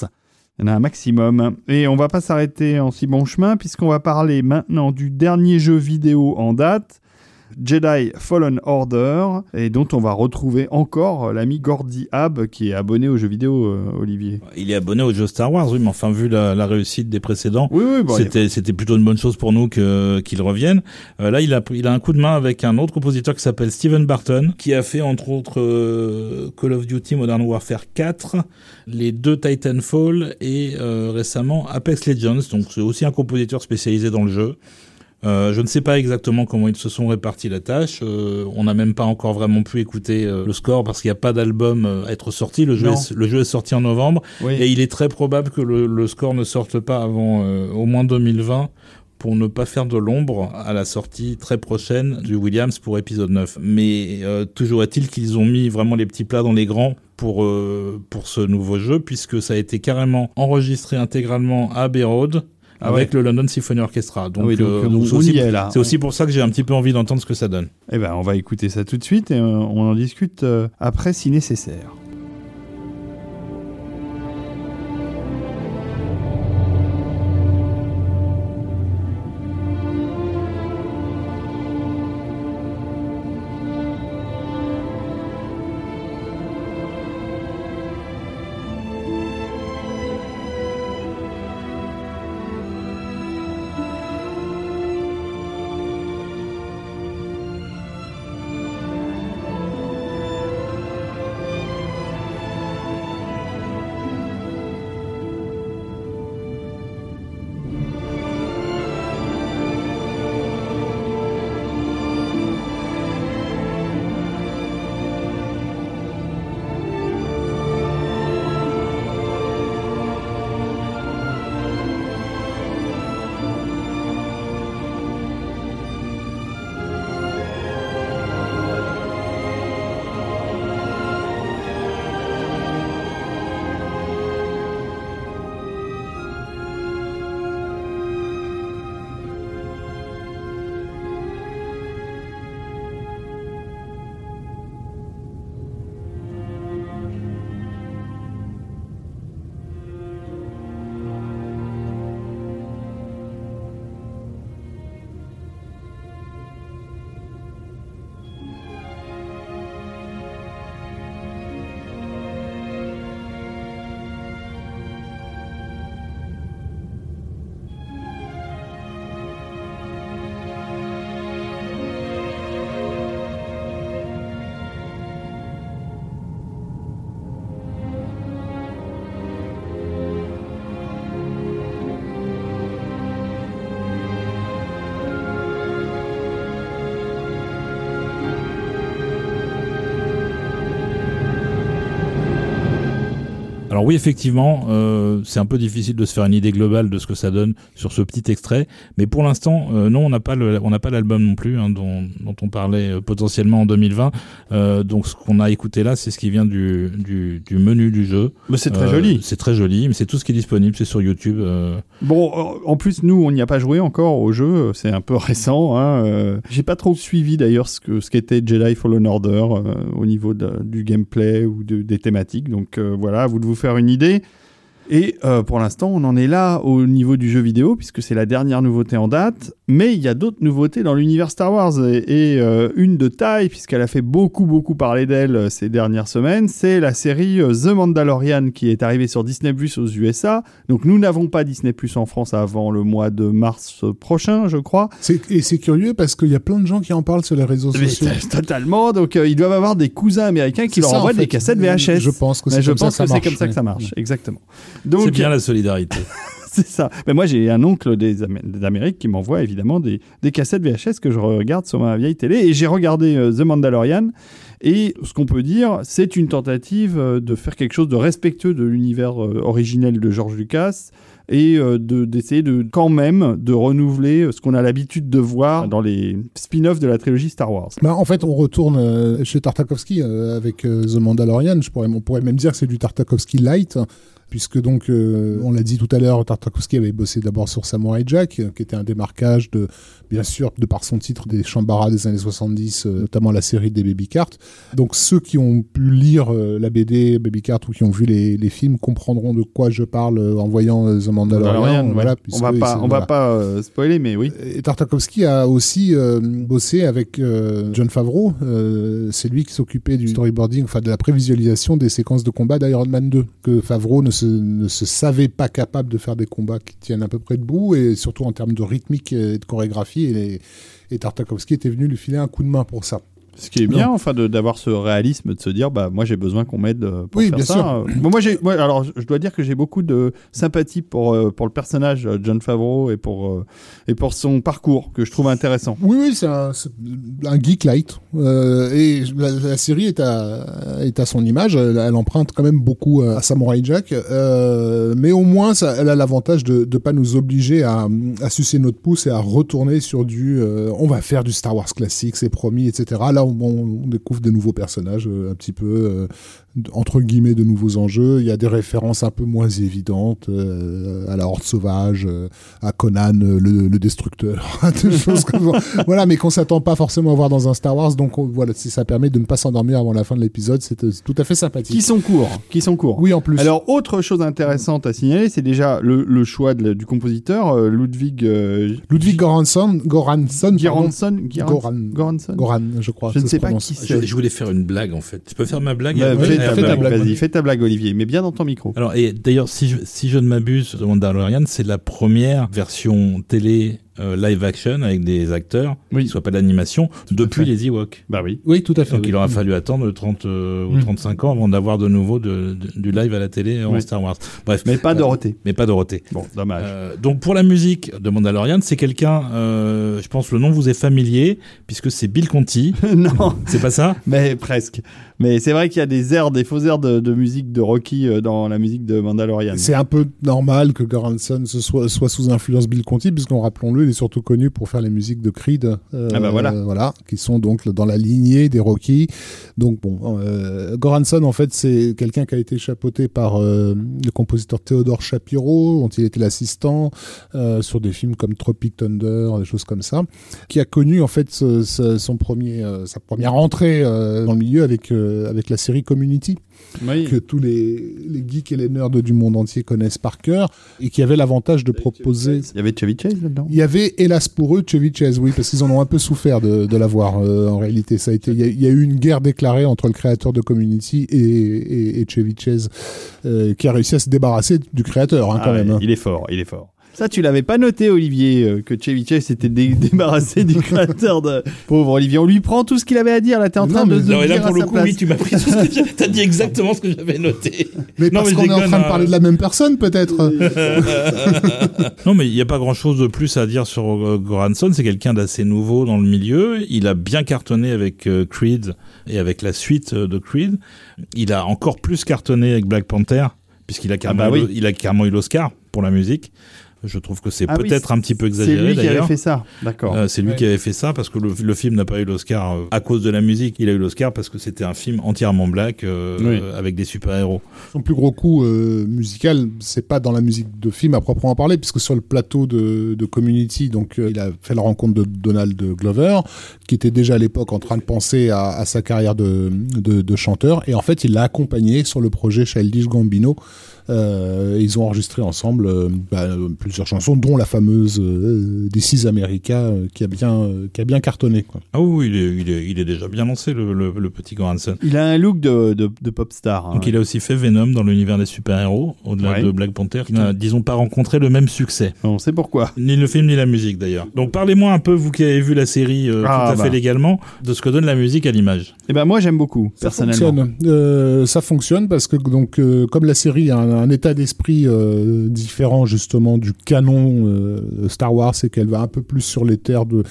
Il y en a un maximum. Et on va pas s'arrêter en si bon chemin, puisqu'on va parler maintenant du dernier jeu vidéo en date, Jedi Fallen Order, et dont on va retrouver encore l'ami Gordy Hab, qui est abonné aux jeux vidéo, Olivier. Il est abonné aux jeux Star Wars, oui, mais enfin, vu la réussite des précédents, oui, bon, c'était plutôt une bonne chose pour nous qu'il revienne. Là, il a un coup de main avec un autre compositeur qui s'appelle Steven Barton, qui a fait, entre autres, Call of Duty Modern Warfare 4, les 2 Titanfall et récemment Apex Legends. Donc, c'est aussi un compositeur spécialisé dans le jeu. Je ne sais pas exactement comment ils se sont répartis la tâche. On n'a même pas encore vraiment pu écouter le score, parce qu'il n'y a pas d'album à être sorti. Le jeu est sorti en novembre, oui. Et il est très probable que le score ne sorte pas avant au moins 2020, pour ne pas faire de l'ombre à la sortie très prochaine du Williams pour épisode 9. Mais toujours est-il qu'ils ont mis vraiment les petits plats dans les grands pour ce nouveau jeu, puisque ça a été carrément enregistré intégralement à Abbey Road, avec le London Symphony Orchestra. Donc c'est aussi pour ça que j'ai un petit peu envie d'entendre ce que ça donne. Eh ben, on va écouter ça tout de suite et on en discute après si nécessaire. Alors oui, effectivement, c'est un peu difficile de se faire une idée globale de ce que ça donne sur ce petit extrait, mais pour l'instant, non, on n'a pas l'album non plus dont on parlait potentiellement en 2020. Donc ce qu'on a écouté là, c'est ce qui vient du menu du jeu. Mais c'est très joli. C'est très joli, mais c'est tout ce qui est disponible, c'est sur YouTube. Bon, en plus nous, on n'y a pas joué encore au jeu, c'est un peu récent. J'ai pas trop suivi d'ailleurs ce qu'était Jedi Fallen Order au niveau du gameplay ou des thématiques. Donc voilà, vous devez vous faire une idée. Et pour l'instant, on en est là au niveau du jeu vidéo, puisque c'est la dernière nouveauté en date. Mais il y a d'autres nouveautés dans l'univers Star Wars, et une de taille, puisqu'elle a fait beaucoup parler d'elle ces dernières semaines. C'est la série The Mandalorian, qui est arrivée sur Disney+ aux USA. Donc nous n'avons pas Disney+ en France avant le mois de mars prochain, je crois. Et c'est curieux, parce qu'il y a plein de gens qui en parlent sur les réseaux sociaux. Totalement. Donc ils doivent avoir des cousins américains qui leur envoient des cassettes VHS. Je pense que c'est comme ça que ça marche. Exactement. Donc, c'est bien la solidarité. C'est ça. Mais moi, j'ai un oncle d'Amérique qui m'envoie évidemment des cassettes VHS que je regarde sur ma vieille télé. Et j'ai regardé The Mandalorian. Et ce qu'on peut dire, c'est une tentative de faire quelque chose de respectueux de l'univers originel de George Lucas, et d'essayer quand même de renouveler ce qu'on a l'habitude de voir dans les spin-offs de la trilogie Star Wars. Bah, en fait, on retourne chez Tartakovsky avec The Mandalorian. On pourrait même dire que c'est du Tartakovsky light. puisque donc, on l'a dit tout à l'heure, Tartakovsky avait bossé d'abord sur Samurai Jack, qui était un démarquage de, bien sûr, de par son titre, des Chambara des années 70, notamment la série des Baby Cart. Donc ceux qui ont pu lire la BD Baby Cart ou qui ont vu les films comprendront de quoi je parle en voyant The Mandalorian. Voilà, on va pas spoiler, mais oui. Et Tartakovsky a aussi bossé avec John Favreau. C'est lui qui s'occupait du storyboarding, enfin de la prévisualisation des séquences de combat d'Iron Man 2, que Favreau ne se savait pas capable de faire des combats qui tiennent à peu près debout, et surtout en termes de rythmique et de chorégraphie, et Tartakovsky était venu lui filer un coup de main pour ça. Ce qui est bien, enfin, d'avoir ce réalisme, de se dire, bah, moi, j'ai besoin qu'on m'aide pour faire ça. Oui, bien sûr. Bon, alors, je dois dire que j'ai beaucoup de sympathie pour le personnage de John Favreau et pour son parcours, que je trouve intéressant. Oui, c'est un geek light. Et la série est à son image. Elle emprunte quand même beaucoup à Samurai Jack. Mais au moins, elle a l'avantage de ne pas nous obliger à sucer notre pouce et à retourner sur du on va faire du Star Wars classique, c'est promis, etc. Là, on découvre des nouveaux personnages, un petit peu, entre guillemets, de nouveaux enjeux. Il y a des références un peu moins évidentes à la Horde Sauvage, à Conan, le Destructeur, des choses comme ça. Voilà, mais qu'on ne s'attend pas forcément à voir dans un Star Wars. Donc, voilà, si ça permet de ne pas s'endormir avant la fin de l'épisode, c'est tout à fait sympathique. Qui sont courts. Oui, en plus. Alors, autre chose intéressante à signaler, c'est déjà le choix du compositeur, Ludwig Göransson, je crois. Je ne sais pas qui c'est. Je voulais faire une blague, en fait. Tu peux faire ma blague? Fais ta blague. Vas-y, fais ta blague, Olivier, mais bien dans ton micro. Alors, et d'ailleurs, si je ne m'abuse, The Mandalorian, c'est la première version télé live action avec des acteurs, qui soit pas d'animation, depuis les Ewoks. Bah oui. Oui, tout à fait. Donc, il aura fallu attendre 30 ou 35 ans avant d'avoir de nouveau du live à la télé en Star Wars. Bref. Mais pas Dorothée. Bon, dommage. Donc, pour la musique de Mandalorian, c'est quelqu'un, je pense le nom vous est familier, puisque c'est Bill Conti. Non. C'est pas ça? Mais presque. Mais c'est vrai qu'il y a des faux airs de musique de Rocky dans la musique de Mandalorian. C'est un peu normal que Göransson soit sous influence Bill Conti, puisqu'on, rappelons-le, il est surtout connu pour faire les musiques de Creed, qui sont donc dans la lignée des Rocky. Donc bon, Göransson, en fait, c'est quelqu'un qui a été chapeauté par le compositeur Théodore Shapiro, dont il était l'assistant sur des films comme Tropic Thunder, des choses comme ça, qui a connu en fait sa première entrée dans le milieu avec la série Community, que tous les geeks et les nerds du monde entier connaissent par cœur, et qui avait l'avantage de proposer... Il y avait Chevy Chase là-dedans ? Il y avait, hélas pour eux, Chevy Chase, oui, parce qu'ils en ont un peu souffert de l'avoir, en réalité. Il y a eu une guerre déclarée entre le créateur de Community et Chevy Chase, qui a réussi à se débarrasser du créateur, quand même. Il est fort. Ça, tu l'avais pas noté, Olivier, que Chevy Chase s'était débarrassé du créateur de... Pauvre Olivier, on lui prend tout ce qu'il avait à dire, là, t'es en train de... Non, et là, pour le coup, oui, tu m'as pris tout ce que t'as dit exactement ce que j'avais noté. Mais non, parce qu'on est en train de parler de la même personne, peut-être. Non, mais il n'y a pas grand-chose de plus à dire sur Göransson, c'est quelqu'un d'assez nouveau dans le milieu, il a bien cartonné avec Creed et avec la suite de Creed, il a encore plus cartonné avec Black Panther, puisqu'il a carrément eu l'Oscar pour la musique. Je trouve que c'est peut-être un petit peu exagéré. C'est lui qui avait fait ça, d'accord. C'est lui qui avait fait ça parce que le film n'a pas eu l'Oscar à cause de la musique. Il a eu l'Oscar parce que c'était un film entièrement black avec des super-héros. Son plus gros coup musical, c'est pas dans la musique de film à proprement parler, puisque sur le plateau de Community, donc il a fait la rencontre de Donald Glover, qui était déjà à l'époque en train de penser à sa carrière de chanteur, et en fait il l'a accompagné sur le projet Childish Gambino. Ils ont enregistré ensemble plusieurs chansons, dont la fameuse This Is America qui a bien cartonné, quoi. Ah oui, il est déjà bien lancé, le petit Göransson. Il a un look de pop star. Donc il a aussi fait Venom dans l'univers des super-héros, au-delà de Black Panther, qui n'a, disons, pas rencontré le même succès. On sait pourquoi. Ni le film, ni la musique d'ailleurs. Donc parlez-moi un peu, vous qui avez vu la série tout à fait légalement, de ce que donne la musique à l'image. Eh ben moi j'aime beaucoup, personnellement. Ça fonctionne parce que donc comme la série a un état d'esprit différent justement du canon Star Wars, et qu'elle va un peu plus sur les terres de,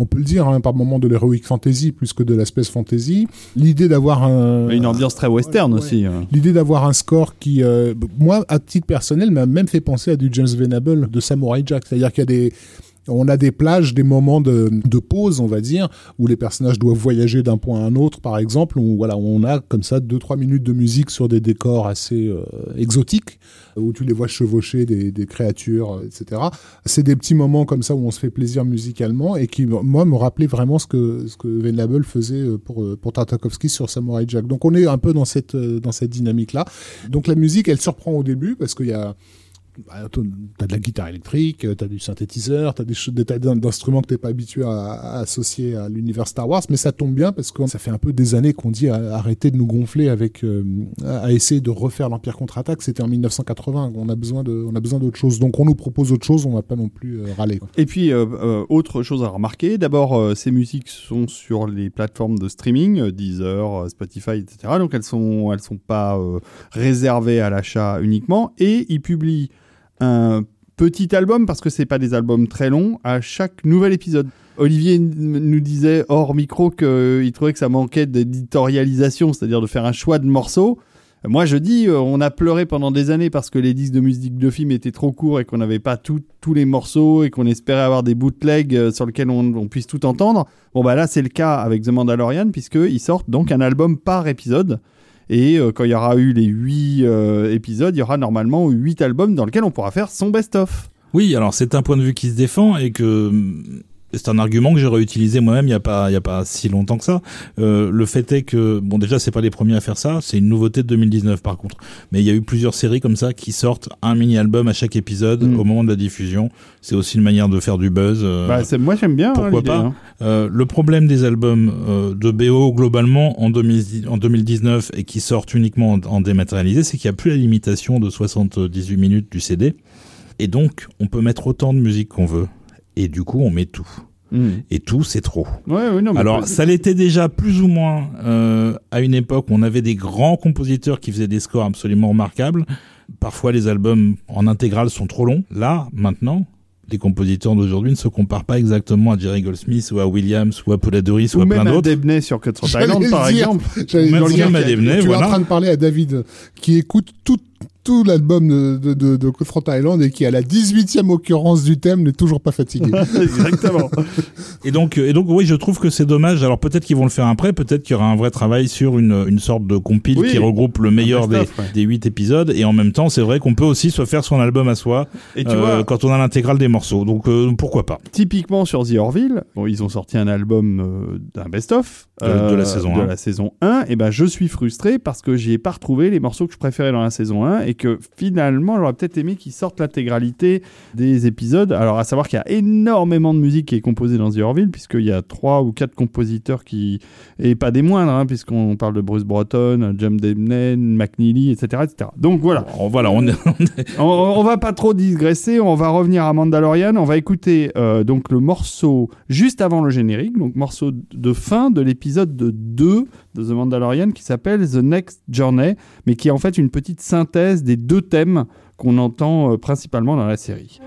on peut le dire par moment, de l'heroic fantasy plus que de la space fantasy. L'idée d'avoir une ambiance très western aussi. L'idée d'avoir un score qui moi à titre personnel m'a même fait penser à du James Venable de Samurai Jack, c'est-à-dire qu'il y a des On a des plages, des moments de pause, on va dire, où les personnages doivent voyager d'un point à un autre, par exemple, où voilà, on a comme ça 2-3 minutes de musique sur des décors assez exotiques, où tu les vois chevaucher des créatures, etc. C'est des petits moments comme ça où on se fait plaisir musicalement et qui, moi, me rappelaient vraiment ce que Venable faisait pour Tartakovsky sur Samurai Jack. Donc on est un peu dans cette dynamique-là. Donc la musique, elle surprend au début parce qu'il y a... Bah, t'as de la guitare électrique, t'as du synthétiseur, t'as des tas d'instruments que t'es pas habitué à associer à l'univers Star Wars, mais ça tombe bien parce que ça fait un peu des années qu'on dit arrêtez de nous gonfler à essayer de refaire l'Empire contre-attaque. C'était en 1980, on a besoin d'autre chose. Donc on nous propose autre chose, on va pas non plus râler, quoi. Et puis autre chose à remarquer, d'abord ces musiques sont sur les plateformes de streaming, Deezer, Spotify, etc. Donc elles sont pas réservées à l'achat uniquement, et ils publient un petit album, parce que c'est pas des albums très longs, à chaque nouvel épisode. Olivier nous disait hors micro qu'il trouvait que ça manquait d'éditorialisation, c'est-à-dire de faire un choix de morceaux. Moi je dis, on a pleuré pendant des années parce que les disques de musique de film étaient trop courts et qu'on n'avait pas tous les morceaux et qu'on espérait avoir des bootlegs sur lesquels on puisse tout entendre. Bon bah là c'est le cas avec The Mandalorian, puisqu'ils sortent donc un album par épisode. Et quand il y aura eu les 8 épisodes, il y aura normalement 8 albums dans lesquels on pourra faire son best-of. Oui, alors c'est un point de vue qui se défend et que c'est un argument que j'ai réutilisé moi-même il y a pas si longtemps que ça. Le fait est que, bon déjà c'est pas les premiers à faire ça, c'est une nouveauté de 2019 par contre. Mais il y a eu plusieurs séries comme ça qui sortent un mini-album à chaque épisode au moment de la diffusion. C'est aussi une manière de faire du buzz. Moi j'aime bien. Pourquoi l'idée, pas hein. Le problème des albums de BO globalement en 2019 et qui sortent uniquement en dématérialisé, c'est qu'il n'y a plus la limitation de 78 minutes du CD. Et donc on peut mettre autant de musique qu'on veut. Et du coup, on met tout. Et tout, c'est trop. Non, mais alors, ça l'était déjà plus ou moins à une époque où on avait des grands compositeurs qui faisaient des scores absolument remarquables. Parfois, les albums en intégrale sont trop longs. Là, maintenant, les compositeurs d'aujourd'hui ne se comparent pas exactement à Jerry Goldsmith ou à Williams ou à Polidori ou à plein d'autres. Ou même à Debney sur 400 Island, par exemple. Tu es en train de parler à David qui écoute tout l'album de Front Island et qui, à la 18e occurrence du thème, n'est toujours pas fatigué. Exactement. Et donc, oui, je trouve que c'est dommage. Alors, peut-être qu'ils vont le faire après, peut-être qu'il y aura un vrai travail sur une sorte de compile qui regroupe le meilleur des 8 épisodes. Et en même temps, c'est vrai qu'on peut aussi se faire son album à soi et tu vois, quand on a l'intégrale des morceaux. Donc, pourquoi pas. Typiquement, sur The Orville, bon, ils ont sorti un album d'un best-of de la saison 1. Et ben, je suis frustré parce que j'y ai pas retrouvé les morceaux que je préférais dans la saison 1. Et que finalement j'aurais peut-être aimé qu'ils sortent l'intégralité des épisodes. Alors à savoir qu'il y a énormément de musique qui est composée dans The Orville, puisqu'il y a 3 ou 4 compositeurs qui, et pas des moindres hein, puisqu'on parle de Bruce Broughton, James Debney, McNeely, etc. Donc voilà, on va pas trop digresser, on va revenir à Mandalorian. On va écouter donc le morceau juste avant le générique, donc morceau de fin de l'épisode 2 de The Mandalorian, qui s'appelle The Next Journey, mais qui est en fait une petite synthèse des 2 thèmes qu'on entend principalement dans la série.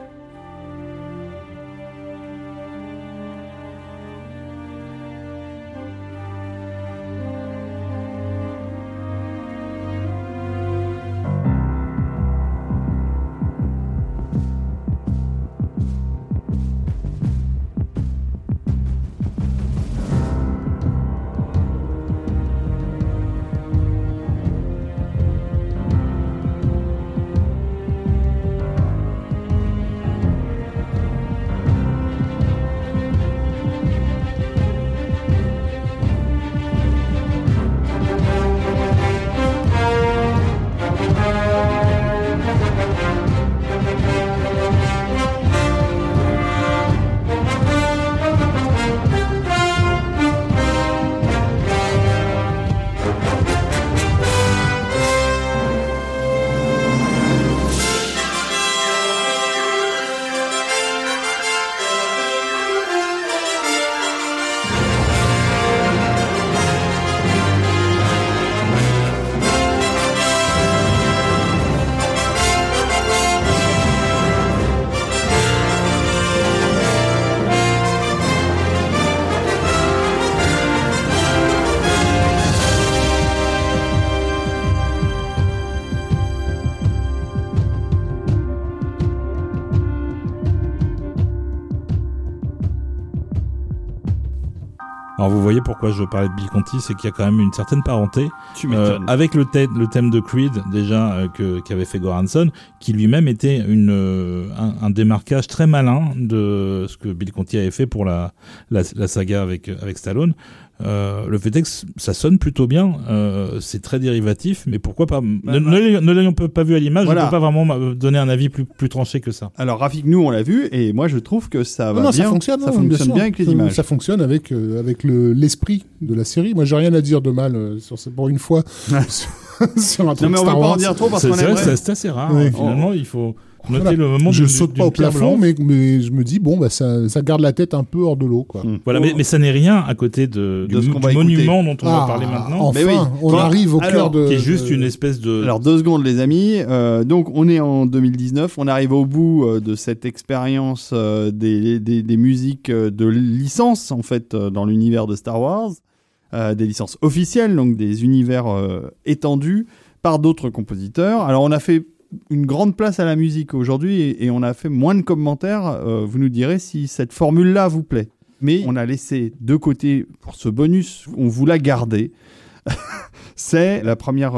Alors vous voyez pourquoi je parlais de Bill Conti, c'est qu'il y a quand même une certaine parenté avec le thème de Creed déjà qu'avait fait Göransson, qui lui-même était un démarquage très malin de ce que Bill Conti avait fait pour la saga avec Stallone. Le fait est que ça sonne plutôt bien, c'est très dérivatif, mais pourquoi pas, ne l'ayons pas vu à l'image, voilà. Je ne peux pas vraiment donner un avis plus tranché que ça. Alors Rafik, nous on l'a vu et moi je trouve que ça va bien, ça fonctionne bien avec les images, ça fonctionne avec l'esprit de la série. Moi j'ai rien à dire de mal sur ce, pour une fois sur un truc Star Wars. Non mais on ne va pas en dire trop parce qu'on aimerait... c'est assez rare, ouais. Finalement il faut... Voilà. Le moment je saute pas au plafond, mais je me dis bon bah ça garde la tête un peu hors de l'eau quoi. Voilà, mais ça n'est rien à côté du monument écouter. Dont on va parler maintenant. Enfin, mais oui, on arrive au cœur de. Qui est juste une espèce de. Alors 2 secondes les amis. Donc on est en 2019, on arrive au bout de cette expérience des musiques de licence en fait dans l'univers de Star Wars, des licences officielles donc des univers étendus par d'autres compositeurs. Alors on a fait une grande place à la musique aujourd'hui et on a fait moins de commentaires. Vous nous direz si cette formule-là vous plaît. Mais on a laissé de côté pour ce bonus, on vous l'a gardé. C'est la première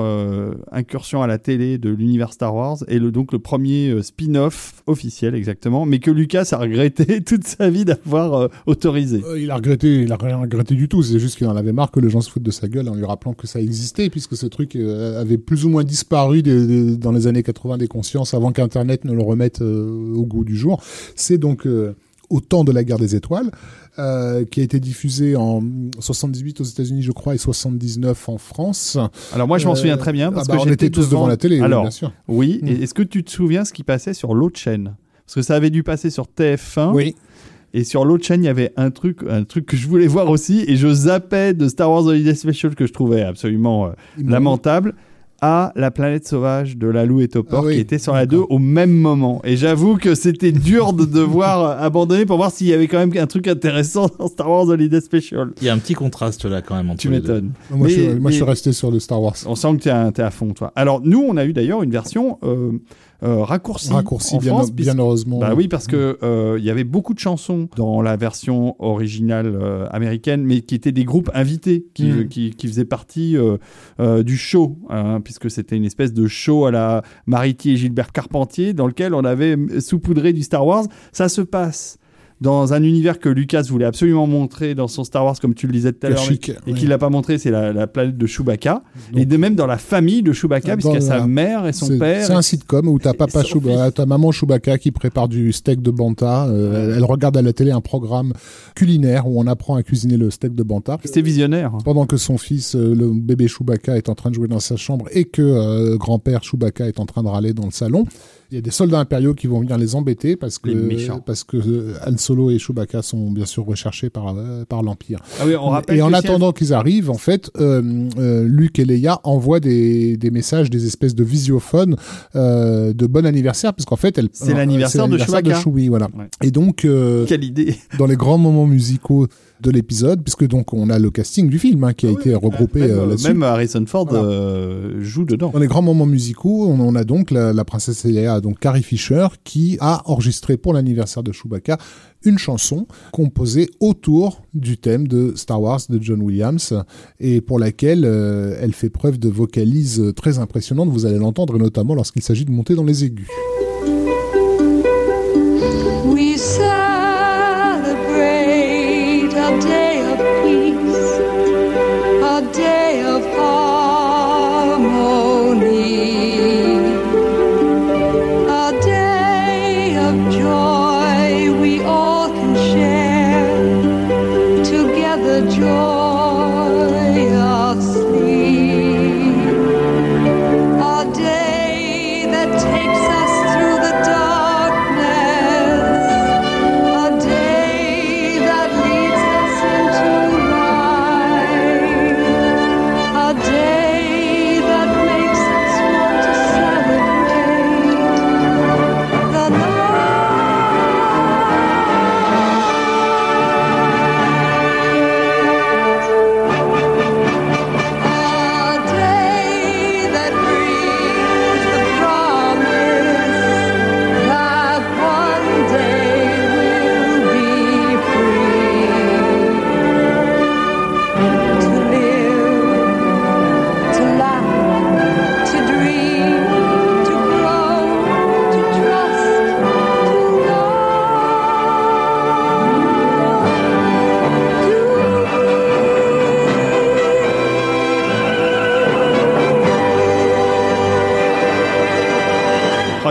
incursion à la télé de l'univers Star Wars et donc le premier spin-off officiel exactement, mais que Lucas a regretté toute sa vie d'avoir autorisé. Il a rien regretté du tout, c'est juste qu'il en avait marre que les gens se foutent de sa gueule en lui rappelant que ça existait, puisque ce truc avait plus ou moins disparu dans les années 80 des consciences avant qu'Internet ne le remette au goût du jour. C'est donc au temps de la guerre des étoiles, qui a été diffusé en 78 aux États-Unis, je crois, et 79 en France. Alors moi, je m'en souviens très bien parce que on était tous devant la télé. Alors, bien sûr. Oui. Et est-ce que tu te souviens ce qui passait sur l'autre chaîne ? Parce que ça avait dû passer sur TF1. Oui. Et sur l'autre chaîne, il y avait un truc que je voulais voir aussi, et je zappais de Star Wars Holiday Special que je trouvais absolument lamentable. À la planète sauvage de Lalou et Topor qui était sur la 2 au même moment. Et j'avoue que c'était dur de devoir abandonner pour voir s'il y avait quand même un truc intéressant dans Star Wars Holiday Special. Il y a un petit contraste là quand même entre les deux. Tu m'étonnes. Moi, je suis resté sur le Star Wars. On sent que t'es à fond toi. Alors nous on a eu d'ailleurs une version raccourci en France, bien heureusement. Bah oui, parce que il y avait beaucoup de chansons dans la version originale américaine, mais qui étaient des groupes invités qui faisaient partie du show, hein, puisque c'était une espèce de show à la Mariti et Gilbert Carpentier, dans lequel on avait saupoudré du Star Wars. Ça se passe dans un univers que Lucas voulait absolument montrer dans son Star Wars, comme tu le disais tout à l'heure, et qu'il l'a pas montré, c'est la planète de Chewbacca. Donc, et de même dans la famille de Chewbacca, puisqu'il y a sa mère et son père. C'est un sitcom où ta maman Chewbacca qui prépare du steak de Banta. Elle regarde à la télé un programme culinaire où on apprend à cuisiner le steak de Banta. C'était visionnaire. Pendant que son fils, le bébé Chewbacca, est en train de jouer dans sa chambre et que grand-père Chewbacca est en train de râler dans le salon. Il y a des soldats impériaux qui vont venir les embêter parce que Han Solo et Chewbacca sont bien sûr recherchés par l'Empire. Ah oui, on rappelle. Et en attendant qu'ils arrivent, en fait, Luke et Leia envoient des messages, des espèces de visiophones de bon anniversaire, parce qu'en fait, c'est l'anniversaire de Chewbacca. Voilà. Ouais. Et donc, quelle idée. Dans les grands moments musicaux de l'épisode, puisque donc on a le casting du film qui a été regroupé là-dessus. Même Harrison Ford joue dedans. Dans les grands moments musicaux, on a donc la princesse Leia, donc Carrie Fisher, qui a enregistré pour l'anniversaire de Chewbacca une chanson composée autour du thème de Star Wars de John Williams, et pour laquelle elle fait preuve de vocalises très impressionnantes. Vous allez l'entendre notamment lorsqu'il s'agit de monter dans les aigus. We celebrate a day of peace, a day of harmony, a day of joy we all can share, together joyously, a day that takes us through.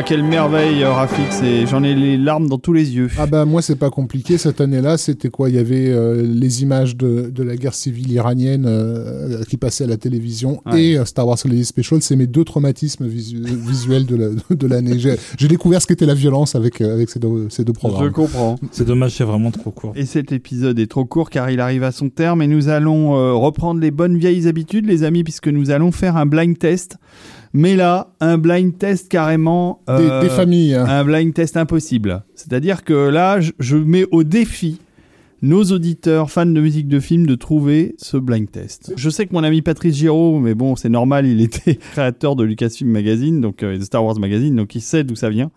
quelle merveille, Rafix, et j'en ai les larmes dans tous les yeux. Ah bah moi c'est pas compliqué, cette année-là c'était quoi ? Il y avait les images de la guerre civile iranienne qui passaient à la télévision, ouais. Et Star Wars Holiday Special, c'est mes deux traumatismes visuels de l'année. J'ai découvert ce qu'était la violence avec ces deux programmes. Je comprends. C'est dommage, c'est vraiment trop court. Et cet épisode est trop court car il arrive à son terme et nous allons reprendre les bonnes vieilles habitudes, les amis, puisque nous allons faire un blind test. Mais là, un blind test carrément... des familles. Un blind test impossible. C'est-à-dire que là, je mets au défi nos auditeurs, fans de musique de film, de trouver ce blind test. Je sais que mon ami Patrice Giraud, mais bon, c'est normal, il était créateur de Lucasfilm Magazine, donc de Star Wars Magazine, donc il sait d'où ça vient.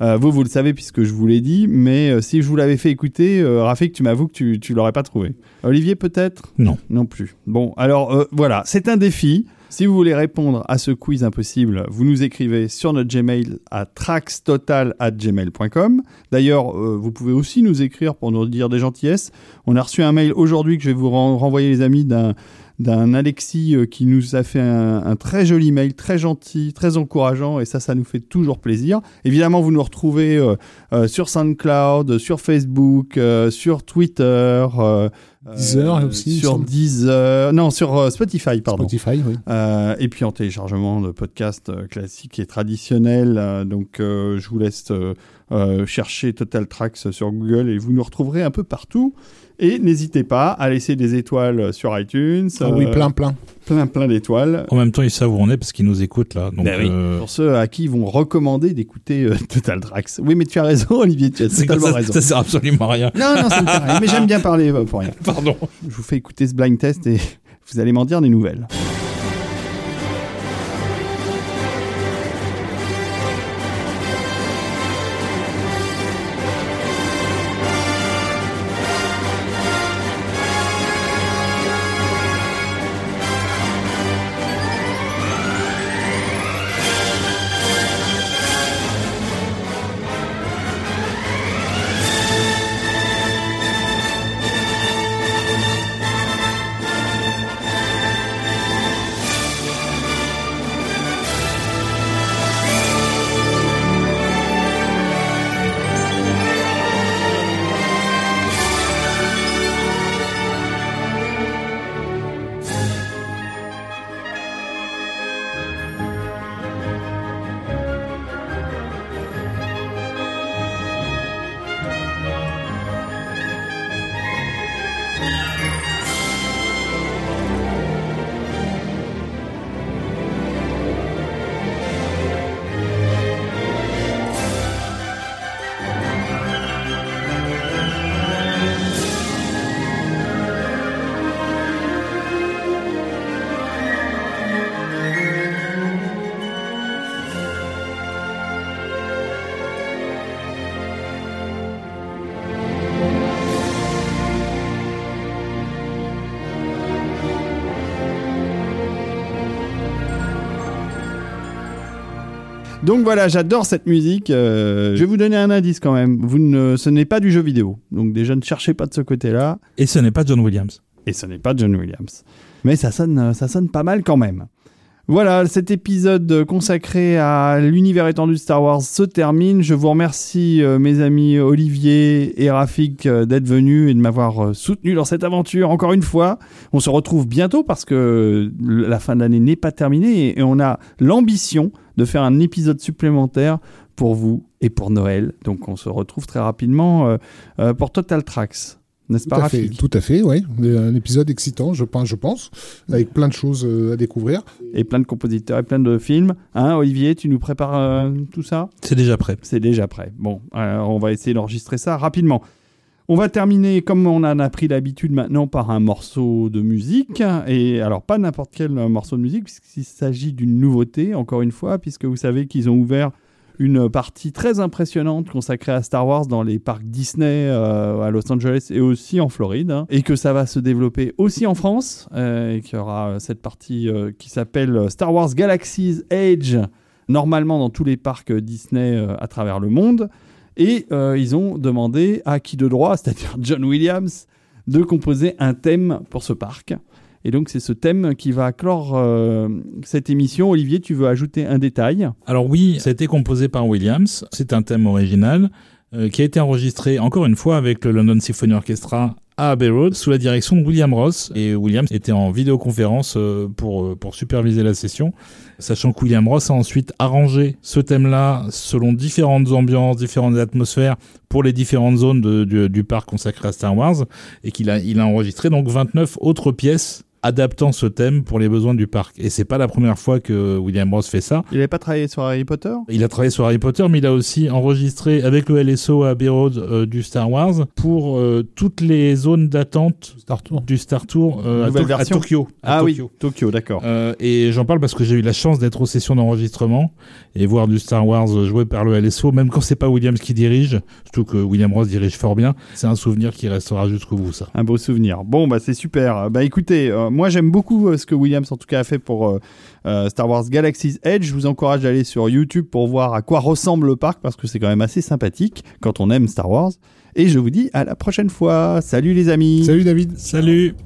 Vous le savez puisque je vous l'ai dit, mais si je vous l'avais fait écouter, Rafik, tu m'avoues que tu l'aurais pas trouvé. Olivier, peut-être ? Non. Non plus. Bon, alors voilà, c'est un défi. Si vous voulez répondre à ce quiz impossible, vous nous écrivez sur notre Gmail à traxtotal@gmail.com. D'ailleurs, vous pouvez aussi nous écrire pour nous dire des gentillesses. On a reçu un mail aujourd'hui que je vais vous renvoyer, les amis, d'un Alexis qui nous a fait un très joli mail, très gentil, très encourageant, et ça nous fait toujours plaisir. Évidemment, vous nous retrouvez sur SoundCloud, sur Facebook, sur Twitter, Deezer aussi, sur Deezer, non, sur Spotify, pardon. Spotify, oui. Et puis en téléchargement de podcasts classiques et traditionnels. Donc, je vous laisse chercher Total Trax sur Google et vous nous retrouverez un peu partout. Et n'hésitez pas à laisser des étoiles sur iTunes. Ah oui, plein. Plein d'étoiles. En même temps, ils savent où on est parce qu'ils nous écoutent là. Donc, ben oui. Pour ceux à qui ils vont recommander d'écouter Total Trax. Oui, mais tu as raison, Olivier, tu as totalement raison. Ça sert absolument à rien. Non, ça ne sert à rien. Mais j'aime bien parler pour rien. Pardon. Je vous fais écouter ce blind test et vous allez m'en dire des nouvelles. Donc voilà, j'adore cette musique. Je vais vous donner un indice quand même. Ce n'est pas du jeu vidéo. Donc déjà, ne cherchez pas de ce côté-là. Et ce n'est pas John Williams. Mais ça sonne pas mal quand même. Voilà, cet épisode consacré à l'univers étendu de Star Wars se termine. Je vous remercie, mes amis Olivier et Rafik, d'être venus et de m'avoir soutenu dans cette aventure. Encore une fois, on se retrouve bientôt parce que la fin de l'année n'est pas terminée et on a l'ambition de faire un épisode supplémentaire pour vous et pour Noël. Donc on se retrouve très rapidement pour Total Trax. N'est-ce pas, Rafik ? Tout à fait, oui. Un épisode excitant, je pense, avec plein de choses à découvrir. Et plein de compositeurs et plein de films. Hein, Olivier, tu nous prépares tout ça ? C'est déjà prêt. Bon, alors on va essayer d'enregistrer ça rapidement. On va terminer, comme on en a pris l'habitude maintenant, par un morceau de musique. Et alors, pas n'importe quel morceau de musique, puisqu'il s'agit d'une nouveauté, encore une fois, puisque vous savez qu'ils ont ouvert une partie très impressionnante consacrée à Star Wars dans les parcs Disney à Los Angeles et aussi en Floride. Hein, et que ça va se développer aussi en France. Et qu'il y aura cette partie qui s'appelle Star Wars Galaxy's Edge, normalement dans tous les parcs Disney à travers le monde. Et ils ont demandé à qui de droit, c'est-à-dire John Williams, de composer un thème pour ce parc. Et donc, c'est ce thème qui va clore cette émission. Olivier, tu veux ajouter un détail ? Alors oui, ça a été composé par Williams. C'est un thème original qui a été enregistré, encore une fois, avec le London Symphony Orchestra à Abbey Road, sous la direction de William Ross. Et Williams était en vidéoconférence pour superviser la session, sachant que William Ross a ensuite arrangé ce thème-là selon différentes ambiances, différentes atmosphères, pour les différentes zones du parc consacré à Star Wars, et qu'il a enregistré donc 29 autres pièces adaptant ce thème pour les besoins du parc. Et c'est pas la première fois que William Ross fait ça. Il n'avait pas travaillé sur Harry Potter ? Il a travaillé sur Harry Potter, mais il a aussi enregistré avec le LSO à Abbey Road du Star Wars pour toutes les zones d'attente du Star Tour à Tokyo. Ah oui, Tokyo, d'accord. Et j'en parle parce que j'ai eu la chance d'être aux sessions d'enregistrement et voir du Star Wars joué par le LSO, même quand c'est pas Williams qui dirige, surtout que William Ross dirige fort bien. C'est un souvenir qui restera jusqu'au bout, ça. Un beau souvenir. Bon, bah c'est super. Bah écoutez... moi, j'aime beaucoup ce que Williams, en tout cas, a fait pour Star Wars Galaxy's Edge. Je vous encourage d'aller sur YouTube pour voir à quoi ressemble le parc, parce que c'est quand même assez sympathique quand on aime Star Wars. Et je vous dis à la prochaine fois. Salut les amis. Salut David. Salut.